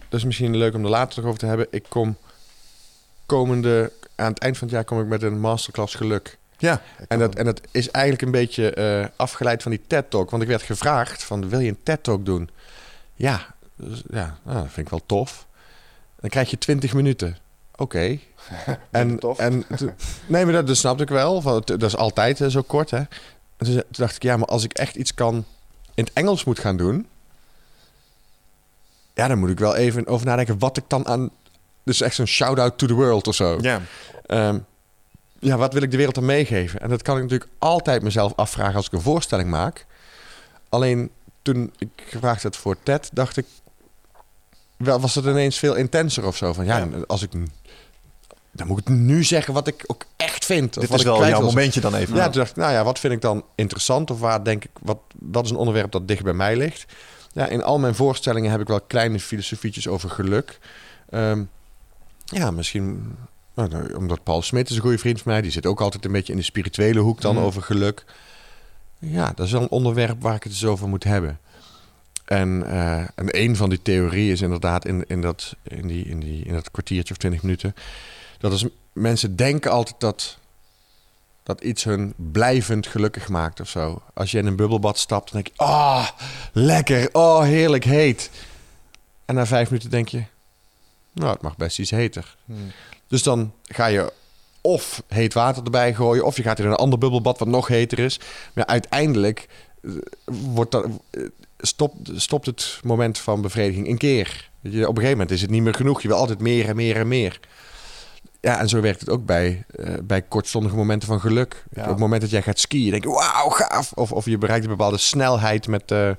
dat is misschien leuk om er later nog over te hebben. Ik kom komende... Aan het eind van het jaar kom ik met een masterclass geluk. Ja. En dat, en dat is eigenlijk een beetje uh, afgeleid van die TED-talk. Want ik werd gevraagd van... wil je een TED-talk doen? Ja. Dus, ja, nou, dat vind ik wel tof. Dan krijg je twintig minuten. Oké. Okay. en, en nee, maar dat, dat snapte ik wel. Van, dat is altijd uh, zo kort, hè. En toen, toen dacht ik... ja, maar als ik echt iets kan... in het Engels moet gaan doen... ja, dan moet ik wel even over nadenken wat ik dan aan... Dus echt zo'n shout-out to the world of zo. Ja. Um, ja, wat wil ik de wereld dan meegeven? En dat kan ik natuurlijk altijd mezelf afvragen als ik een voorstelling maak. Alleen toen ik gevraagd werd voor TED, dacht ik... wel, was het ineens veel intenser of zo. Van ja, ja. als ik... dan moet ik nu zeggen wat ik ook echt vind. Dit is wel jouw momentje dan even. Ja, toen dacht ik, nou ja, wat vind ik dan interessant? Of waar denk ik... wat, wat is een onderwerp dat dicht bij mij ligt... Ja, in al mijn voorstellingen heb ik wel kleine filosofietjes over geluk. Um, ja, misschien... Nou, omdat Paul Smit is een goede vriend van mij. Die zit ook altijd een beetje in de spirituele hoek dan mm. over geluk. Ja, dat is wel een onderwerp waar ik het zo over moet hebben. En, uh, en een van die theorieën is inderdaad in, in, dat, in, die, in, die, in dat kwartiertje of twintig minuten... dat als mensen denken altijd dat... dat iets hun blijvend gelukkig maakt of zo. Als je in een bubbelbad stapt, dan denk je... oh, lekker, oh, heerlijk heet. En na vijf minuten denk je... nou, het mag best iets heter. Hmm. Dus dan ga je of heet water erbij gooien... of je gaat in een ander bubbelbad wat nog heter is. Maar ja, uiteindelijk wordt dat, stopt, stopt het moment van bevrediging een keer. Op een gegeven moment is het niet meer genoeg. Je wil altijd meer en meer en meer. Ja, en zo werkt het ook bij, uh, bij kortstondige momenten van geluk. Ja. Op het moment dat jij gaat skiën, denk je, wauw, gaaf. Of, of je bereikt een bepaalde snelheid met, uh,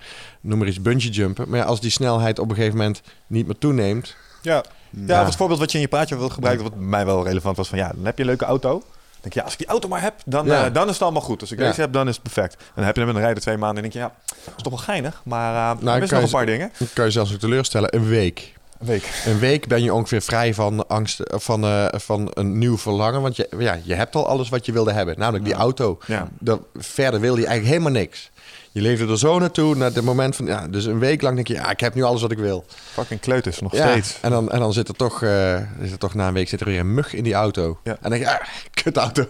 noem maar iets, bungee jumpen. Maar ja, als die snelheid op een gegeven moment niet meer toeneemt... Ja, ja, ja. Het voorbeeld wat je in je praatje wil gebruiken, wat mij wel relevant was, van ja, dan heb je een leuke auto. Dan denk je, ja, als ik die auto maar heb, dan, ja. uh, dan is het allemaal goed. Als ik ja. deze heb, dan is het perfect. En dan heb je hem in de rijden twee maanden en denk je, ja, dat is toch wel geinig. Maar uh, nou, er is nog je, een paar dingen. Dan kan je zelfs ook teleurstellen, een week... Week. Een week ben je ongeveer vrij van angst van, uh, van een nieuw verlangen. Want je, ja, je hebt al alles wat je wilde hebben. Namelijk ja. die auto. Ja. Dat, verder wilde je eigenlijk helemaal niks. Je leefde er zo naartoe. Naar het moment van, ja, dus een week lang denk je, ja, ik heb nu alles wat ik wil. Fucking kleuters nog ja. steeds. En dan, en dan zit er toch, uh, is er toch na een week zit er weer een mug in die auto. Ja. En dan denk je, ah, kut auto.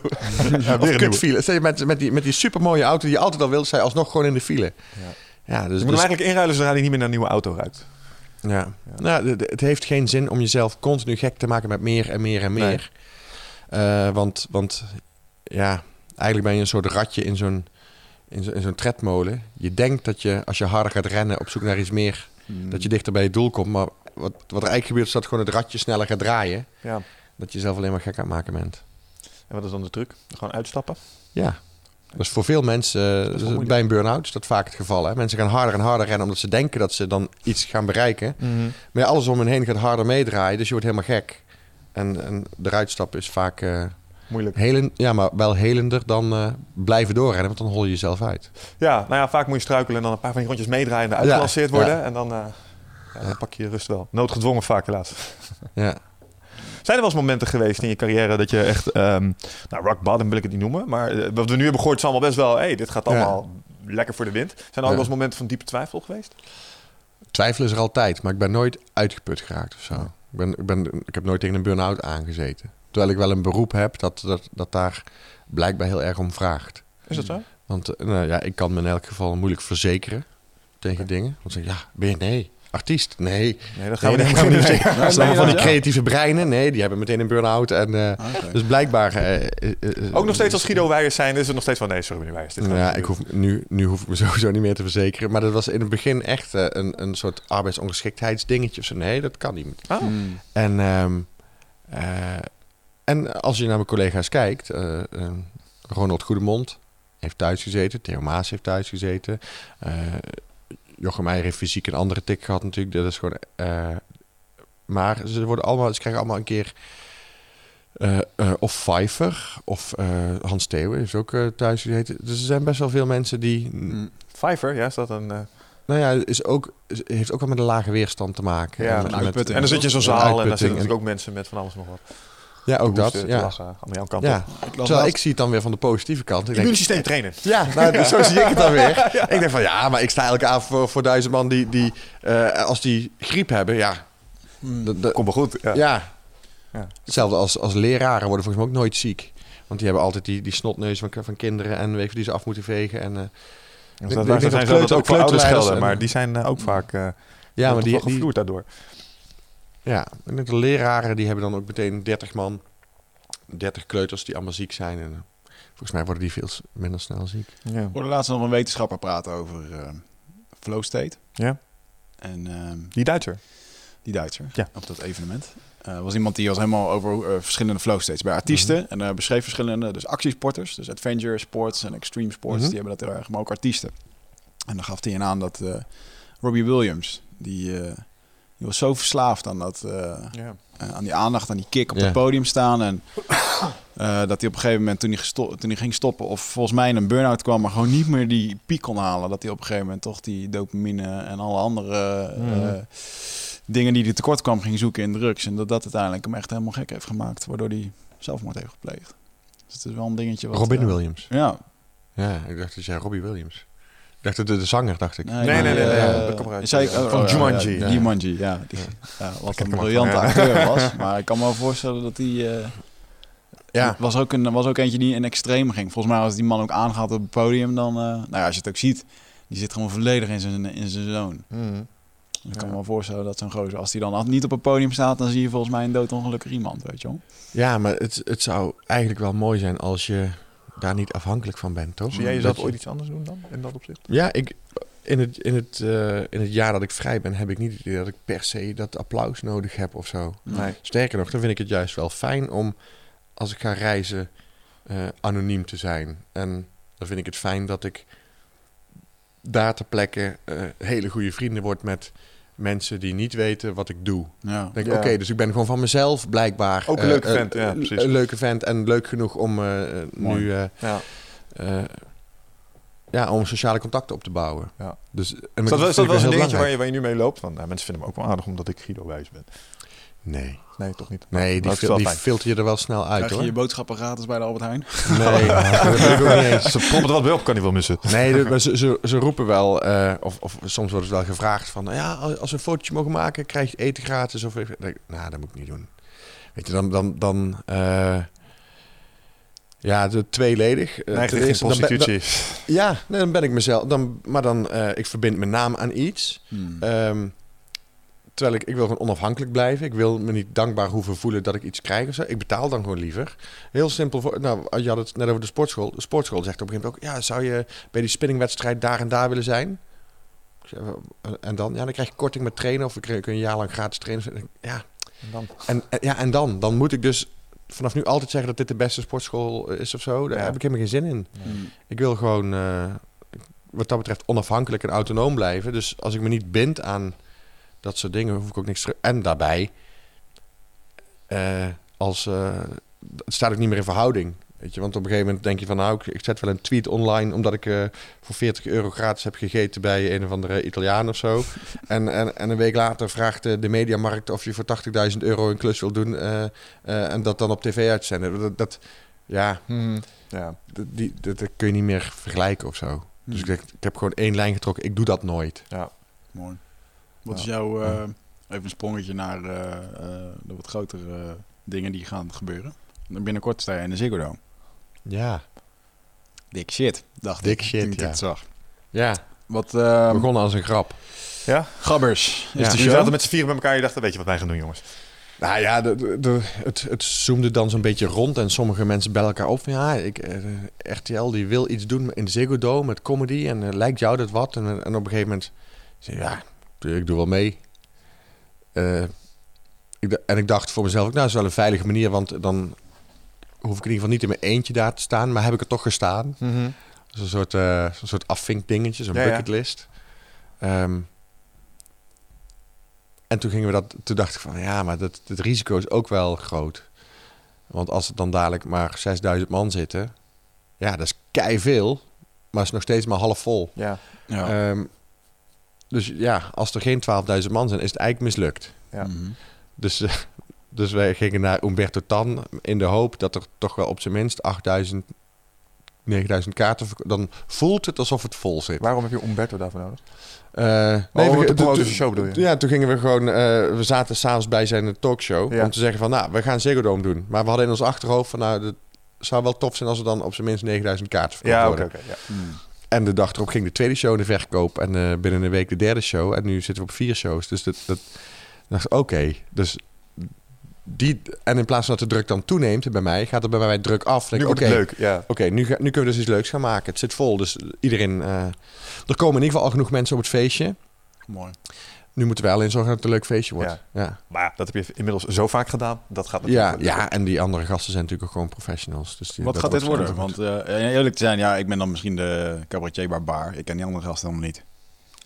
Ja, of kut file. Met, met die, met die supermooie auto die je altijd al wilde, zij alsnog gewoon in de file. Ja. Ja, dus, je moet dus... hem eigenlijk inruilen zodra hij niet meer naar een nieuwe auto ruikt. Ja. Ja. Nou, het heeft geen zin om jezelf continu gek te maken met meer en meer en meer. Nee. Uh, want, want ja, eigenlijk ben je een soort ratje in zo'n, in zo, in zo'n tredmolen. Je denkt dat je, als je harder gaat rennen op zoek naar iets meer, hmm. dat je dichter bij je doel komt. Maar wat, wat er eigenlijk gebeurt, is dat gewoon het ratje sneller gaat draaien. Ja. Dat je jezelf alleen maar gek aan het maken bent. En wat is dan de truc? Gewoon uitstappen? Ja. Dus voor veel mensen, dus bij een burn-out is dat vaak het geval. Hè? Mensen gaan harder en harder rennen omdat ze denken dat ze dan iets gaan bereiken. Mm-hmm. Maar ja, alles om hen heen gaat harder meedraaien, dus je wordt helemaal gek. En, en eruit stappen is vaak uh, moeilijk. Helen, ja, maar wel helender dan uh, blijven doorrennen, want dan hol je jezelf uit. Ja, nou ja, vaak moet je struikelen en dan een paar van die rondjes meedraaien en uitgelanceerd ja, worden. Ja. En dan, uh, ja, dan ja. pak je je rust wel. Noodgedwongen vaak helaas. Ja. Zijn er wel eens momenten geweest in je carrière dat je echt... Um, nou, rock bottom wil ik het niet noemen. Maar wat we nu hebben gehoord is allemaal best wel... hey, dit gaat allemaal ja. lekker voor de wind. Zijn er ook ja. wel eens momenten van diepe twijfel geweest? Twijfel is er altijd, maar ik ben nooit uitgeput geraakt of zo. Ja. Ik, ben, ik, ben, ik heb nooit tegen een burn-out aangezeten. Terwijl ik wel een beroep heb dat, dat, dat daar blijkbaar heel erg om vraagt. Is dat zo? Want nou, ja, ik kan me in elk geval moeilijk verzekeren tegen okay. dingen. Want ik zeg, ja, ben je nee. Artiest? Nee. Nee, dat gaan nee, we niet, gaan we niet zeggen. Dat zijn allemaal van die creatieve breinen. Nee, die hebben meteen een burn-out. En, uh, okay. Dus blijkbaar... Uh, uh, uh, Ook nog steeds als Guido Weijers zijn, is het nog steeds van... Nee, sorry meneer Weijers. Dit nou, ja, ik hoef, nu, nu hoef ik me sowieso niet meer te verzekeren. Maar dat was in het begin echt uh, een, een soort arbeidsongeschiktheidsdingetje. Of zo. Nee, dat kan niet. Oh. Hmm. En, um, uh, en als je naar mijn collega's kijkt... Uh, uh, Ronald Goedemond heeft thuis gezeten. Theo Maas heeft thuis gezeten. Uh, Jochem Meijer heeft fysiek een andere tik gehad natuurlijk. Dat is gewoon, uh, maar ze, worden allemaal, ze krijgen allemaal een keer... Uh, uh, of Pfeiffer, of uh, Hans Theeuwen heeft ook uh, thuis gezeten. Dus er zijn best wel veel mensen die... Mm. Pfeiffer, ja, is dat een... Uh... Nou ja, is ook, is, heeft ook wel met een lage weerstand te maken. Ja, en, met, met, en dan zit je in zo'n zaal en daar zitten natuurlijk ook mensen met van alles nog wat. Ja, ook dat. Ja. Lachen, aan jouw kant ja. ik Terwijl dat. Ik zie het dan weer van de positieve kant. Immuunsysteem trainen. Ja, nou, dus zo zie ik het dan weer. Ja. Ik denk van ja, maar ik sta elke avond voor, voor duizend man die, die uh, als die griep hebben, ja. Dat, dat, komt wel goed. Ja. Ja. Ja. Hetzelfde als, als leraren worden volgens mij ook nooit ziek. Want die hebben altijd die, die snotneus van, van kinderen en weet je, die ze af moeten vegen. En, uh, ja, dus dat, ik, ik zijn dat ook voor ouders gelden, maar die zijn uh, ook vaak uh, ja, maar die, gevloerd daardoor. Ja, ik denk de leraren die hebben dan ook meteen dertig man, dertig kleuters die allemaal ziek zijn. En uh, volgens mij worden die veel minder snel ziek. Ja. We hoorden laatst nog een wetenschapper praten over uh, flow state. Ja. En, uh, die Duitser? Die Duitser, ja. Op dat evenement. Er uh, was iemand die was helemaal over uh, verschillende flow states bij artiesten. Mm-hmm. En hij uh, beschreef verschillende, dus actiesporters, dus adventure sports en extreme sports. Mm-hmm. Die hebben dat heel erg, maar ook artiesten. En dan gaf hij een aan dat uh, Robbie Williams, die... Uh, Je was zo verslaafd aan dat, uh, ja. uh, aan die aandacht, aan die kick op het ja. podium staan. En uh, dat hij op een gegeven moment, toen hij, gesto- toen hij ging stoppen, of volgens mij in een burn-out kwam, maar gewoon niet meer die piek kon halen. Dat hij op een gegeven moment toch die dopamine en alle andere uh, mm. dingen die hij tekort kwam, ging zoeken in drugs. En dat dat uiteindelijk hem echt helemaal gek heeft gemaakt, waardoor hij zelfmoord heeft gepleegd. Dus het is wel een dingetje wat... Robin uh, Williams. Ja. Ja, ik dacht dat jij Robbie Williams... dacht de, de zanger, dacht ik. Nee, nee, nee. nee, nee, nee. Uh, dat komt eruit. Zei ik, oh, van Jumanji. Ja, ja, ja. Jumanji, ja. Die, ja. Uh, wat een briljante acteur was. Maar ik kan me wel voorstellen dat hij... Uh, ja. was ook een was ook eentje die in extreem ging. Volgens mij was die man ook aangehaald op het podium dan... Uh, nou ja, als je het ook ziet, die zit gewoon volledig in zijn, in zijn zone. Mm. Ik kan ja. me wel voorstellen dat zo'n gozer... als die dan niet op het podium staat... dan zie je volgens mij een doodongelukkig iemand, weet je wel. Ja, maar het, het zou eigenlijk wel mooi zijn als je... daar niet afhankelijk van bent, toch? Zou jij jezelf ooit iets anders doen dan, in dat opzicht? Ja, ik, in, het, in, het, uh, in het jaar dat ik vrij ben... heb ik niet het idee dat ik per se dat applaus nodig heb of zo. Nee. Sterker nog, dan vind ik het juist wel fijn om... als ik ga reizen, uh, anoniem te zijn. En dan vind ik het fijn dat ik daar ter plekke... Uh, hele goede vrienden word met... mensen die niet weten wat ik doe. Ja. Denk ik, ja. oké, okay, dus ik ben gewoon van mezelf blijkbaar. Ook een uh, leuke vent, uh, ja, precies. Een leuke vent en leuk genoeg om uh, nu... Uh, ja. Uh, ja, om sociale contacten op te bouwen. Ja. Dus, en is dat, is dat wel eens een dingetje waar je, waar je nu mee loopt? Want nou, mensen vinden me ook wel aardig omdat ik Guido Weijers ben. Nee. Nee, toch niet? Nee, die, fil- die filter je er wel snel uit, hoor. Krijg je hoor. je boodschappen gratis bij de Albert Heijn? Nee, dat wil ik ook niet eens. Ze proppen wat bij op, kan die wel missen. Nee, ze, ze, ze roepen wel, uh, of, of soms worden ze wel gevraagd van... ja, als we een fotootje mogen maken, krijg je eten gratis. Of, nou, nah, dat moet ik niet doen. Weet je, dan... dan, dan uh, Ja, de, tweeledig. Uh, nee, ten eerste, prostitutie. Dan ben, dan, ja, nee, dan ben ik mezelf. Dan, maar dan, uh, ik verbind mijn naam aan iets. Hmm. Um, terwijl ik, ik wil gewoon onafhankelijk blijven. Ik wil me niet dankbaar hoeven voelen dat ik iets krijg of zo. Ik betaal dan gewoon liever. Heel simpel. Voor, nou, je had het net over de sportschool. De sportschool zegt op een gegeven moment ook... ja, zou je bij die spinningwedstrijd daar en daar willen zijn? En dan? Ja, dan krijg je korting met trainen... of kun je een jaar lang gratis trainen. Ja, en dan? En, ja, en dan? Dan moet ik dus... vanaf nu altijd zeggen dat dit de beste sportschool is of zo. Daar ja. heb ik helemaal geen zin in. Nee. Ik wil gewoon uh, wat dat betreft onafhankelijk en autonoom blijven. Dus als ik me niet bind aan dat soort dingen, hoef ik ook niks terug. En daarbij uh, als, uh, het staat ook niet meer in verhouding. Weet je? Want op een gegeven moment denk je van... nou, ik, ik zet wel een tweet online... omdat ik uh, voor veertig euro gratis heb gegeten... bij een of andere Italiaan of zo. en, en, en een week later vraagt uh, de mediamarkt... of je voor tachtigduizend euro een klus wil doen... Uh, uh, en dat dan op tv uitzenden. Dat, dat ja, hmm. ja. Dat, die, dat, dat kun je niet meer vergelijken of zo. Hmm. Dus ik, ik heb gewoon één lijn getrokken. Ik doe dat nooit. Ja, mooi. Wat ja. is jouw... Uh, even een sprongetje naar uh, uh, de wat grotere dingen die gaan gebeuren. Binnenkort sta je in de Ziggo Dome. Ja. Dik shit, dacht Dik ik. Dik shit, ik ja. Het zag. Ja. Wat, uh, begonnen als een grap. Ja? Gabbers. Ja. Je zaten met z'n vieren bij elkaar. Je dacht, weet je wat wij gaan doen, jongens? Nou ja, de, de, de, het, het zoomde dan zo'n beetje rond. En sommige mensen bellen elkaar op. Ja, ik, uh, R T L die wil iets doen in de Ziggo Dome met comedy. En uh, lijkt jou dat wat? En, en op een gegeven moment... Ja, ik doe wel mee. Uh, ik, en ik dacht voor mezelf... Nou, dat is wel een veilige manier, want dan... hoef ik in ieder geval niet in mijn eentje daar te staan, maar heb ik er toch gestaan. Mm-hmm. Zo'n soort, uh, zo'n soort afvinkdingetje, zo'n ja, bucketlist. Ja. Um, en toen gingen we dat, toen dacht ik van ja, maar dat, dat risico is ook wel groot. Want als het dan dadelijk maar zesduizend man zitten, ja, dat is kei veel, maar is nog steeds maar half vol. Ja. Ja. Um, dus ja, als er geen twaalfduizend man zijn, is het eigenlijk mislukt. Ja. Mm-hmm. Dus. Uh, Dus wij gingen naar Umberto Tan in de hoop dat er toch wel op zijn minst achtduizend, negenduizend kaarten... Dan voelt het alsof het vol zit. Waarom heb je Umberto daarvoor nodig? Uh, nee, oh, we, de grote show bedoel je? Ja, toen gingen we gewoon... Uh, we zaten s'avonds bij zijn talkshow ja. om te zeggen van... Nou, we gaan Ziggo Dome doen. Maar we hadden in ons achterhoofd van... Nou, het zou wel tof zijn als er dan op zijn minst negenduizend kaarten verkocht ja, worden. Okay, okay, ja. hmm. En de dag erop ging de tweede show in de verkoop. En uh, binnen een week de derde show. En nu zitten we op vier shows. Dus dat, dat dacht oké, okay, dus... Die, en in plaats van dat de druk dan toeneemt bij mij, gaat er bij mij druk af. Nu wordt het okay, leuk, ja. Oké, okay, nu, nu kunnen we dus iets leuks gaan maken. Het zit vol, dus iedereen... Uh, er komen in ieder geval al genoeg mensen op het feestje. Mooi. Nu moeten we alleen zorgen dat het een leuk feestje wordt. Ja. Ja. Maar dat heb je inmiddels zo vaak gedaan. Dat gaat natuurlijk... Ja, ja, en die andere gasten zijn natuurlijk ook gewoon professionals. Dus die, wat gaat dit worden? Want uh, eerlijk te zijn, ja, ik ben dan misschien de cabaretier barbaar. Ik ken die andere gasten helemaal niet.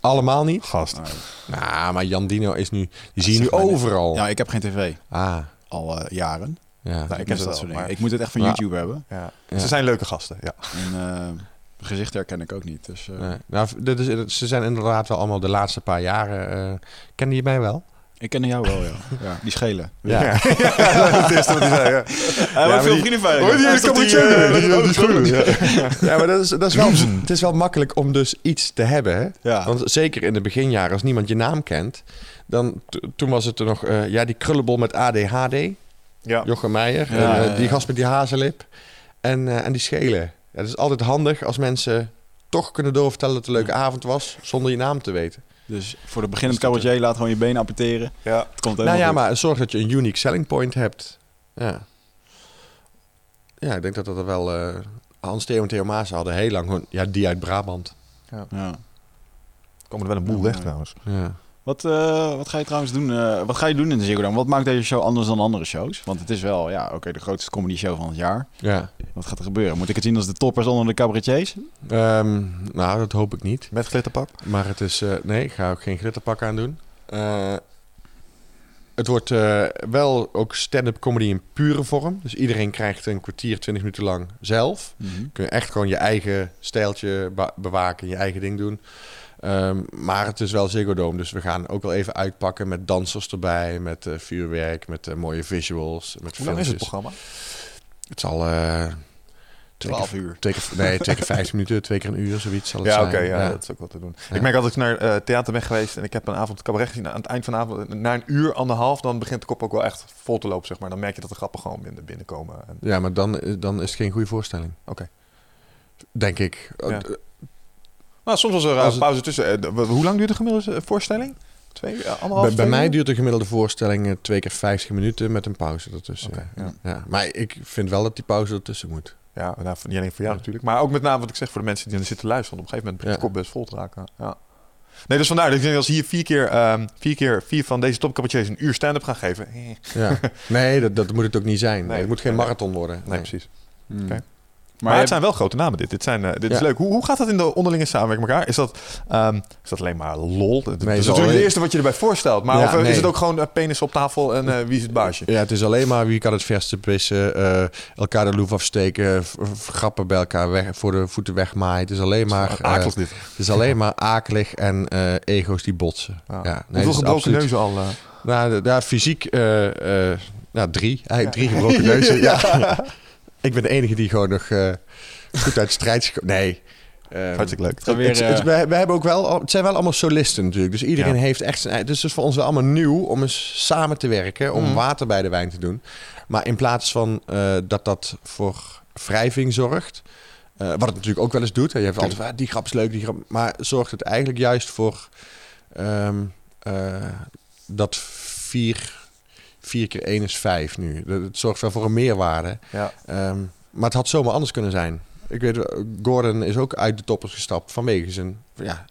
Allemaal niet? Gast. Nou, nee. nah, maar Jan Dino is nu... Die dat zie je nu overal. Ja, ik heb geen tv. Ah. Al uh, jaren. Ja. Nou, ik, ik heb dat wel, soort dingen. Maar... Ik moet het echt van ja. YouTube hebben. Ja. Ja. Ze zijn leuke gasten, ja. En uh, gezichten herken ik ook niet. Dus, uh... nee. Nou, dit is, ze zijn inderdaad wel allemaal de laatste paar jaren... Uh, kende je mij wel? Ik ken jou wel, ja. ja. Die schelen. Ja. Ja. ja, dat is wat hij zei, ja. Hij ja, ja, veel die, vrienden van je. Ja, die, die, uh, die, die, die schoenen. Ja. ja, maar dat is, dat is wel, het is wel makkelijk om dus iets te hebben. Hè? Ja. Want zeker in de beginjaren, als niemand je naam kent... Dan, t- toen was het er nog... Uh, ja, die krullenbol met A D H D. Ja. Jochem Meijer. Ja, en, uh, ja, die gast met die hazenlip. En, uh, en die schelen. Ja, dat is altijd handig als mensen toch kunnen doorvertellen... dat het een leuke avond was, zonder je naam te weten. Dus voor de beginnend cabaretier, laat gewoon je benen amputeren. Ja. Het komt nou ja, goed. Maar zorg dat je een unique selling point hebt. Ja, ja, ik denk dat dat er wel... Uh, Hans Theo en Theo Maas hadden heel lang gewoon... Ja, die uit Brabant. Ja. Ja. Komen er wel een boel ja, weg ja. trouwens. Ja. Wat, uh, wat ga je trouwens doen? Uh, wat ga je doen in de Ziggo Dome? Wat maakt deze show anders dan andere shows? Want het is wel, ja, oké, okay, de grootste comedy show van het jaar. Ja. Wat gaat er gebeuren? Moet ik het zien als de toppers onder de cabaretiers? Um, nou, dat hoop ik niet. Met glitterpak? Maar het is, uh, nee, ik ga ook geen glitterpak aan doen. Uh, het wordt uh, wel ook stand-up comedy in pure vorm. Dus iedereen krijgt een kwartier, twintig minuten lang zelf. Mm-hmm. Kun je echt gewoon je eigen stijltje ba- bewaken, je eigen ding doen. Um, maar het is wel Ziggo Dome, dus we gaan ook wel even uitpakken met dansers erbij, met uh, vuurwerk, met uh, mooie visuals, met filmpjes. Hoe lang is het programma? Het zal uh, twaalf uur. Twee keer, nee, twee keer vijftien minuten, twee keer een uur, zoiets zal het ja, zijn. Okay, ja, oké, ja, dat is ook wat te doen. Ja. Ik merk altijd naar uh, theater weg geweest en ik heb een avond cabaret gezien. Aan het eind van de avond, na een uur, anderhalf, dan begint de kop ook wel echt vol te lopen, zeg maar. Dan merk je dat de grappen gewoon binnen, binnenkomen. En... Ja, maar dan, dan is het geen goede voorstelling. Oké. Okay. Denk ik. Ja. Nou, soms was er een pauze tussen. Hoe lang duurt de gemiddelde voorstelling? Twee, anderhalf, bij bij twee mij duurt de gemiddelde voorstelling twee keer vijftig minuten met een pauze ertussen. Okay, ja. Ja. Ja. Maar ik vind wel dat die pauze ertussen moet. Ja, nou, niet alleen voor jou ja. natuurlijk. Maar ook met name wat ik zeg voor de mensen die er zitten luisteren. Op een gegeven moment begint ja. de kop best vol te raken. Ja. Nee, dus vandaar. Ik denk dat ze hier vier keer, um, vier keer vier van deze topcabaretiers een uur stand-up gaan geven. Ja. Nee, dat, dat moet het ook niet zijn. Nee, het moet geen marathon worden. Nee, nee precies. Hmm. Okay. Maar, maar het zijn wel grote namen dit. Dit, zijn, uh, dit ja. is leuk. Hoe, hoe gaat dat in de onderlinge samenwerking met elkaar? Is dat, um, is dat alleen maar lol? Dat, nee, dat is natuurlijk het eerste wat je erbij voorstelt. Maar ja, of, nee. is het ook gewoon uh, penis op tafel en uh, wie is het baasje? Ja, het is alleen maar wie kan het verste pissen. Uh, elkaar de loef afsteken. F- f- grappen bij elkaar weg, voor de voeten wegmaaien. Het is alleen maar uh, akelig dit. Het is alleen maar akelig en uh, ego's die botsen. Ja. Ja. Nee, hoeveel gebroken absoluut... neuzen al? Uh... Nou, ja, fysiek uh, uh, nou, drie. Eigenlijk ja. drie gebroken neuzen. ja. ja. Ik ben de enige die gewoon nog uh, goed uit de strijd is gekomen. Nee. Um, Hartstikke leuk. Het, het, het, we, we hebben ook wel, het zijn wel allemaal solisten natuurlijk. Dus iedereen ja. heeft echt zijn... Dus het is voor ons wel allemaal nieuw om eens samen te werken. Om mm. water bij de wijn te doen. Maar in plaats van uh, dat dat voor wrijving zorgt. Uh, wat het natuurlijk ook wel eens doet. Hè, je hebt altijd van, ah, die grap is leuk, die grap... Maar zorgt het eigenlijk juist voor um, uh, dat vier... Vier keer één is vijf nu. Het zorgt wel voor een meerwaarde. Ja. Um, maar het had zomaar anders kunnen zijn. Ik weet, Gordon is ook uit de toppers gestapt vanwege zijn... Ja,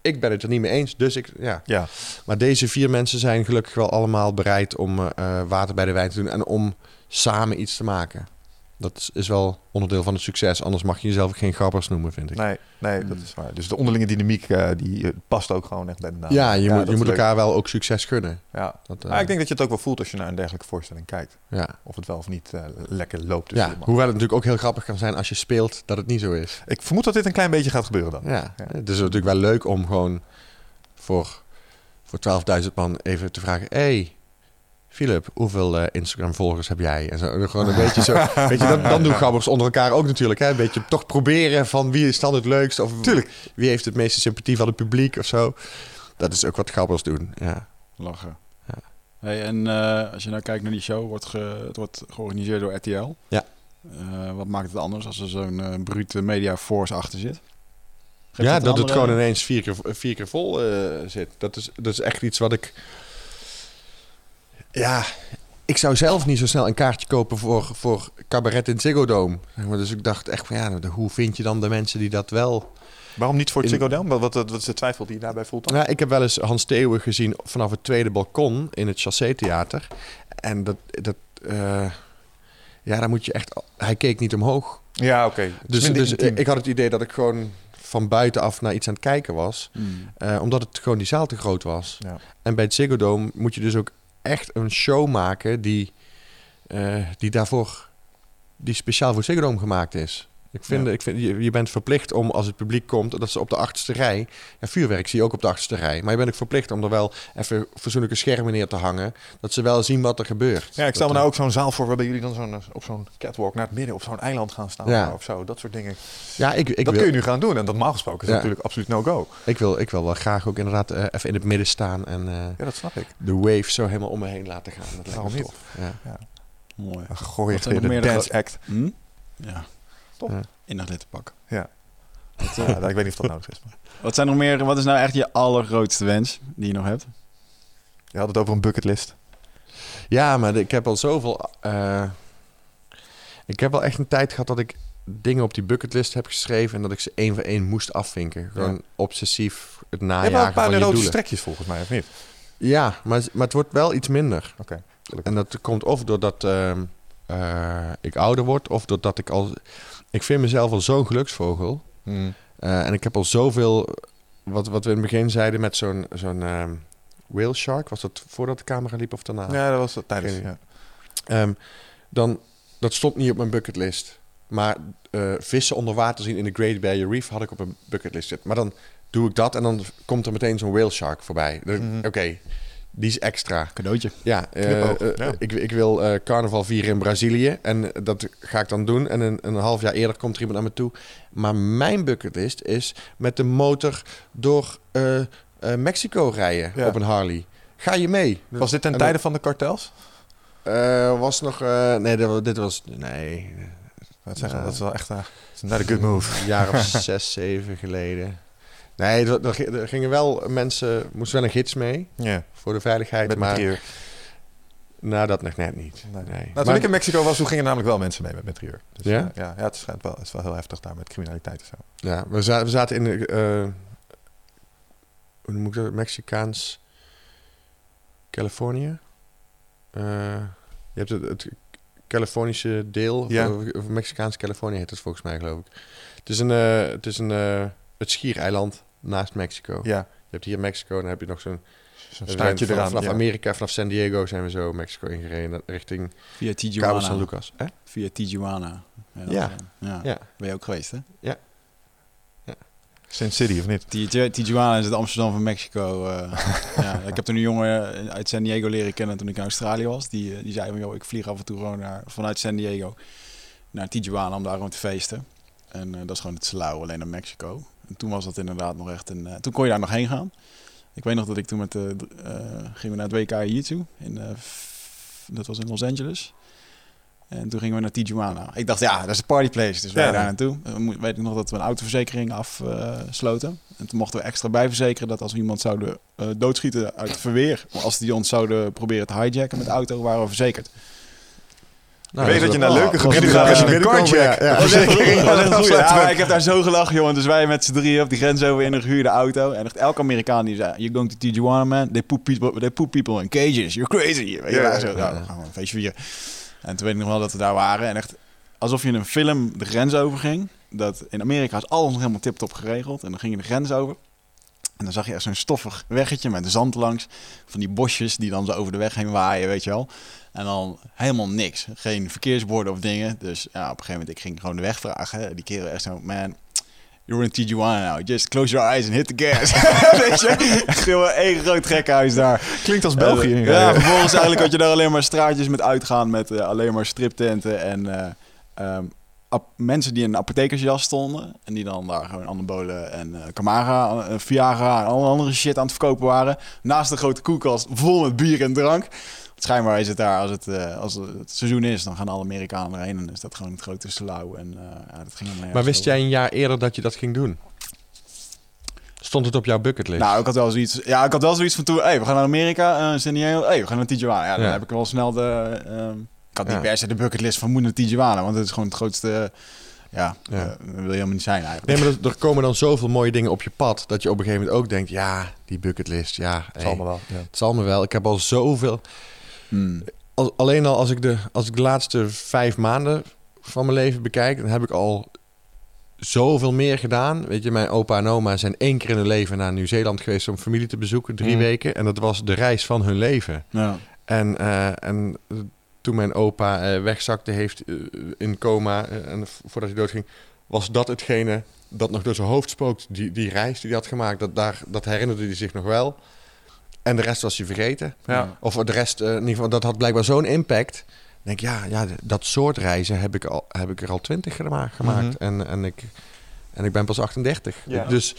ik ben het er niet mee eens, dus ik... Ja. ja. Maar deze vier mensen zijn gelukkig wel allemaal bereid om uh, water bij de wijn te doen... en om samen iets te maken. Dat is wel onderdeel van het succes. Anders mag je jezelf geen gabbers noemen, vind ik. Nee, nee hmm. dat is waar. Dus de onderlinge dynamiek uh, die uh, past ook gewoon echt bij de naam. Ja, je ja, moet, je moet elkaar wel ook succes gunnen. Ja. Dat, uh... ah, ik denk dat je het ook wel voelt als je naar een dergelijke voorstelling kijkt. Ja. Of het wel of niet uh, lekker loopt. Ja, hoewel het natuurlijk ook heel grappig kan zijn als je speelt dat het niet zo is. Ik vermoed dat dit een klein beetje gaat gebeuren dan. Ja, ja. Het is natuurlijk wel leuk om gewoon voor, voor twaalfduizend man even te vragen... Hey, Philip, hoeveel uh, Instagram-volgers heb jij? En zo, gewoon een beetje zo. Weet je, dan, dan doen gabbers onder elkaar ook natuurlijk. Hè? Een beetje toch proberen van wie is dan het leukste? Of Tuurlijk. Wie heeft het meeste sympathie van het publiek of zo? Dat is ook wat gabbers doen. Ja. Lachen. Ja. Hey, en uh, als je nou kijkt naar die show, wordt ge, het wordt georganiseerd door R T L. Ja. Uh, wat maakt het anders als er zo'n uh, brute media force achter zit? Geeft ja, dat, dat het gewoon ineens vier keer, vier keer vol uh, zit. Dat is, dat is echt iets wat ik... Ja, ik zou zelf niet zo snel een kaartje kopen voor, voor cabaret in het Ziggo Dome. Dus ik dacht echt van ja, hoe vind je dan de mensen die dat wel... Waarom niet voor het in... Ziggo Dome? Wat, wat, wat is de twijfel die je daarbij voelt dan? Nou, ik heb wel eens Hans Theeuwen gezien vanaf het tweede balkon in het Chassé Theater. En dat... dat uh, ja, daar moet je echt... Hij keek niet omhoog. Ja, oké. Okay. Dus, dus ik had het idee dat ik gewoon... van buitenaf naar iets aan het kijken was. Mm. Uh, omdat het gewoon die zaal te groot was. Ja. En bij het Ziggo Dome moet je dus ook... echt een show maken die, uh, die daarvoor, die speciaal voor Ziggo Dome gemaakt is. Ik vind, ja. ik vind je, je bent verplicht om als het publiek komt, dat ze op de achterste rij, ja, vuurwerk zie je ook op de achterste rij, maar je bent ook verplicht om er wel even fatsoenlijke schermen neer te hangen, dat ze wel zien wat er gebeurt. Ja, ik stel me nou ook zo'n zaal voor waarbij jullie dan zo'n, op zo'n catwalk naar het midden op zo'n eiland gaan staan ja. of zo, dat soort dingen. Ja, ik, ik dat wil... kun je nu gaan doen en dat normaal gesproken is ja. natuurlijk absoluut no-go. Ik wil, ik wil wel graag ook inderdaad uh, even in het midden staan en uh, ja, dat snap ik. De wave zo helemaal om me heen laten gaan. Dat lijkt me tof. Ja. Ja. Mooi. Dan gooi je de dance de... act. Hm? Ja. Ja. In dat letterpak. Ja. Dat, uh, ja. Ik weet niet of dat nodig is. Maar. Wat zijn nog meer? Wat is nou echt je allergrootste wens die je nog hebt? Je had het over een bucketlist. Ja, maar ik heb al zoveel... Uh, ik heb wel echt een tijd gehad dat ik dingen op die bucketlist heb geschreven... en dat ik ze één voor één moest afvinken. Gewoon ja. obsessief het najagen van je doelen. Je hebt een paar rode strekjes volgens mij, of niet? Ja, maar, maar het wordt wel iets minder. Okay, en dat komt of doordat uh, uh, ik ouder word... of doordat ik al... Ik vind mezelf al zo'n geluksvogel. Mm. Uh, en ik heb al zoveel... Wat, wat we in het begin zeiden met zo'n, zo'n uh, whale shark. Was dat voordat de camera liep of daarna? Ja, dat was dat tijdens. Ja. Um, dan, dat stond niet op mijn bucketlist. Maar uh, vissen onder water zien in de Great Barrier Reef... had ik op mijn bucketlist zitten. Maar dan doe ik dat en dan komt er meteen zo'n whale shark voorbij. Mm-hmm. Oké, okay, Die is extra. Cadeautje. Ja, uh, uh, ja. Ik, ik wil uh, carnaval vieren in Brazilië. En dat ga ik dan doen. En een, een half jaar eerder komt er iemand naar me toe. Maar mijn bucketlist is met de motor door uh, uh, Mexico rijden, ja, op een Harley. Ga je mee? Ja. Was dit ten tijde van de kartels? Uh, was nog... Uh, nee, dit, dit was... Nee. Wat zeggen, nou, dat is wel echt... Uh, dat is een good move. Een jaar of zes, zeven geleden. Nee, er, er gingen wel mensen... moesten wel een gids mee. Ja. Voor de veiligheid. Met metrieur. Nou, dat nog net niet. Nee. Nee. Nou, toen maar, ik in Mexico was, toen gingen namelijk wel mensen mee met metrieur. Dus, ja? Uh, ja? Ja, het schijnt wel, het is wel heel heftig daar met criminaliteit en zo. Ja, we, za- we zaten in... Uh, hoe moet ik dat? Mexicaans... Californië. Uh, je hebt het, het Californische deel. Ja. Of, of Mexicaans Californië heet het volgens mij, geloof ik. Het is een, uh, het, is een uh, het schiereiland naast Mexico. Ja. Je hebt hier Mexico en dan heb je nog zo'n... Zo'n staartje eraan. Vanaf ja. Amerika, vanaf San Diego zijn we zo Mexico ingereden. Richting via Tijuana. Cabo San Lucas. Eh? Via Tijuana. Ja. Ja. Ja. Ja. Ben je ook geweest, hè? Ja. Saint City, of niet? Tij- Tijuana is het Amsterdam van Mexico. Uh, ja, ik heb toen een jongen uit San Diego leren kennen toen ik in Australië was. Die, die zei van, joh, ik vlieg af en toe gewoon naar, vanuit San Diego naar Tijuana om daar gewoon te feesten. En uh, dat is gewoon het Salou, alleen naar Mexico. En toen was dat inderdaad nog echt een... Uh, toen kon je daar nog heen gaan. Ik weet nog dat ik toen met... Uh, uh, gingen we naar het W K Jiu-Jitsu. Uh, dat was in Los Angeles. En toen gingen we naar Tijuana. Ik dacht, ja, dat is een partyplace. Dus wij ja, daar naartoe. Weet ik nog dat we een autoverzekering afsloten. Uh, en toen mochten we extra bijverzekeren dat als we iemand zouden uh, doodschieten uit het verweer. Als die ons zouden proberen te hijacken met de auto, waren we verzekerd. Nou, weet je dat je naar nou leuke gebieden gaat als je binnenkomt? Ja, ik heb daar zo gelachen, jongen. Dus wij met z'n drieën op die grens over in een gehuurde auto. En echt elke Amerikaan die zei, you're going to Tijuana, man. They poop people, they poop people in cages. You're crazy. Weet je, ja, ja, zo, ja. Nou, we gaan een feestje vieren. En toen weet ik nog wel dat we daar waren. En echt alsof je in een film de grens overging. Dat in Amerika is alles nog helemaal tip-top geregeld. En dan ging je de grens over. En dan zag je echt zo'n stoffig weggetje met zand langs. Van die bosjes die dan zo over de weg heen waaien, weet je wel. En dan helemaal niks. Geen verkeersborden of dingen. Dus ja, op een gegeven moment, ik ging gewoon de weg vragen. Die kerel echt zo, man... You're in Tijuana now. Just close your eyes and hit the gas. Weet je? Echt één groot gekkenhuis daar. Klinkt als België. Uh, ja, vervolgens eigenlijk had je daar alleen maar straatjes met uitgaan. Met uh, alleen maar striptenten. En uh, um, ap- mensen die in een apothekersjas stonden. En die dan daar gewoon anabolen en uh, Camara, uh, Viagra en alle andere shit aan het verkopen waren. Naast de grote koelkast vol met bier en drank. Schijnbaar is het daar, als het, uh, als het seizoen is, dan gaan alle Amerikanen erheen. En is dat gewoon het grote Salou. En, uh, ja, dat ging maar wist over. Jij een jaar eerder dat je dat ging doen? Stond het op jouw bucketlist? Nou, ik had wel zoiets, ja, ik had wel zoiets van toen, hey, we gaan naar Amerika, uh, San Diego, hey, we gaan naar Tijuana. Ja, dan ja. heb ik wel snel de... Uh, ik had niet ja. per se de bucketlist van moet naar Tijuana, want het is gewoon het grootste... Ja, ja. Uh, dat wil je helemaal niet zijn eigenlijk. Nee, maar er komen dan zoveel mooie dingen op je pad... dat je op een gegeven moment ook denkt, ja, die bucketlist, ja. Het zal me wel. Ja. Het zal me wel. Ik heb al zoveel... Hmm. Als, alleen al als ik, de, als ik de laatste vijf maanden van mijn leven bekijk... dan heb ik al zoveel meer gedaan. Weet je, mijn opa en oma zijn één keer in hun leven naar Nieuw-Zeeland geweest... om familie te bezoeken, drie hmm. weken. En dat was de reis van hun leven. Ja. En, uh, en toen mijn opa uh, wegzakte, heeft uh, in coma... Uh, en voordat hij doodging, was dat hetgene dat nog door zijn hoofd spookt. Die, die reis die hij had gemaakt, dat, daar, dat herinnerde hij zich nog wel... En de rest was hij vergeten. Ja. Of de rest, uh, in ieder geval, dat had blijkbaar zo'n impact. Dan denk ik, ja, ja, dat soort reizen heb ik, al, heb ik er al twintig gemaakt. Mm-hmm. En, en, ik, en ik ben pas achtendertig. Ja. Dus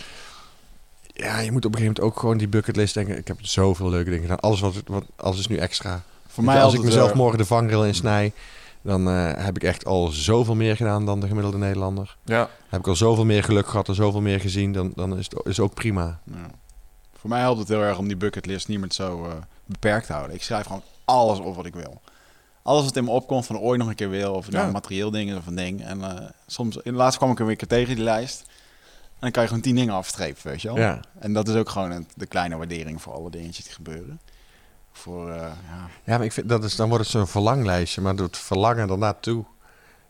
ja, je moet op een gegeven moment ook gewoon die bucketlist denken. Ik heb zoveel leuke dingen gedaan. Alles, wat, wat, alles is nu extra. Voor mij, als ik mezelf er... morgen de vangrail in snij... dan uh, heb ik echt al zoveel meer gedaan dan de gemiddelde Nederlander. Ja. Heb ik al zoveel meer geluk gehad en zoveel meer gezien. Dan, dan is het is ook prima. Ja. Voor mij helpt het heel erg om die bucketlist niet meer zo uh, beperkt te houden. Ik schrijf gewoon alles op wat ik wil. Alles wat in me opkomt, van ooit nog een keer wil. Of ja. materieel dingen of een ding. En uh, soms, in de laatste kwam ik een keer tegen die lijst. En dan kan je gewoon tien dingen afstrepen, weet je wel. Ja. En dat is ook gewoon een, de kleine waardering voor alle dingetjes die gebeuren. Voor, uh, ja. ja, maar ik vind, dat is, dan wordt het zo'n verlanglijstje. Maar doet verlangen daarna toe.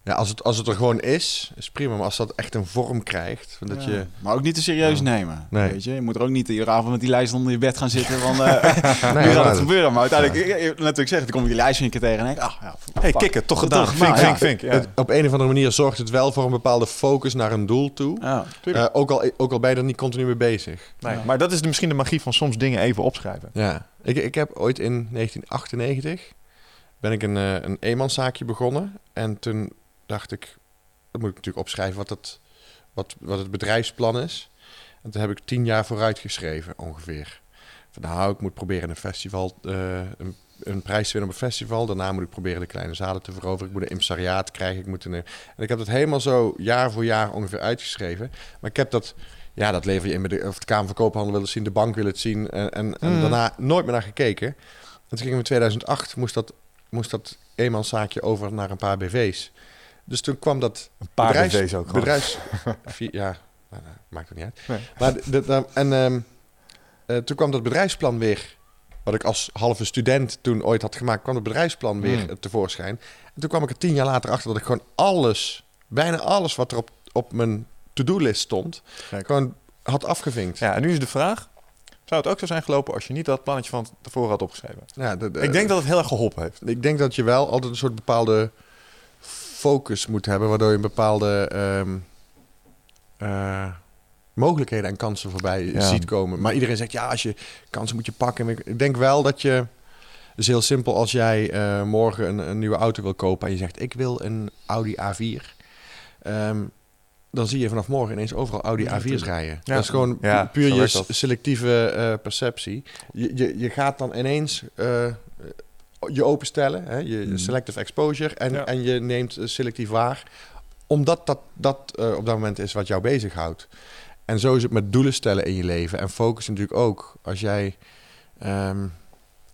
Ja, als het, als het er gewoon is, is prima. Maar als dat echt een vorm krijgt... Dat ja. je... Maar ook niet te serieus ja. nemen. Nee. Weet je? Je moet er ook niet iedere avond met die lijst onder je bed gaan zitten. Want uh, nee, nu gaat het gebeuren. Maar uiteindelijk, ja. net wat ik zeg, dan kom ik die lijst een keer tegen en denk ik... Ah, ja, hey, kikken, toch gedaan. Vink, vink, vink, vink, ja. het, op een of andere manier zorgt het wel voor een bepaalde focus naar een doel toe. Ja. Uh, ook, al, ook al ben je er niet continu mee bezig. Nee, ja. Maar dat is de, misschien de magie van soms dingen even opschrijven. Ja. Ik, ik heb ooit in negentien achtennegentig ben ik een, een eenmanszaakje begonnen. En toen dacht ik, dat moet ik natuurlijk opschrijven wat het, wat, wat het bedrijfsplan is. En toen heb ik tien jaar vooruit geschreven ongeveer. Van nou, ik moet proberen een festival, uh, een, een prijs te winnen op een festival. Daarna moet ik proberen de kleine zalen te veroveren. Ik moet een impresariaat krijgen. Ik moet een, en ik heb dat helemaal zo jaar voor jaar ongeveer uitgeschreven. Maar ik heb dat... Ja, dat lever je in. Met de, of de Kamer van Koophandel wil het zien, de bank wil het zien. En, en, en mm. daarna nooit meer naar gekeken. En toen ging ik in tweeduizend acht, moest dat, moest dat eenmanszaakje over naar een paar B V's. Dus toen kwam dat... Een paar bedrijfs, B V's ook al. Bedrijfs, ja, nou, nou, maakt het niet uit. Nee. Maar de, de, en um, uh, toen kwam dat bedrijfsplan weer... Wat ik als halve student toen ooit had gemaakt... kwam het bedrijfsplan weer mm. tevoorschijn. En toen kwam ik er tien jaar later achter dat ik gewoon alles... bijna alles wat er op, op mijn... to-do-list stond, Kijk. gewoon had afgevinkt. Ja, en nu is de vraag... zou het ook zo zijn gelopen als je niet dat plannetje van tevoren had opgeschreven? Ja, de, de, ik denk dat het heel erg geholpen heeft. Ik denk dat je wel altijd een soort bepaalde focus moet hebben... waardoor je een bepaalde um, uh, mogelijkheden en kansen voorbij ja. ziet komen. Maar iedereen zegt, ja, als je kansen moet je pakken. Ik denk wel dat je... Het is heel simpel als jij uh, morgen een, een nieuwe auto wil kopen... en je zegt, ik wil een Audi A vier... Um, dan zie je vanaf morgen ineens overal Audi A vier's rijden. Ja. Dat is gewoon pu- ja, puur je selectieve uh, perceptie. Je, je, je gaat dan ineens uh, je openstellen, hè? Je mm. selective exposure... En, ja. en je neemt selectief waar, omdat dat, dat uh, op dat moment is wat jou bezighoudt. En zo is het met doelen stellen in je leven. En focus natuurlijk ook. Als jij, um,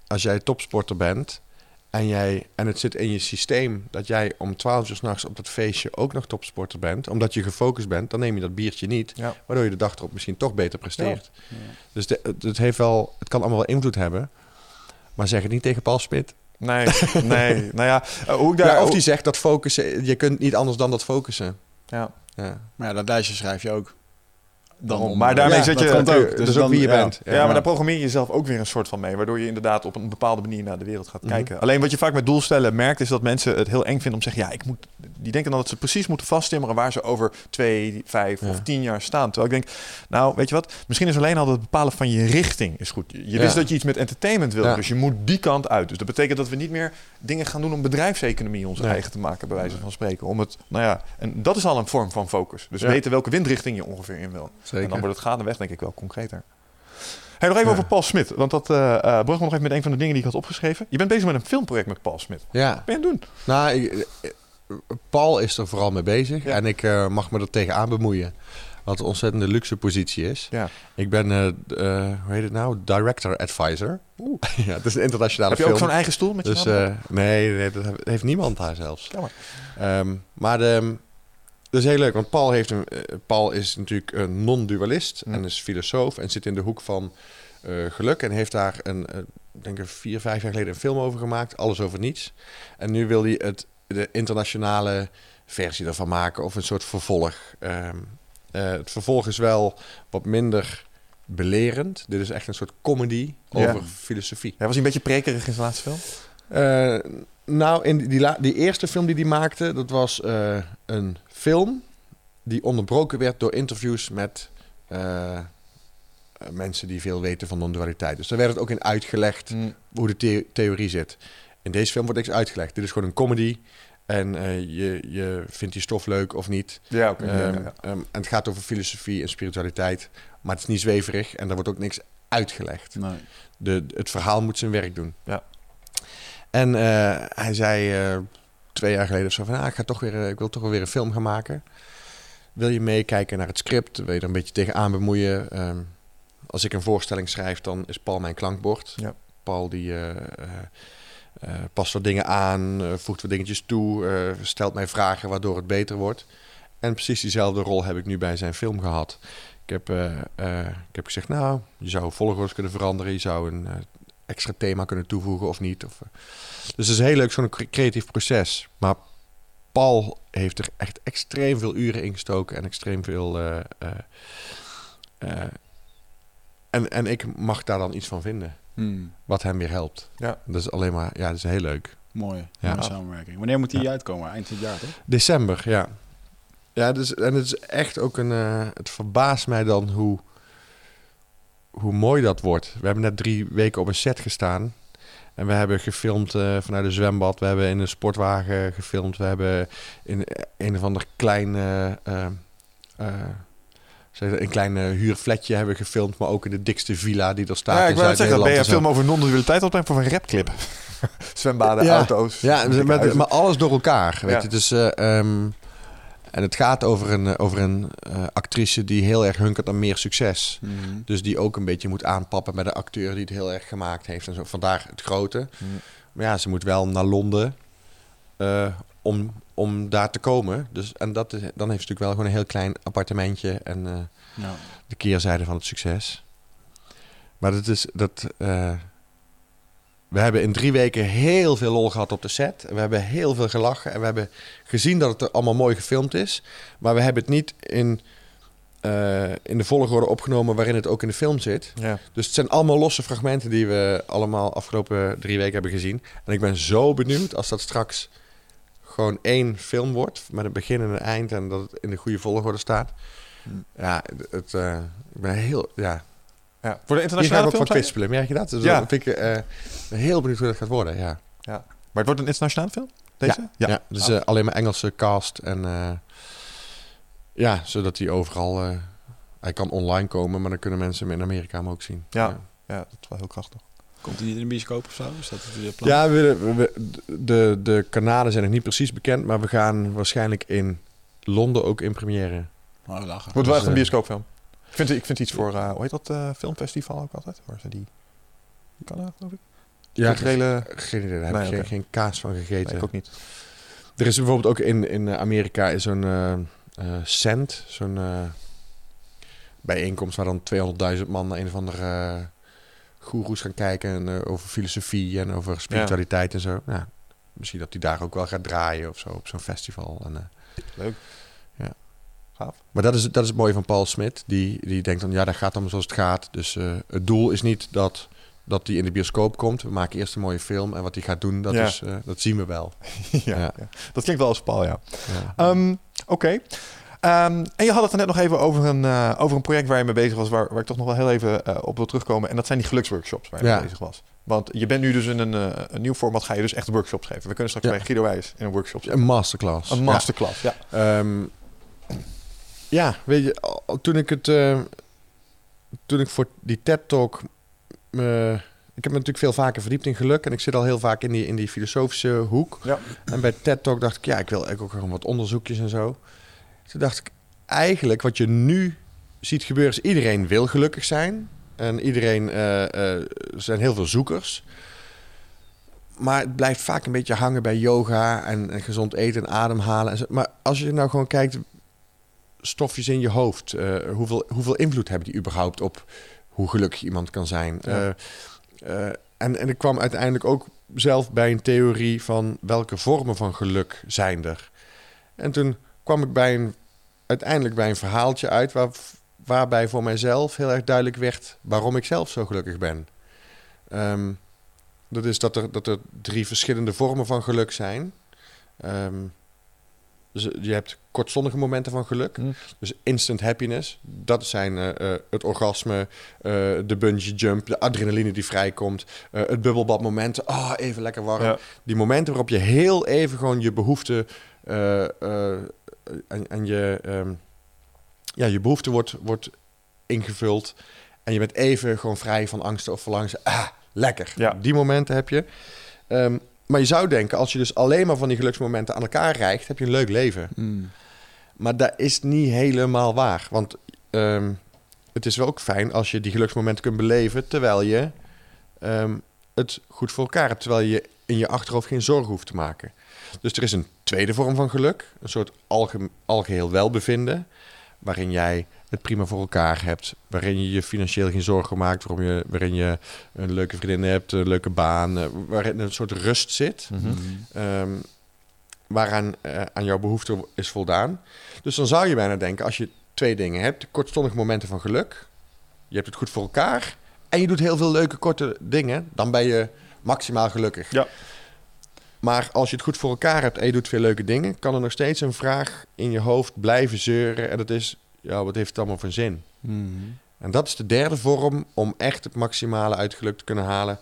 als jij topsporter bent... En, jij, en het zit in je systeem dat jij om twaalf uur 's nachts op dat feestje ook nog topsporter bent. Omdat je gefocust bent, dan neem je dat biertje niet. Ja. Waardoor je de dag erop misschien toch beter presteert. Ja. Ja. Dus de, het, het, heeft wel, het kan allemaal wel invloed hebben. Maar zeg het niet tegen Paul Smit. Nee, nee. Nou ja, hoe ik daar, ja, of die zegt dat focussen, je kunt niet anders dan dat focussen. Ja. Ja. Maar ja, dat lijstje schrijf je ook. Dan, maar daarmee ja, zet je dat ook. Dus, dus dan, ook wie je ja. bent. Ja, ja, maar daar programmeer je jezelf ook weer een soort van mee. Waardoor je inderdaad op een bepaalde manier naar de wereld gaat mm-hmm. kijken. Alleen wat je vaak met doelstellen merkt... is dat mensen het heel eng vinden om te zeggen... ja, ik moet, die denken dan dat ze precies moeten vasttimmeren... waar ze over twee, vijf ja. of tien jaar staan. Terwijl ik denk, nou, weet je wat? Misschien is alleen al het bepalen van je richting is goed. Je ja. wist dat je iets met entertainment wilde. Ja. Dus je moet die kant uit. Dus dat betekent dat we niet meer dingen gaan doen... om bedrijfseconomie onze nee. eigen te maken, bij wijze van spreken. Om het, nou ja, en dat is al een vorm van focus. Dus ja. weten welke windrichting je ongeveer in wil. Zeker. En dan wordt het gaandeweg denk ik wel concreter. Hey, nog even ja. over Paul Smit. Want dat uh, uh, bracht me nog even met een van de dingen die ik had opgeschreven. Je bent bezig met een filmproject met Paul Smit. Ja. Wat ben je aan het doen? Nou, ik, Paul is er vooral mee bezig. Ja. En ik uh, mag me er tegenaan bemoeien. Wat een ontzettende luxe positie is. Ja. Ik ben, uh, uh, hoe heet het nou? Director Advisor. Oeh. Ja, het is een internationale film. Heb je film. ook zo'n eigen stoel met je dus, uh, nee, nee, dat heeft niemand daar zelfs. Ja, maar. Um, maar de... Dat is heel leuk, want Paul, heeft een, Paul is natuurlijk een non-dualist mm. en is filosoof... en zit in de hoek van uh, geluk en heeft daar een, uh, denk ik vier, vijf jaar geleden een film over gemaakt. Alles over niets. En nu wil hij het, de internationale versie daarvan maken of een soort vervolg. Um, uh, het vervolg is wel wat minder belerend. Dit is echt een soort comedy over ja. filosofie. Ja, was hij een beetje prekerig in zijn laatste film? Uh, nou, in die, la- die eerste film die hij maakte, dat was uh, een... film die onderbroken werd door interviews met uh, mensen die veel weten van non-dualiteit. Dus daar werd het ook in uitgelegd mm. hoe de the- theorie zit. In deze film wordt niks uitgelegd. Dit is gewoon een comedy en uh, je, je vindt die stof leuk of niet. Ja, oké. Okay. Um, ja, ja. um, en het gaat over filosofie en spiritualiteit, maar het is niet zweverig en daar wordt ook niks uitgelegd. Nee. De, het verhaal moet zijn werk doen. Ja. En uh, hij zei... Uh, twee jaar geleden of zo van, ah, ik, ga toch weer, ik wil toch wel weer een film gaan maken. Wil je meekijken naar het script? Wil je er een beetje tegenaan bemoeien? Um, als ik een voorstelling schrijf, dan is Paul mijn klankbord. Ja. Paul die uh, uh, uh, past wat dingen aan, uh, voegt wat dingetjes toe, uh, stelt mij vragen waardoor het beter wordt. En precies diezelfde rol heb ik nu bij zijn film gehad. Ik heb, uh, uh, ik heb gezegd, nou, je zou volgorde kunnen veranderen, je zou een... Uh, extra thema kunnen toevoegen of niet. Of, uh. Dus het is heel leuk, zo'n creatief proces. Maar Paul heeft er echt extreem veel uren in gestoken... en extreem veel... Uh, uh, uh, en, en ik mag daar dan iets van vinden. Hmm. Wat hem weer helpt. Ja. Dat is alleen maar... Ja, dat is heel leuk. Mooi. Ja. Mooie samenwerking. Wanneer moet die ja. uitkomen? Eind dit jaar, toch? December, ja. Ja, dus, en het is echt ook een... Uh, het verbaast mij dan hoe... hoe mooi dat wordt. We hebben net drie weken op een set gestaan. En we hebben gefilmd uh, vanuit een zwembad. We hebben in een sportwagen gefilmd. We hebben in een of ander klein... Uh, uh, Een klein uh, huurfletje hebben we gefilmd, maar ook in de dikste villa die er staat. Ja, ik wil zeggen, ben je een film over non-dualiteit altijd voor een rapclip? Zwembaden, ja. auto's. Ja, met, maar alles door elkaar. Weet ja. je? Dus, uh, um, en het gaat over een, over een uh, actrice die heel erg hunkert aan meer succes. Mm-hmm. Dus die ook een beetje moet aanpappen met de acteur die het heel erg gemaakt heeft. En zo. Vandaar het grote. Mm-hmm. Maar ja, ze moet wel naar Londen uh, om... om daar te komen. Dus, en dat is, dan heeft ze natuurlijk wel gewoon een heel klein appartementje en uh, nou. de keerzijde van het succes. Maar dat is dat. Uh, we hebben in drie weken heel veel lol gehad op de set. We hebben heel veel gelachen en we hebben gezien dat het er allemaal mooi gefilmd is. Maar we hebben het niet in, uh, in de volgorde opgenomen waarin het ook in de film zit. Ja. Dus het zijn allemaal losse fragmenten die we allemaal afgelopen drie weken hebben gezien. En ik ben zo benieuwd als dat straks gewoon één film wordt, met een begin en een eind en dat het in de goede volgorde staat. Ja, het, uh, ik ben heel, ja. ja. Voor de internationale film? Ook van kwispelen, merk je dat? Dus ja. Ik uh, heel benieuwd hoe dat gaat worden, ja. ja. Maar het wordt een internationale film, deze? Ja, ja. ja. dus uh, oh. alleen maar Engelse cast en uh, ja, zodat die overal, uh, hij kan online komen, maar dan kunnen mensen hem in Amerika hem ook zien. Ja, ja. ja dat is wel heel krachtig. Komt hij niet in de bioscoop of zo? Is dat het plan? Ja, we, we, de, de kanalen zijn nog niet precies bekend, maar we gaan waarschijnlijk in Londen ook in première. Oh, lachen. Wordt wel echt een bioscoopfilm. Ik vind, ik vind iets voor, uh, hoe heet dat uh, filmfestival ook altijd? Waar zijn die? Die kanaal, geloof ik? Ja, culturele... geen idee. Daar heb nee, ik okay. geen kaas van gegeten. Nee, ik ook niet. Er is bijvoorbeeld ook in, in Amerika is zo'n uh, uh, cent, zo'n uh, bijeenkomst waar dan tweehonderdduizend man naar een of andere... Uh, goeroes gaan kijken en, uh, over filosofie en over spiritualiteit ja. en zo. Nou, misschien dat hij daar ook wel gaat draaien of zo op zo'n festival. En, uh, Leuk. Ja. Gaaf. Maar dat is, dat is het mooie van Paul Smit. Die, die denkt dan, ja, dat gaat allemaal zoals het gaat. Dus uh, het doel is niet dat dat die in de bioscoop komt. We maken eerst een mooie film en wat hij gaat doen, dat, ja. is, uh, dat zien we wel. ja, ja. ja, dat klinkt wel als Paul, ja. ja. Um, Oké. Okay. Um, en je had het er net nog even over een, uh, over een project waar je mee bezig was, waar, waar ik toch nog wel heel even uh, op wil terugkomen. En dat zijn die geluksworkshops waar je ja. mee bezig was. Want je bent nu dus in een, uh, een nieuw format, ga je dus echt workshops geven. We kunnen straks ja. bij Guido Weijers in een workshop zetten. Een masterclass. Een masterclass, ja. Ja, um, ja weet je, toen ik het, uh, toen ik voor die TED-talk, uh, ik heb me natuurlijk veel vaker verdiept in geluk. En ik zit al heel vaak in die, in die filosofische hoek. Ja. En bij TED-talk dacht ik, ja, ik wil eigenlijk ook gewoon wat onderzoekjes en zo. Toen dacht ik, eigenlijk wat je nu ziet gebeuren is iedereen wil gelukkig zijn. En iedereen, uh, uh, zijn heel veel zoekers. Maar het blijft vaak een beetje hangen bij yoga en, en gezond eten en ademhalen. En zo. Maar als je nou gewoon kijkt, stofjes in je hoofd. Uh, hoeveel, hoeveel invloed hebben die überhaupt op hoe gelukkig iemand kan zijn? Ja. Uh, uh, en, en ik kwam uiteindelijk ook zelf bij een theorie van welke vormen van geluk zijn er. En toen... kwam ik bij een, uiteindelijk bij een verhaaltje uit... Waar, waarbij voor mijzelf heel erg duidelijk werd... waarom ik zelf zo gelukkig ben. Um, dat is dat er, dat er drie verschillende vormen van geluk zijn. Um, dus je hebt kortstondige momenten van geluk. Mm. Dus instant happiness. Dat zijn uh, uh, het orgasme, uh, de bungee jump... de adrenaline die vrijkomt, uh, het bubbelbadmoment. Ah, oh, even lekker warm. Ja. Die momenten waarop je heel even gewoon je behoeften... Uh, uh, En, en je, um, ja, je behoefte wordt, wordt ingevuld. En je bent even gewoon vrij van angsten of verlangen. Ah, lekker. Ja. Die momenten heb je. Um, maar je zou denken, als je dus alleen maar van die geluksmomenten aan elkaar reikt... heb je een leuk leven. Mm. Maar dat is niet helemaal waar. Want um, het is wel ook fijn als je die geluksmomenten kunt beleven... terwijl je um, het goed voor elkaar hebt. Terwijl je in je achterhoofd geen zorgen hoeft te maken. Dus er is een tweede vorm van geluk, een soort alge- algeheel welbevinden... waarin jij het prima voor elkaar hebt, waarin je je financieel geen zorgen maakt... waarom je, waarin je een leuke vriendin hebt, een leuke baan, waarin een soort rust zit... Mm-hmm. Um, waaraan uh, aan jouw behoefte is voldaan. Dus dan zou je bijna denken, als je twee dingen hebt... kortstondige momenten van geluk, je hebt het goed voor elkaar... en je doet heel veel leuke korte dingen, dan ben je maximaal gelukkig... Ja. Maar als je het goed voor elkaar hebt en je doet veel leuke dingen... kan er nog steeds een vraag in je hoofd blijven zeuren. En dat is, ja, wat heeft het allemaal voor zin? Mm-hmm. En dat is de derde vorm om echt het maximale uit geluk te kunnen halen.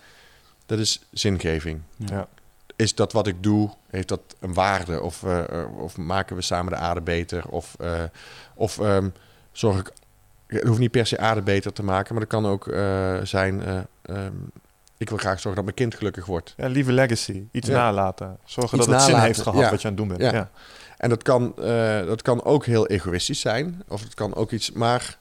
Dat is zingeving. Ja. Is dat wat ik doe, heeft dat een waarde? Of, uh, of maken we samen de aarde beter? Of, uh, of um, zorg ik... Het hoeft niet per se aarde beter te maken, maar dat kan ook uh, zijn... Uh, um, ik wil graag zorgen dat mijn kind gelukkig wordt. Ja, lieve legacy. Iets ja. nalaten. Zorgen Iets dat het nalaten. zin heeft gehad ja. wat je aan het doen bent. Ja. Ja. En dat kan, uh, dat kan ook heel egoïstisch zijn. Of het kan ook iets... Maar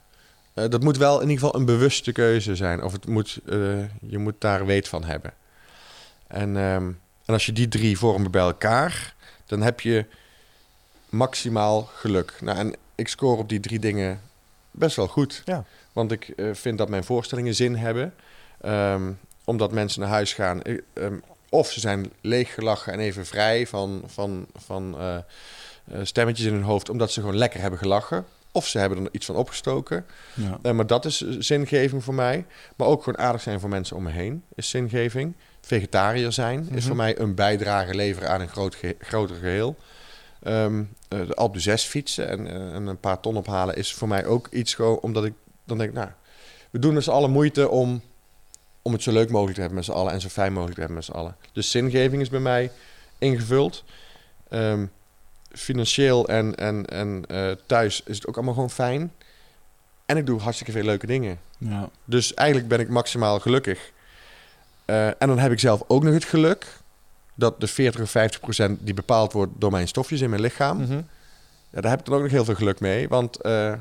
uh, dat moet wel in ieder geval een bewuste keuze zijn. Of het moet, uh, je moet daar weet van hebben. En, um, en als je die drie vormen bij elkaar... dan heb je maximaal geluk. Nou, en ik score op die drie dingen best wel goed. Ja. Want ik uh, vind dat mijn voorstellingen zin hebben... Um, omdat mensen naar huis gaan. Um, of ze zijn leeggelachen en even vrij van, van, van uh, stemmetjes in hun hoofd. Omdat ze gewoon lekker hebben gelachen. Of ze hebben er iets van opgestoken. Ja. Uh, maar dat is zingeving voor mij. Maar ook gewoon aardig zijn voor mensen om me heen is zingeving. Vegetariër zijn mm-hmm. is voor mij een bijdrage leveren aan een groot ge- groter geheel. Um, uh, de Alpe d'HuZes fietsen en, uh, en een paar ton ophalen is voor mij ook iets. Gewoon omdat ik dan denk, nou, we doen dus alle moeite om... om het zo leuk mogelijk te hebben met z'n allen... en zo fijn mogelijk te hebben met z'n allen. Dus zingeving is bij mij ingevuld. Um, financieel en, en, en uh, thuis is het ook allemaal gewoon fijn. En ik doe hartstikke veel leuke dingen. Ja. Dus eigenlijk ben ik maximaal gelukkig. Uh, en dan heb ik zelf ook nog het geluk... dat de veertig of vijftig procent die bepaald wordt... door mijn stofjes in mijn lichaam... Mm-hmm. Ja, daar heb ik dan ook nog heel veel geluk mee. Want uh,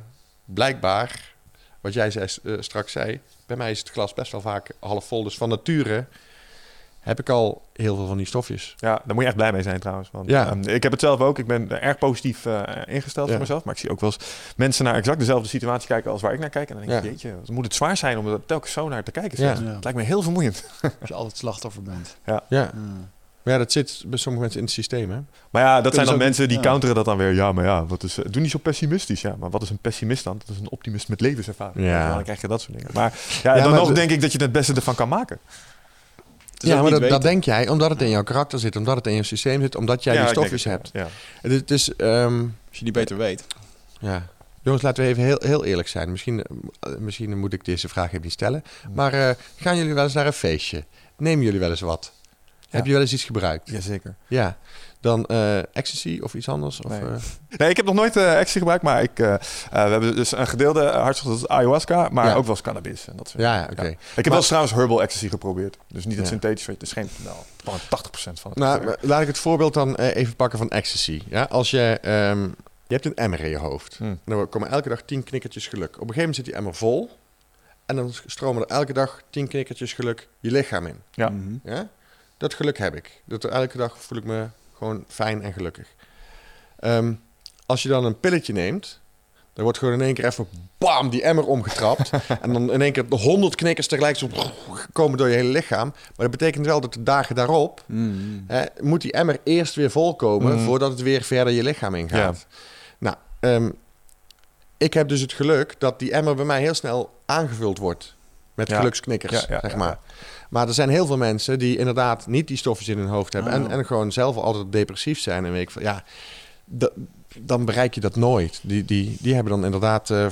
blijkbaar... wat jij zei, uh, straks zei... bij mij is het glas best wel vaak half vol. Dus van nature heb ik al heel veel van die stofjes. Ja, daar moet je echt blij mee zijn trouwens. Want, ja. um, ik heb het zelf ook. Ik ben erg positief uh, ingesteld ja. voor mezelf. Maar ik zie ook wel eens mensen naar exact dezelfde situatie kijken... als waar ik naar kijk. En dan denk ik, ja. jeetje, moet het zwaar zijn om er telkens zo naar te kijken. Ja. Ja. Het lijkt me heel vermoeiend. Als je altijd slachtoffer bent. Ja. ja. ja. Maar ja, dat zit bij sommige mensen in het systeem, hè? Maar ja, dat Kunnen zijn dan mensen niet, die ja. counteren dat dan weer. Ja, maar ja, wat is... Doe niet zo pessimistisch, ja. Maar wat is een pessimist dan? Dat is een optimist met levenservaring. Ja. Dan krijg je dat soort dingen. Maar ja, ja dan maar nog d- denk ik dat je het beste ervan kan maken. Dus ja, dat maar dat, dat denk jij, omdat het in jouw karakter zit. Omdat het in je systeem zit. Omdat jij ja, die stofjes hebt. Ja. Het, het is, um, als je die beter weet. Ja. Jongens, laten we even heel, heel eerlijk zijn. Misschien, misschien moet ik deze vraag even niet stellen. Maar uh, gaan jullie wel eens naar een feestje? Nemen jullie wel eens wat? Ja. Heb je wel eens iets gebruikt? Jazeker. Ja. Dan uh, ecstasy of iets anders? Of, nee. Uh... nee, ik heb nog nooit uh, ecstasy gebruikt. Maar ik, uh, uh, we hebben dus een gedeelde uh, hartstocht als ayahuasca. Maar ja. ook wel eens cannabis. En dat soort ja, ja oké. Okay. Ja. Ik heb maar... wel eens trouwens herbal ecstasy geprobeerd. Dus niet het ja. synthetisch. Het is geen nou, tachtig procent van het. Nou, maar, laat ik het voorbeeld dan uh, even pakken van ecstasy. Ja, als je... Um, je hebt een emmer in je hoofd. Hmm. En dan komen elke dag tien knikkertjes geluk. Op een gegeven moment zit die emmer vol. En dan stromen er elke dag tien knikkertjes geluk je lichaam in. Ja. Mm-hmm. Ja? Dat geluk heb ik. Dat elke dag voel ik me gewoon fijn en gelukkig. Um, als je dan een pilletje neemt... dan wordt gewoon in één keer even... bam, die emmer omgetrapt. En dan in één keer de honderd knikkers tegelijk... zo komen door je hele lichaam. Maar dat betekent wel dat de dagen daarop... Mm. Eh, moet die emmer eerst weer volkomen... Mm. voordat het weer verder je lichaam ingaat. Ja. Nou, um, ik heb dus het geluk... dat die emmer bij mij heel snel aangevuld wordt... met ja. geluksknikkers, ja, ja, zeg ja. maar. Maar er zijn heel veel mensen die inderdaad niet die stofjes in hun hoofd hebben... Oh. En, en gewoon zelf altijd depressief zijn. En weet ik van, ja, d- dan bereik je dat nooit. Die, die, die hebben dan inderdaad... Uh,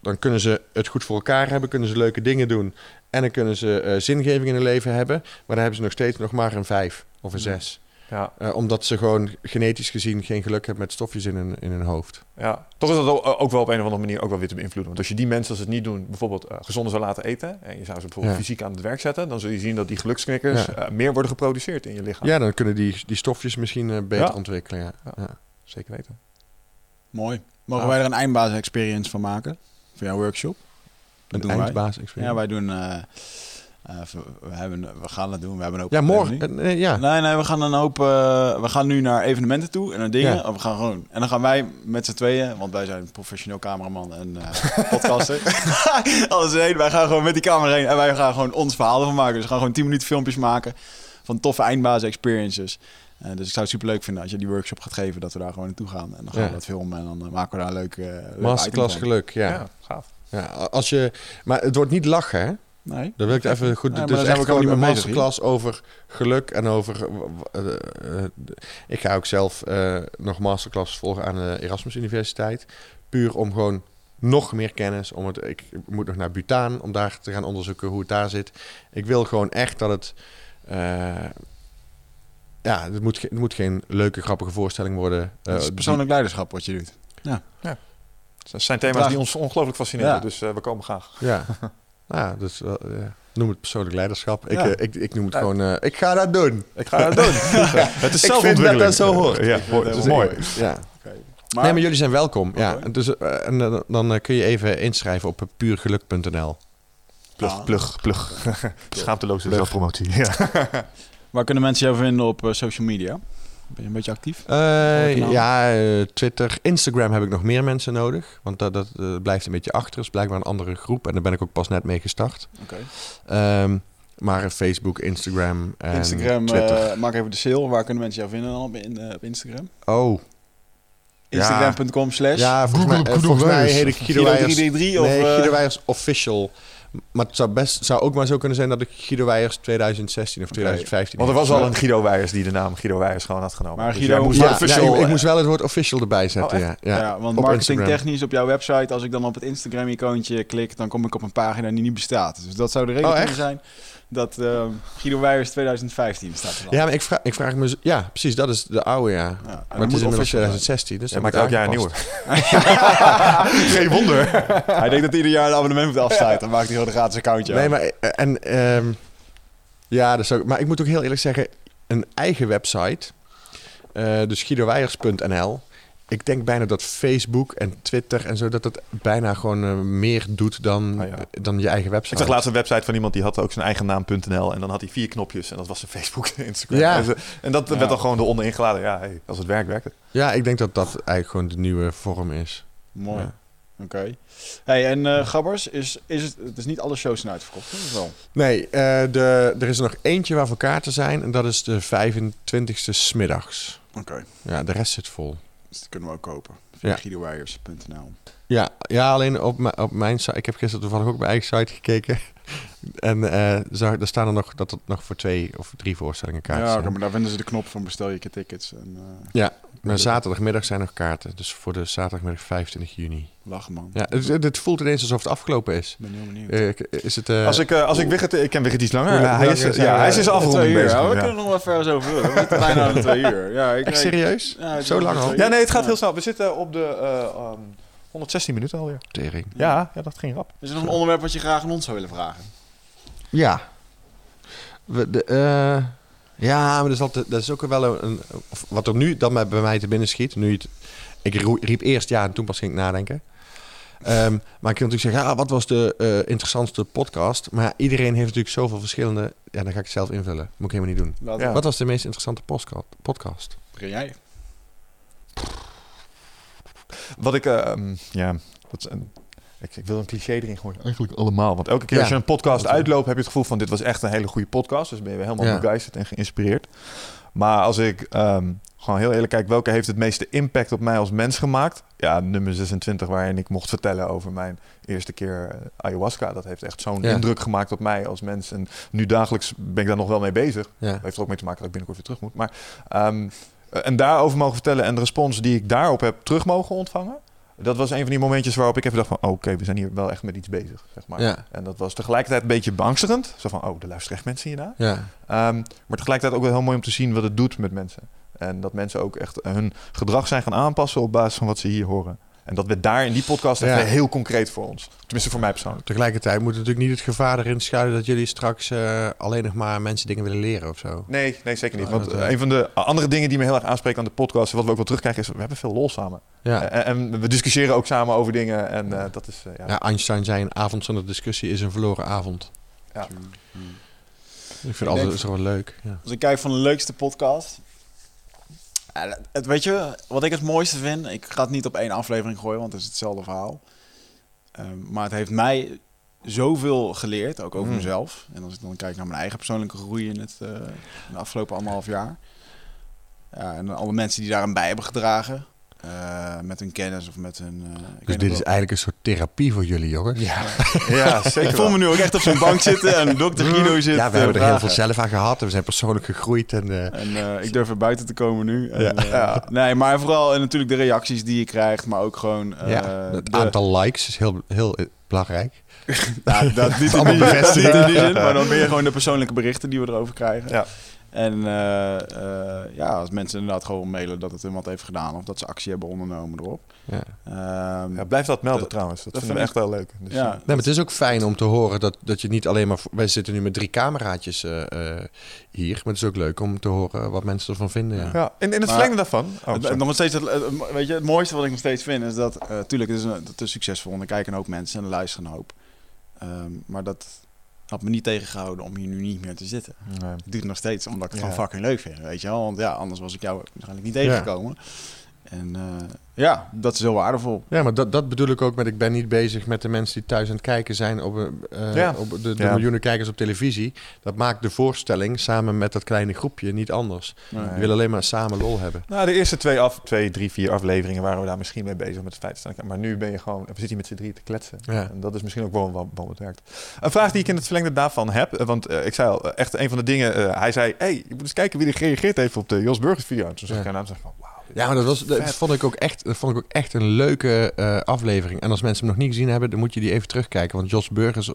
dan kunnen ze het goed voor elkaar hebben, kunnen ze leuke dingen doen... en dan kunnen ze uh, zingeving in hun leven hebben... maar dan hebben ze nog steeds nog maar een vijf of een zes... Ja. Uh, omdat ze gewoon genetisch gezien geen geluk hebben met stofjes in hun, in hun hoofd. Ja, toch is dat ook wel op een of andere manier ook wel weer te beïnvloeden. Want als je die mensen, als het niet doen, bijvoorbeeld uh, gezonder zou laten eten... en je zou ze bijvoorbeeld ja. fysiek aan het werk zetten... dan zul je zien dat die geluksknikkers ja. uh, meer worden geproduceerd in je lichaam. Ja, dan kunnen die, die stofjes misschien uh, beter ja. ontwikkelen. Ja. Ja. Ja. Zeker weten. Mooi. Mogen ah. wij er een Eindbazen experience van maken? Voor jouw workshop? Dat een Eindbazen experience? Ja, wij doen... Uh, Uh, we, hebben, we gaan dat doen. We hebben een hoop. Ja, morgen. Nee, ja. nee, nee, we gaan een hoop. Uh, we gaan nu naar evenementen toe en naar dingen. Ja. We gaan gewoon. En dan gaan wij met z'n tweeën, want wij zijn professioneel cameraman en uh, podcaster. Alles heen. Wij gaan gewoon met die camera heen en wij gaan gewoon ons verhaal ervan maken. Dus we gaan gewoon tien minuten filmpjes maken van toffe Eindbazen experiences. Uh, dus ik zou het super leuk vinden als je die workshop gaat geven, dat we daar gewoon naartoe gaan en dan gaan ja. we dat filmen en dan maken we daar leuke. Uh, leuke Masterclass geluk. Ja. ja, gaaf. Ja, als je, maar het wordt niet lachen, hè? Nee. Dan wil ik het even goed. Nee, dus echt gewoon een masterclass over geluk en over. Uh, uh, uh, ik ga ook zelf uh, nog masterclass volgen aan de Erasmus Universiteit. Puur om gewoon nog meer kennis. Om het, ik moet nog naar Bhutan om daar te gaan onderzoeken hoe het daar zit. Ik wil gewoon echt dat het... Uh, ja, het moet, het moet geen leuke, grappige voorstelling worden. Uh, het is persoonlijk leiderschap wat je doet. Ja, ja. Dat zijn thema's Draag. die ons ongelooflijk fascineren. Ja. Dus uh, we komen graag. Ja, ja dus... Uh, ja. Noem het persoonlijk leiderschap. Ik, ja. uh, ik, ik noem het ja. gewoon... Uh, ik ga dat doen. Ik ga dat doen. Ja. Het is zelfontwikkeling. Ik vind dat dat zo hoort. Ja, mooi. Dat is mooi. Ja. Okay. Maar... Nee, maar jullie zijn welkom. Okay. Ja. Dus, uh, en, uh, dan uh, kun je even inschrijven op puurgeluk punt n l. Plug, ah. plug, plug. Schaamteloze zelfpromotie. Ja. Waar kunnen mensen jou vinden op uh, social media? Ben je een beetje actief? Uh, ja, uh, Twitter. Instagram heb ik nog meer mensen nodig. Want dat, dat uh, blijft een beetje achter. Dat is blijkbaar een andere groep. En daar ben ik ook pas net mee gestart. Okay. Um, maar Facebook, Instagram en Instagram, Twitter. Uh, maak even de sale. Waar kunnen mensen jou vinden dan op, in, uh, op Instagram? Oh. Instagram.com slash... Ja, volgens mij, uh, volgens mij heet ik Guido Weijers. drie drie drie of... Nee, Guido Weijers Official... Maar het zou, best, zou ook maar zo kunnen zijn dat ik Guido Weijers twintig zestien of twintig vijftien... Okay. Want er was al een Guido Weijers die de naam Guido Weijers gewoon had genomen. Maar Guido, dus moest ja, official, ja, ik, ik moest wel het woord official erbij zetten. Oh, ja. Ja, ja, want op marketingtechnisch op jouw website, als ik dan op het Instagram-icoontje klik... dan kom ik op een pagina die niet bestaat. Dus dat zou de reden oh, kunnen zijn dat uh, Guido Weijers twintig vijftien staat. Ja, maar ik vraag, ik vraag me... Ja, precies, dat is de oude, ja. ja maar het is inmiddels twintig zestien, dus ja, maakt elk jaar een nieuwe. Geen wonder. Hij denkt dat ieder jaar een abonnement moet afsluiten. Dan maakt hij een gratis accountje. Nee, maar en um, ja, dat zou, maar ik moet ook heel eerlijk zeggen, een eigen website, uh, dus guido weijers punt n l. Ik denk bijna dat Facebook en Twitter en zo dat dat bijna gewoon uh, meer doet dan, ah, ja. dan je eigen website. Ik zag laatst een website van iemand die had ook zijn eigen naam punt n l en dan had hij vier knopjes en dat was zijn Facebook en Instagram. Ja. En, ze, en dat ja. werd dan gewoon de onder ingeladen. Ja, hey, als het werk werkte. Ja, ik denk dat dat eigenlijk gewoon de nieuwe vorm is. Mooi. Ja. Oké. Okay. Hey, en uh, Gabbers, is, is het, het is niet alle shows zijn uitverkocht, hè? Wel? Nee, uh, de, er is er nog eentje waarvoor kaarten zijn en dat is de vijfentwintigste 's middags. Oké. Okay. Ja, de rest zit vol. Dus dat kunnen we ook kopen. Via ja. guido weijers punt n l. Ja, ja, alleen op, m- op mijn site. Ik heb gisteren toevallig ook op mijn eigen site gekeken. En uh, zag, daar staan er nog dat het nog voor twee of drie voorstellingen kaarten ja, zijn. Ja, maar daar vinden ze de knop van bestel je tickets. En, uh, ja, maar zaterdagmiddag zijn nog kaarten. Dus voor de zaterdagmiddag vijfentwintig juni. Lach, man. Ja, het, het voelt ineens alsof het afgelopen is. Ben heel benieuwd. Uh, is het, uh, als ik, uh, als oh. ik Wigget... Ik ken Wigget iets langer. Ja, ja, hij is, ja, ja, hij is in afronding bezig. Ja, we ja. kunnen nog wel even zo over. We zitten bijna aan de twee uur. Ja, ik, Echt serieus? Ja, zo lang al? Ja, nee, het gaat heel snel. We zitten op de... Uh, um, honderdzestien minuten alweer. Tering. Ja, ja, dat ging rap. Is er nog een onderwerp wat je graag aan ons zou willen vragen? Ja. We, de, uh, ja, maar dat is, dat is ook wel een... Of wat er nu dan bij mij te binnen schiet. Nu het, ik riep eerst ja en toen pas ging ik nadenken. Um, maar ik kan natuurlijk zeggen, ah, wat was de uh, interessantste podcast? Maar ja, iedereen heeft natuurlijk zoveel verschillende... Ja, dan ga ik het zelf invullen. Moet ik helemaal niet doen. Ja. Wat was de meest interessante postca- podcast? Begin jij. Wat ik, uh, ja, dat is een, ik, ik wil een cliché erin gooien. Eigenlijk allemaal. Want elke keer ja. als je een podcast uitloopt, heb je het gevoel van... dit was echt een hele goede podcast. Dus ben je weer helemaal ja. begeisterd en geïnspireerd. Maar als ik um, gewoon heel eerlijk kijk... welke heeft het meeste impact op mij als mens gemaakt? Ja, nummer zesentwintig, waarin ik mocht vertellen over mijn eerste keer ayahuasca. Dat heeft echt zo'n ja. indruk gemaakt op mij als mens. En nu dagelijks ben ik daar nog wel mee bezig. Ja. Dat heeft er ook mee te maken dat ik binnenkort weer terug moet. Maar... Um, en daarover mogen vertellen en de respons die ik daarop heb terug mogen ontvangen. Dat was een van die momentjes waarop ik even dacht van... oké, okay, we zijn hier wel echt met iets bezig, zeg maar. Ja. En dat was tegelijkertijd een beetje beangstigend. Zo van, oh, er luisteren echt mensen hiernaar. Ja. Um, maar tegelijkertijd ook wel heel mooi om te zien wat het doet met mensen. En dat mensen ook echt hun gedrag zijn gaan aanpassen op basis van wat ze hier horen. En dat werd daar in die podcast echt ja. heel concreet voor ons. Tenminste voor mij persoonlijk. Tegelijkertijd moet natuurlijk niet het gevaar erin schuilen... dat jullie straks uh, alleen nog maar mensen dingen willen leren of zo. Nee, nee, zeker niet. Want uh, een van de andere dingen die me heel erg aanspreekt aan de podcast... wat we ook wel terugkrijgen is... we hebben veel lol samen. Ja. En, en we discussiëren ook samen over dingen. En uh, dat is... Uh, ja. ja, Einstein zei een avond zonder discussie is een verloren avond. Ja. Mm-hmm. Ik vind het altijd zo wel leuk. Ja. Als ik kijk van de leukste podcast... Het, weet je, wat ik het mooiste vind... Ik ga het niet op één aflevering gooien, want het is hetzelfde verhaal. Um, maar het heeft mij zoveel geleerd, ook over mm. mezelf. En als ik dan kijk naar mijn eigen persoonlijke groei in het uh, de afgelopen anderhalf jaar. Ja, en alle mensen die daaraan bij hebben gedragen. Uh, met hun kennis of met hun... Uh, dus dit is wel. Eigenlijk een soort therapie voor jullie, jongens? Ja, ja zeker. Ik voel me nu ook echt op zo'n bank zitten en dokter Guido zit. Ja, we hebben er vragen. heel veel zelf aan gehad. We zijn persoonlijk gegroeid. En, uh... en uh, ik durf er buiten te komen nu. En, ja. Uh, ja. Nee, maar vooral en natuurlijk de reacties die je krijgt, maar ook gewoon... Uh, ja, het de... aantal likes is heel, heel belangrijk. Nou, dat is allemaal bevestigd. Maar dan meer gewoon de persoonlijke berichten die we erover krijgen. Ja. En uh, uh, ja, als mensen inderdaad gewoon mailen dat het iemand heeft gedaan of dat ze actie hebben ondernomen erop. Ja. Um, ja, blijf dat melden dat, trouwens, dat, dat vind ik echt wel leuk. Dus, ja, ja. Nee, maar het is ook fijn om te horen dat, dat je niet alleen maar... Wij zitten nu met drie cameraatjes uh, uh, hier, maar het is ook leuk om te horen wat mensen ervan vinden. Ja, ja in, in het verlengde daarvan. Oh, het, nog steeds het, weet je, het mooiste wat ik nog steeds vind is dat, uh, tuurlijk, het is, een, het is succesvol en er kijken ook mensen en er luisteren een hoop. Um, maar dat... had me niet tegengehouden om hier nu niet meer te zitten. Nee. Ik doe het nog steeds, omdat ik het ja. gewoon fucking leuk vind, weet je wel. Want ja, anders was ik jou waarschijnlijk niet tegengekomen. Ja. En uh, ja, dat is heel waardevol. Ja, maar dat, dat bedoel ik ook met... ik ben niet bezig met de mensen die thuis aan het kijken zijn... op, uh, ja. op de, de ja. miljoenen kijkers op televisie. Dat maakt de voorstelling samen met dat kleine groepje niet anders. Nee. Je wil alleen maar samen lol hebben. Nou, de eerste twee, af, twee, drie, vier afleveringen... waren we daar misschien mee bezig met het feit staan. Maar nu ben je gewoon... we zitten hier met z'n drieën te kletsen. Ja. En dat is misschien ook wel waarom het werkt. Een vraag die ik in het verlengde daarvan heb... want uh, ik zei al, echt een van de dingen... Uh, hij zei, hey, je moet eens kijken wie er gereageerd heeft... op de Jos Burgers video. En toen zag ik aan hem van... Wow. Ja, maar dat, was, dat, vond ik ook echt, dat vond ik ook echt een leuke uh, aflevering. En als mensen hem nog niet gezien hebben, dan moet je die even terugkijken. Want Jos Burgers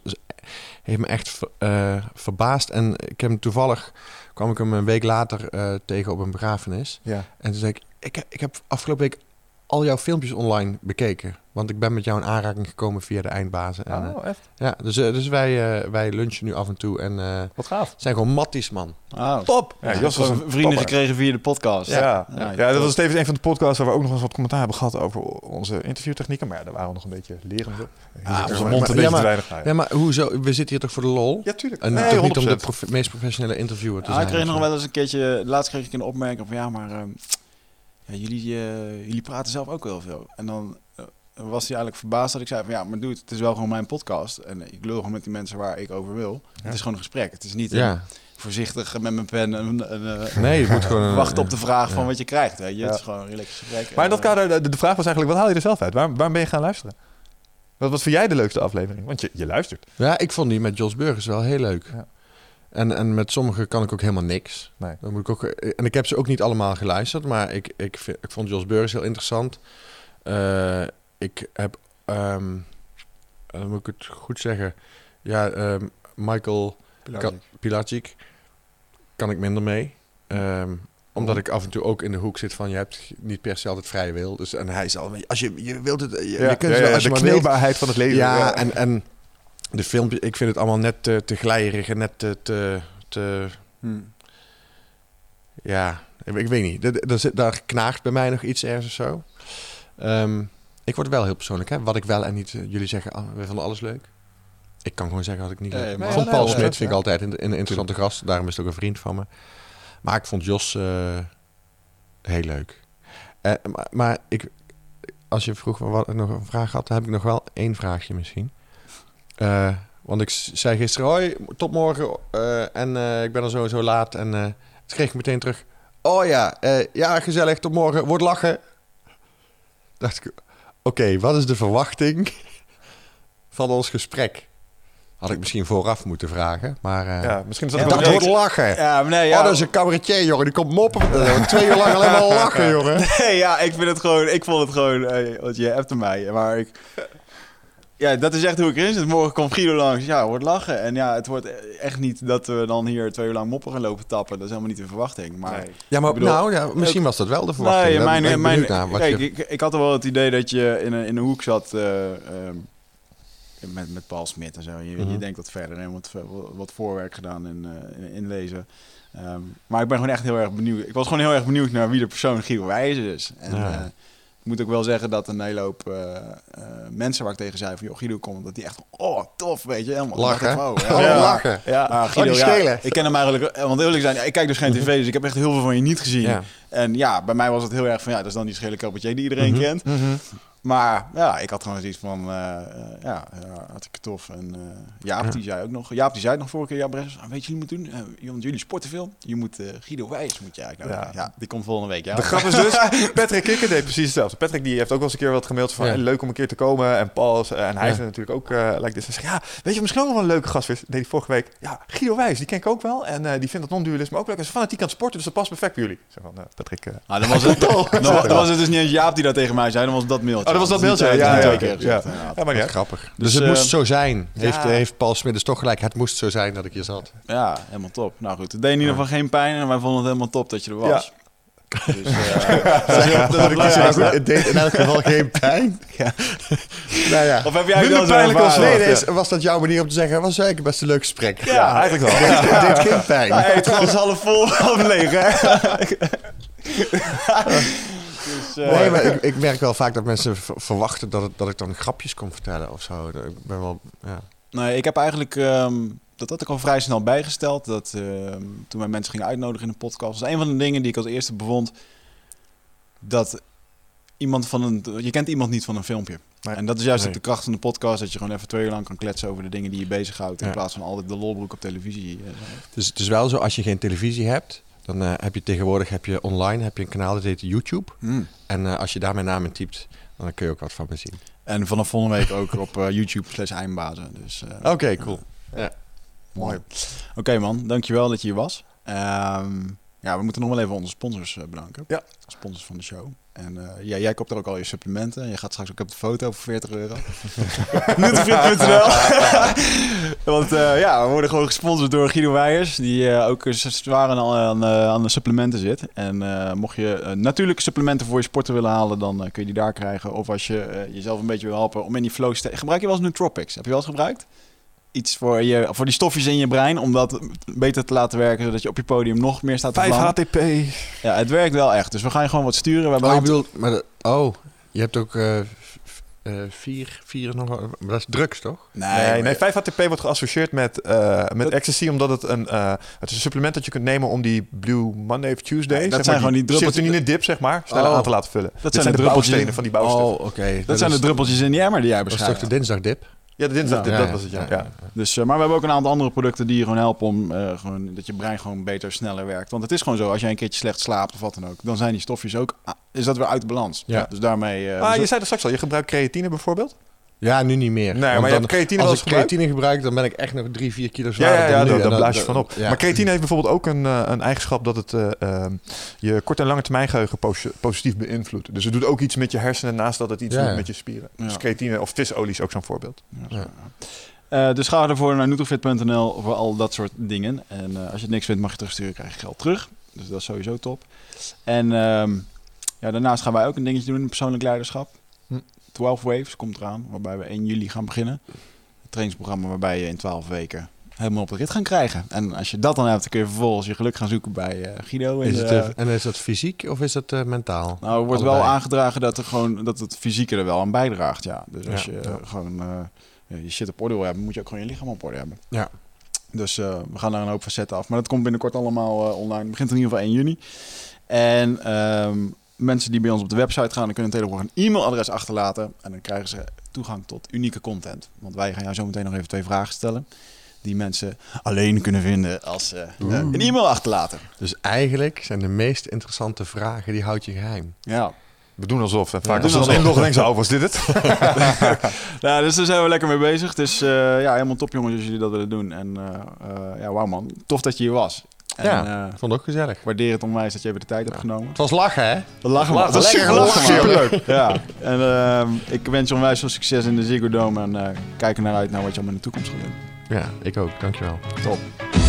heeft me echt uh, verbaasd. En ik heb hem toevallig, kwam ik hem een week later uh, tegen op een begrafenis. Ja. En toen zei ik, ik, ik heb afgelopen week al jouw filmpjes online bekeken. Want ik ben met jou in aanraking gekomen via de Eindbazen. Oh, en, uh, echt? Ja, dus, uh, dus wij, uh, wij lunchen nu af en toe. En, uh, Wat gaaf. zijn gewoon matties, man. Oh. Top! Ja, ja, Jos was een vrienden topper. gekregen via de podcast. Ja, ja. ja, ja dat was tevens een van de podcasts... waar we ook nog eens wat commentaar hebben gehad... over onze interviewtechnieken. Maar ja, daar waren we nog een beetje lerend op. Ah, onze mond een beetje te weinig. Ja, maar hoezo? We zitten hier toch voor de lol? Ja, tuurlijk. En nee, toch niet om de prof- meest professionele interviewer te ja, zijn? Ik kreeg nog wel eens een keertje... Laatst kreeg ik een opmerking van... ja, maar... Uh, Ja, jullie, uh, jullie praten zelf ook heel veel. En dan uh, was hij eigenlijk verbaasd dat ik zei van... ja, maar dude, het is wel gewoon mijn podcast. En uh, ik lul gewoon met die mensen waar ik over wil. Ja. Het is gewoon een gesprek. Het is niet ja. een, voorzichtig met mijn pen... En, en, uh, nee, je moet gewoon... wachten op de vraag ja. van wat je krijgt. Weet je? Ja. Het is gewoon een relaxed gesprek. Maar in dat kader, de, de vraag was eigenlijk... wat haal je er zelf uit? Waarom, waarom ben je gaan luisteren? Wat, wat vind jij de leukste aflevering? Want je, je luistert. Ja, ik vond die met Jos Burgers wel heel leuk. Ja. En, en met sommigen kan ik ook helemaal niks. Nee. Dan moet ik ook, en ik heb ze ook niet allemaal geluisterd, maar ik, ik, vind, ik vond Jos Burgers heel interessant. Uh, ik heb, um, dan moet ik het goed zeggen, ja, um, Michael Pilacic kan ik minder mee. Um, Omdat ik af en toe ook in de hoek zit van... je hebt niet per se altijd vrije wil. Dus, en hij zal... als je, je wilt het... Je, ja, je kunt ja, ja, wel, als de je kneelbaarheid weet, van het leven. Ja, ja. en... en de filmpjes, ik vind het allemaal net te, te glijerig en net te... te, te hmm. Ja, ik, ik weet niet. Daar, daar knaagt bij mij nog iets ergens of zo. Um, ik word wel heel persoonlijk, hè. Wat ik wel en niet... Uh, jullie zeggen, oh, we vonden alles leuk. Ik kan gewoon zeggen wat ik niet leuk vond. Van Paul Smit vind ik altijd een, een interessante gast. Daarom is het ook een vriend van me. Maar ik vond Jos uh, heel leuk. Uh, maar, maar ik, als je vroeg wat nog een vraag had... dan heb ik nog wel één vraagje misschien. Uh, want ik zei gisteren, hoi, tot morgen. Uh, en uh, ik ben al sowieso laat. En uh, toen kreeg ik meteen terug. Oh ja, uh, ja, gezellig, tot morgen. Wordt lachen. Dacht ik, oké, okay, wat is de verwachting van ons gesprek? Had ik misschien vooraf moeten vragen. Maar uh, ja, misschien is dat, ja, dat wordt lachen. Ja, nee, ja. Oh, dat is een cabaretier, jongen. Die komt moppen. Twee uur lang alleen maar lachen, jongen. Nee, ja, ik vind het gewoon... Ik vond het gewoon... Uh, want je appte mij, maar ik... Ja, dat is echt hoe ik erin zit. Morgen komt Guido langs. Ja, wordt lachen. En ja, het wordt echt niet dat we dan hier twee uur lang moppen gaan lopen tappen. Dat is helemaal niet de verwachting. Maar, nee. Ja, maar bedoel, nou, ja, misschien was dat wel de verwachting. Nee, mijn, ben mijn, naar, kijk, je... ik, ik had al wel het idee dat je in een, in een hoek zat uh, um, met, met Paul Smit en zo. Je, mm-hmm. je denkt wat verder en wat, wat voorwerk gedaan en in, uh, inlezen. In um, maar ik ben gewoon echt heel erg benieuwd. Ik was gewoon heel erg benieuwd naar wie de persoon Guido Weijers is. En, ja. uh, Ik moet ook wel zeggen dat een hele hoop uh, uh, mensen waar ik tegen zei van joh, Guido komt, dat die echt oh tof, weet je, helemaal lachen, wow, ja. Ja. lachen. Ja, maar Guido, oh, ja, ik ken hem eigenlijk, want eerlijk zijn, ik kijk dus geen tv, dus ik heb echt heel veel van je niet gezien. Ja. En ja, bij mij was het heel erg van ja, dat is dan die schele cabaretier die iedereen mm-hmm. kent. Mm-hmm. Maar ja, ik had gewoon zoiets van, uh, ja, ja, hartstikke tof. En uh, Jaap, ja. die zei ook nog, Jaap die zei nog vorige keer, Jaap Bressers, weet je wat je moet doen? Uh, want jullie sporten veel. Je moet, uh, Guido Weijers moet je eigenlijk nou, ja. ja, die komt volgende week. Ja. De grap is dus, Patrick Kikker deed precies hetzelfde. Patrick die heeft ook wel eens een keer wat gemaild van, ja. leuk om een keer te komen. En Paul, uh, en hij is ja. natuurlijk ook, uh, like this. Ja, weet je, misschien ook nog wel een leuke gast is. Deed hij vorige week. Ja, Guido Weijers, die ken ik ook wel. En uh, die vindt dat non-dualisme ook leuk. Hij is fanatiek aan het sporten, dus dat past perfect bij jullie. Zeg van, uh, Patrick. Uh, ah, dan was het, dan, dan was het dus niet eens Jaap die dat tegen mij zei, dan was dat mailtje. Oh, dat was dat mailtje. Ja, ja, ja, ja, ja. ja. ja maar ja. grappig. Dus, dus het uh, moest zo zijn. Heeft, ja. heeft Paul Smit toch gelijk. Het moest zo zijn dat ik hier zat. Ja, helemaal top. Nou goed, het deed in ieder geval geen pijn en wij vonden het helemaal top dat je er was. Ja. Dus, uh, dat het deed in elk geval geen pijn. Ja. Nou ja. Of heb jij minder pijnlijk als nee, is, was dat jouw manier om te zeggen, was eigenlijk best een leuk gesprek. Ja, ja, eigenlijk wel. Ja. Ja. Het deed geen pijn. Nou, het was half vol, half leeg, hè? Dus, uh, nee, maar ik, ik merk wel vaak dat mensen v- verwachten dat, het, dat ik dan grapjes kom vertellen of zo. Ik ben wel, ja. Nee, ik heb eigenlijk, um, dat had ik al vrij snel bijgesteld. Dat uh, toen wij mensen gingen uitnodigen in een podcast, was een van de dingen die ik als eerste bevond. Dat iemand van een, je kent iemand niet van een filmpje. Nee. En dat is juist nee. de kracht van de podcast. Dat je gewoon even twee uur lang kan kletsen over de dingen die je bezighoudt. In ja. plaats van altijd de lolbroek op televisie. Uh, dus het is wel zo, als je geen televisie hebt. Dan uh, heb je tegenwoordig heb je online heb je een kanaal dat heet YouTube. Mm. En uh, als je daar mijn naam in typt, dan kun je ook wat van me zien. En vanaf volgende week ook op uh, YouTube slash Eindbazen. Dus, uh, Oké, okay, cool. Uh, ja. Mooi. Oké okay, man, dankjewel dat je hier was. Um, ja, we moeten nog wel even onze sponsors uh, bedanken. Ja. Sponsors van de show. En uh, ja, jij koopt er ook al je supplementen. Je gaat straks ook op de foto voor veertig euro. Nootrofit punt n l Want uh, ja, we worden gewoon gesponsord door Guido Weijers. Die uh, ook zwaar aan, uh, aan de supplementen zit. En uh, mocht je uh, natuurlijke supplementen voor je sporten willen halen, dan uh, kun je die daar krijgen. Of als je uh, jezelf een beetje wil helpen om in die flow te... Gebruik je wel eens nootropics? Heb je wel eens gebruikt? Iets voor, je, voor die stofjes in je brein, om dat beter te laten werken, zodat je op je podium nog meer staat te vlammen. vijf H T P. Ja, het werkt wel echt. Dus we gaan je gewoon wat sturen. We oh, je bedoelt, maar de, oh, je hebt ook uh, uh, vier, vier nog, maar dat is drugs, toch? Nee, nee, nee vijf H T P wordt geassocieerd met, uh, met ecstasy, omdat het een, uh, het is een supplement dat je kunt nemen om die Blue Monday of Tuesday, ja, dat zeg zijn maar, gewoon die serotonine dip, zeg maar, sneller oh. aan te laten vullen. Dat Dit zijn de, de bouwstenen van die bouwstenen. Oh, oké. Okay. Dat, dat zijn is, de druppeltjes in die emmer die jij beschrijft. Dat is toch de dinsdagdip? Ja, de dinsdag, ja, dat ja, was het, ja. ja, ja. Dus, uh, maar we hebben ook een aantal andere producten die je gewoon helpen om uh, gewoon, dat je brein gewoon beter, sneller werkt. Want het is gewoon zo, als jij een keertje slecht slaapt of wat dan ook, dan zijn die stofjes ook, uh, is dat weer uit balans. Ja. Dus daarmee... Uh, ah, dus je zei dat straks al, je gebruikt creatine bijvoorbeeld? Ja, nu niet meer. Nee, maar dan, creatine als ik gebruikt? creatine gebruik, dan ben ik echt nog drie, vier kilo zwaarder ja, ja, ja, dan nu. Ja, daar blaas je van op. Ja. Maar creatine heeft bijvoorbeeld ook een, uh, een eigenschap dat het uh, uh, je kort- en lange termijn geheugen pos- positief beïnvloedt. Dus het doet ook iets met je hersenen naast dat het iets ja. doet met je spieren. Ja. Dus creatine of visolie is ook zo'n voorbeeld. Ja, ja. Uh, dus ga ervoor naar nootrofit punt n l voor al dat soort dingen. En uh, als je niks vindt, mag je terugsturen, krijg je geld terug. Dus dat is sowieso top. En um, ja, daarnaast gaan wij ook een dingetje doen in persoonlijk leiderschap. Hm. twaalf Waves komt eraan, waarbij we één juli gaan beginnen. Het trainingsprogramma waarbij je in twaalf weken helemaal op de rit gaan krijgen. En als je dat dan hebt, dan kun je vervolgens je geluk gaan zoeken bij uh, Guido. Is het, uh, en is dat fysiek of is dat uh, mentaal? Nou, er wordt Allebei. wel aangedragen dat, er gewoon, dat het fysieke er wel aan bijdraagt, ja. Dus als ja, je ja. gewoon uh, je shit op orde wil hebben, moet je ook gewoon je lichaam op orde hebben. Ja. Dus uh, we gaan daar een hoop facetten af. Maar dat komt binnenkort allemaal uh, online. Het begint in ieder geval één juni. En... Um, mensen die bij ons op de website gaan, dan kunnen tegenwoordig een e-mailadres achterlaten. En dan krijgen ze toegang tot unieke content. Want wij gaan jou zo meteen nog even twee vragen stellen. Die mensen alleen kunnen vinden als ze uh, een e-mail achterlaten. Dus eigenlijk zijn de meest interessante vragen, die houd je geheim. Ja. We doen alsof. Hè. Vaak ja, doen alsof. Nog denken ze, oh, was dit het? Nou, dus daar zijn we lekker mee bezig. Dus uh, ja, helemaal top jongens als jullie dat willen doen. En uh, uh, ja, wauw man. Tof dat je hier was. En, ja, uh, vond het ook gezellig. Waardeer het onwijs dat je even de tijd ja. hebt genomen. Het was lachen, hè? We lachen, maar. Het was lekker lachen, superleuk. Ja. En uh, ik wens je onwijs veel succes in de Ziggo Dome. En uh, kijk er naar uit naar wat je allemaal in de toekomst gaat doen. Ja, ik ook. Dankjewel. Top.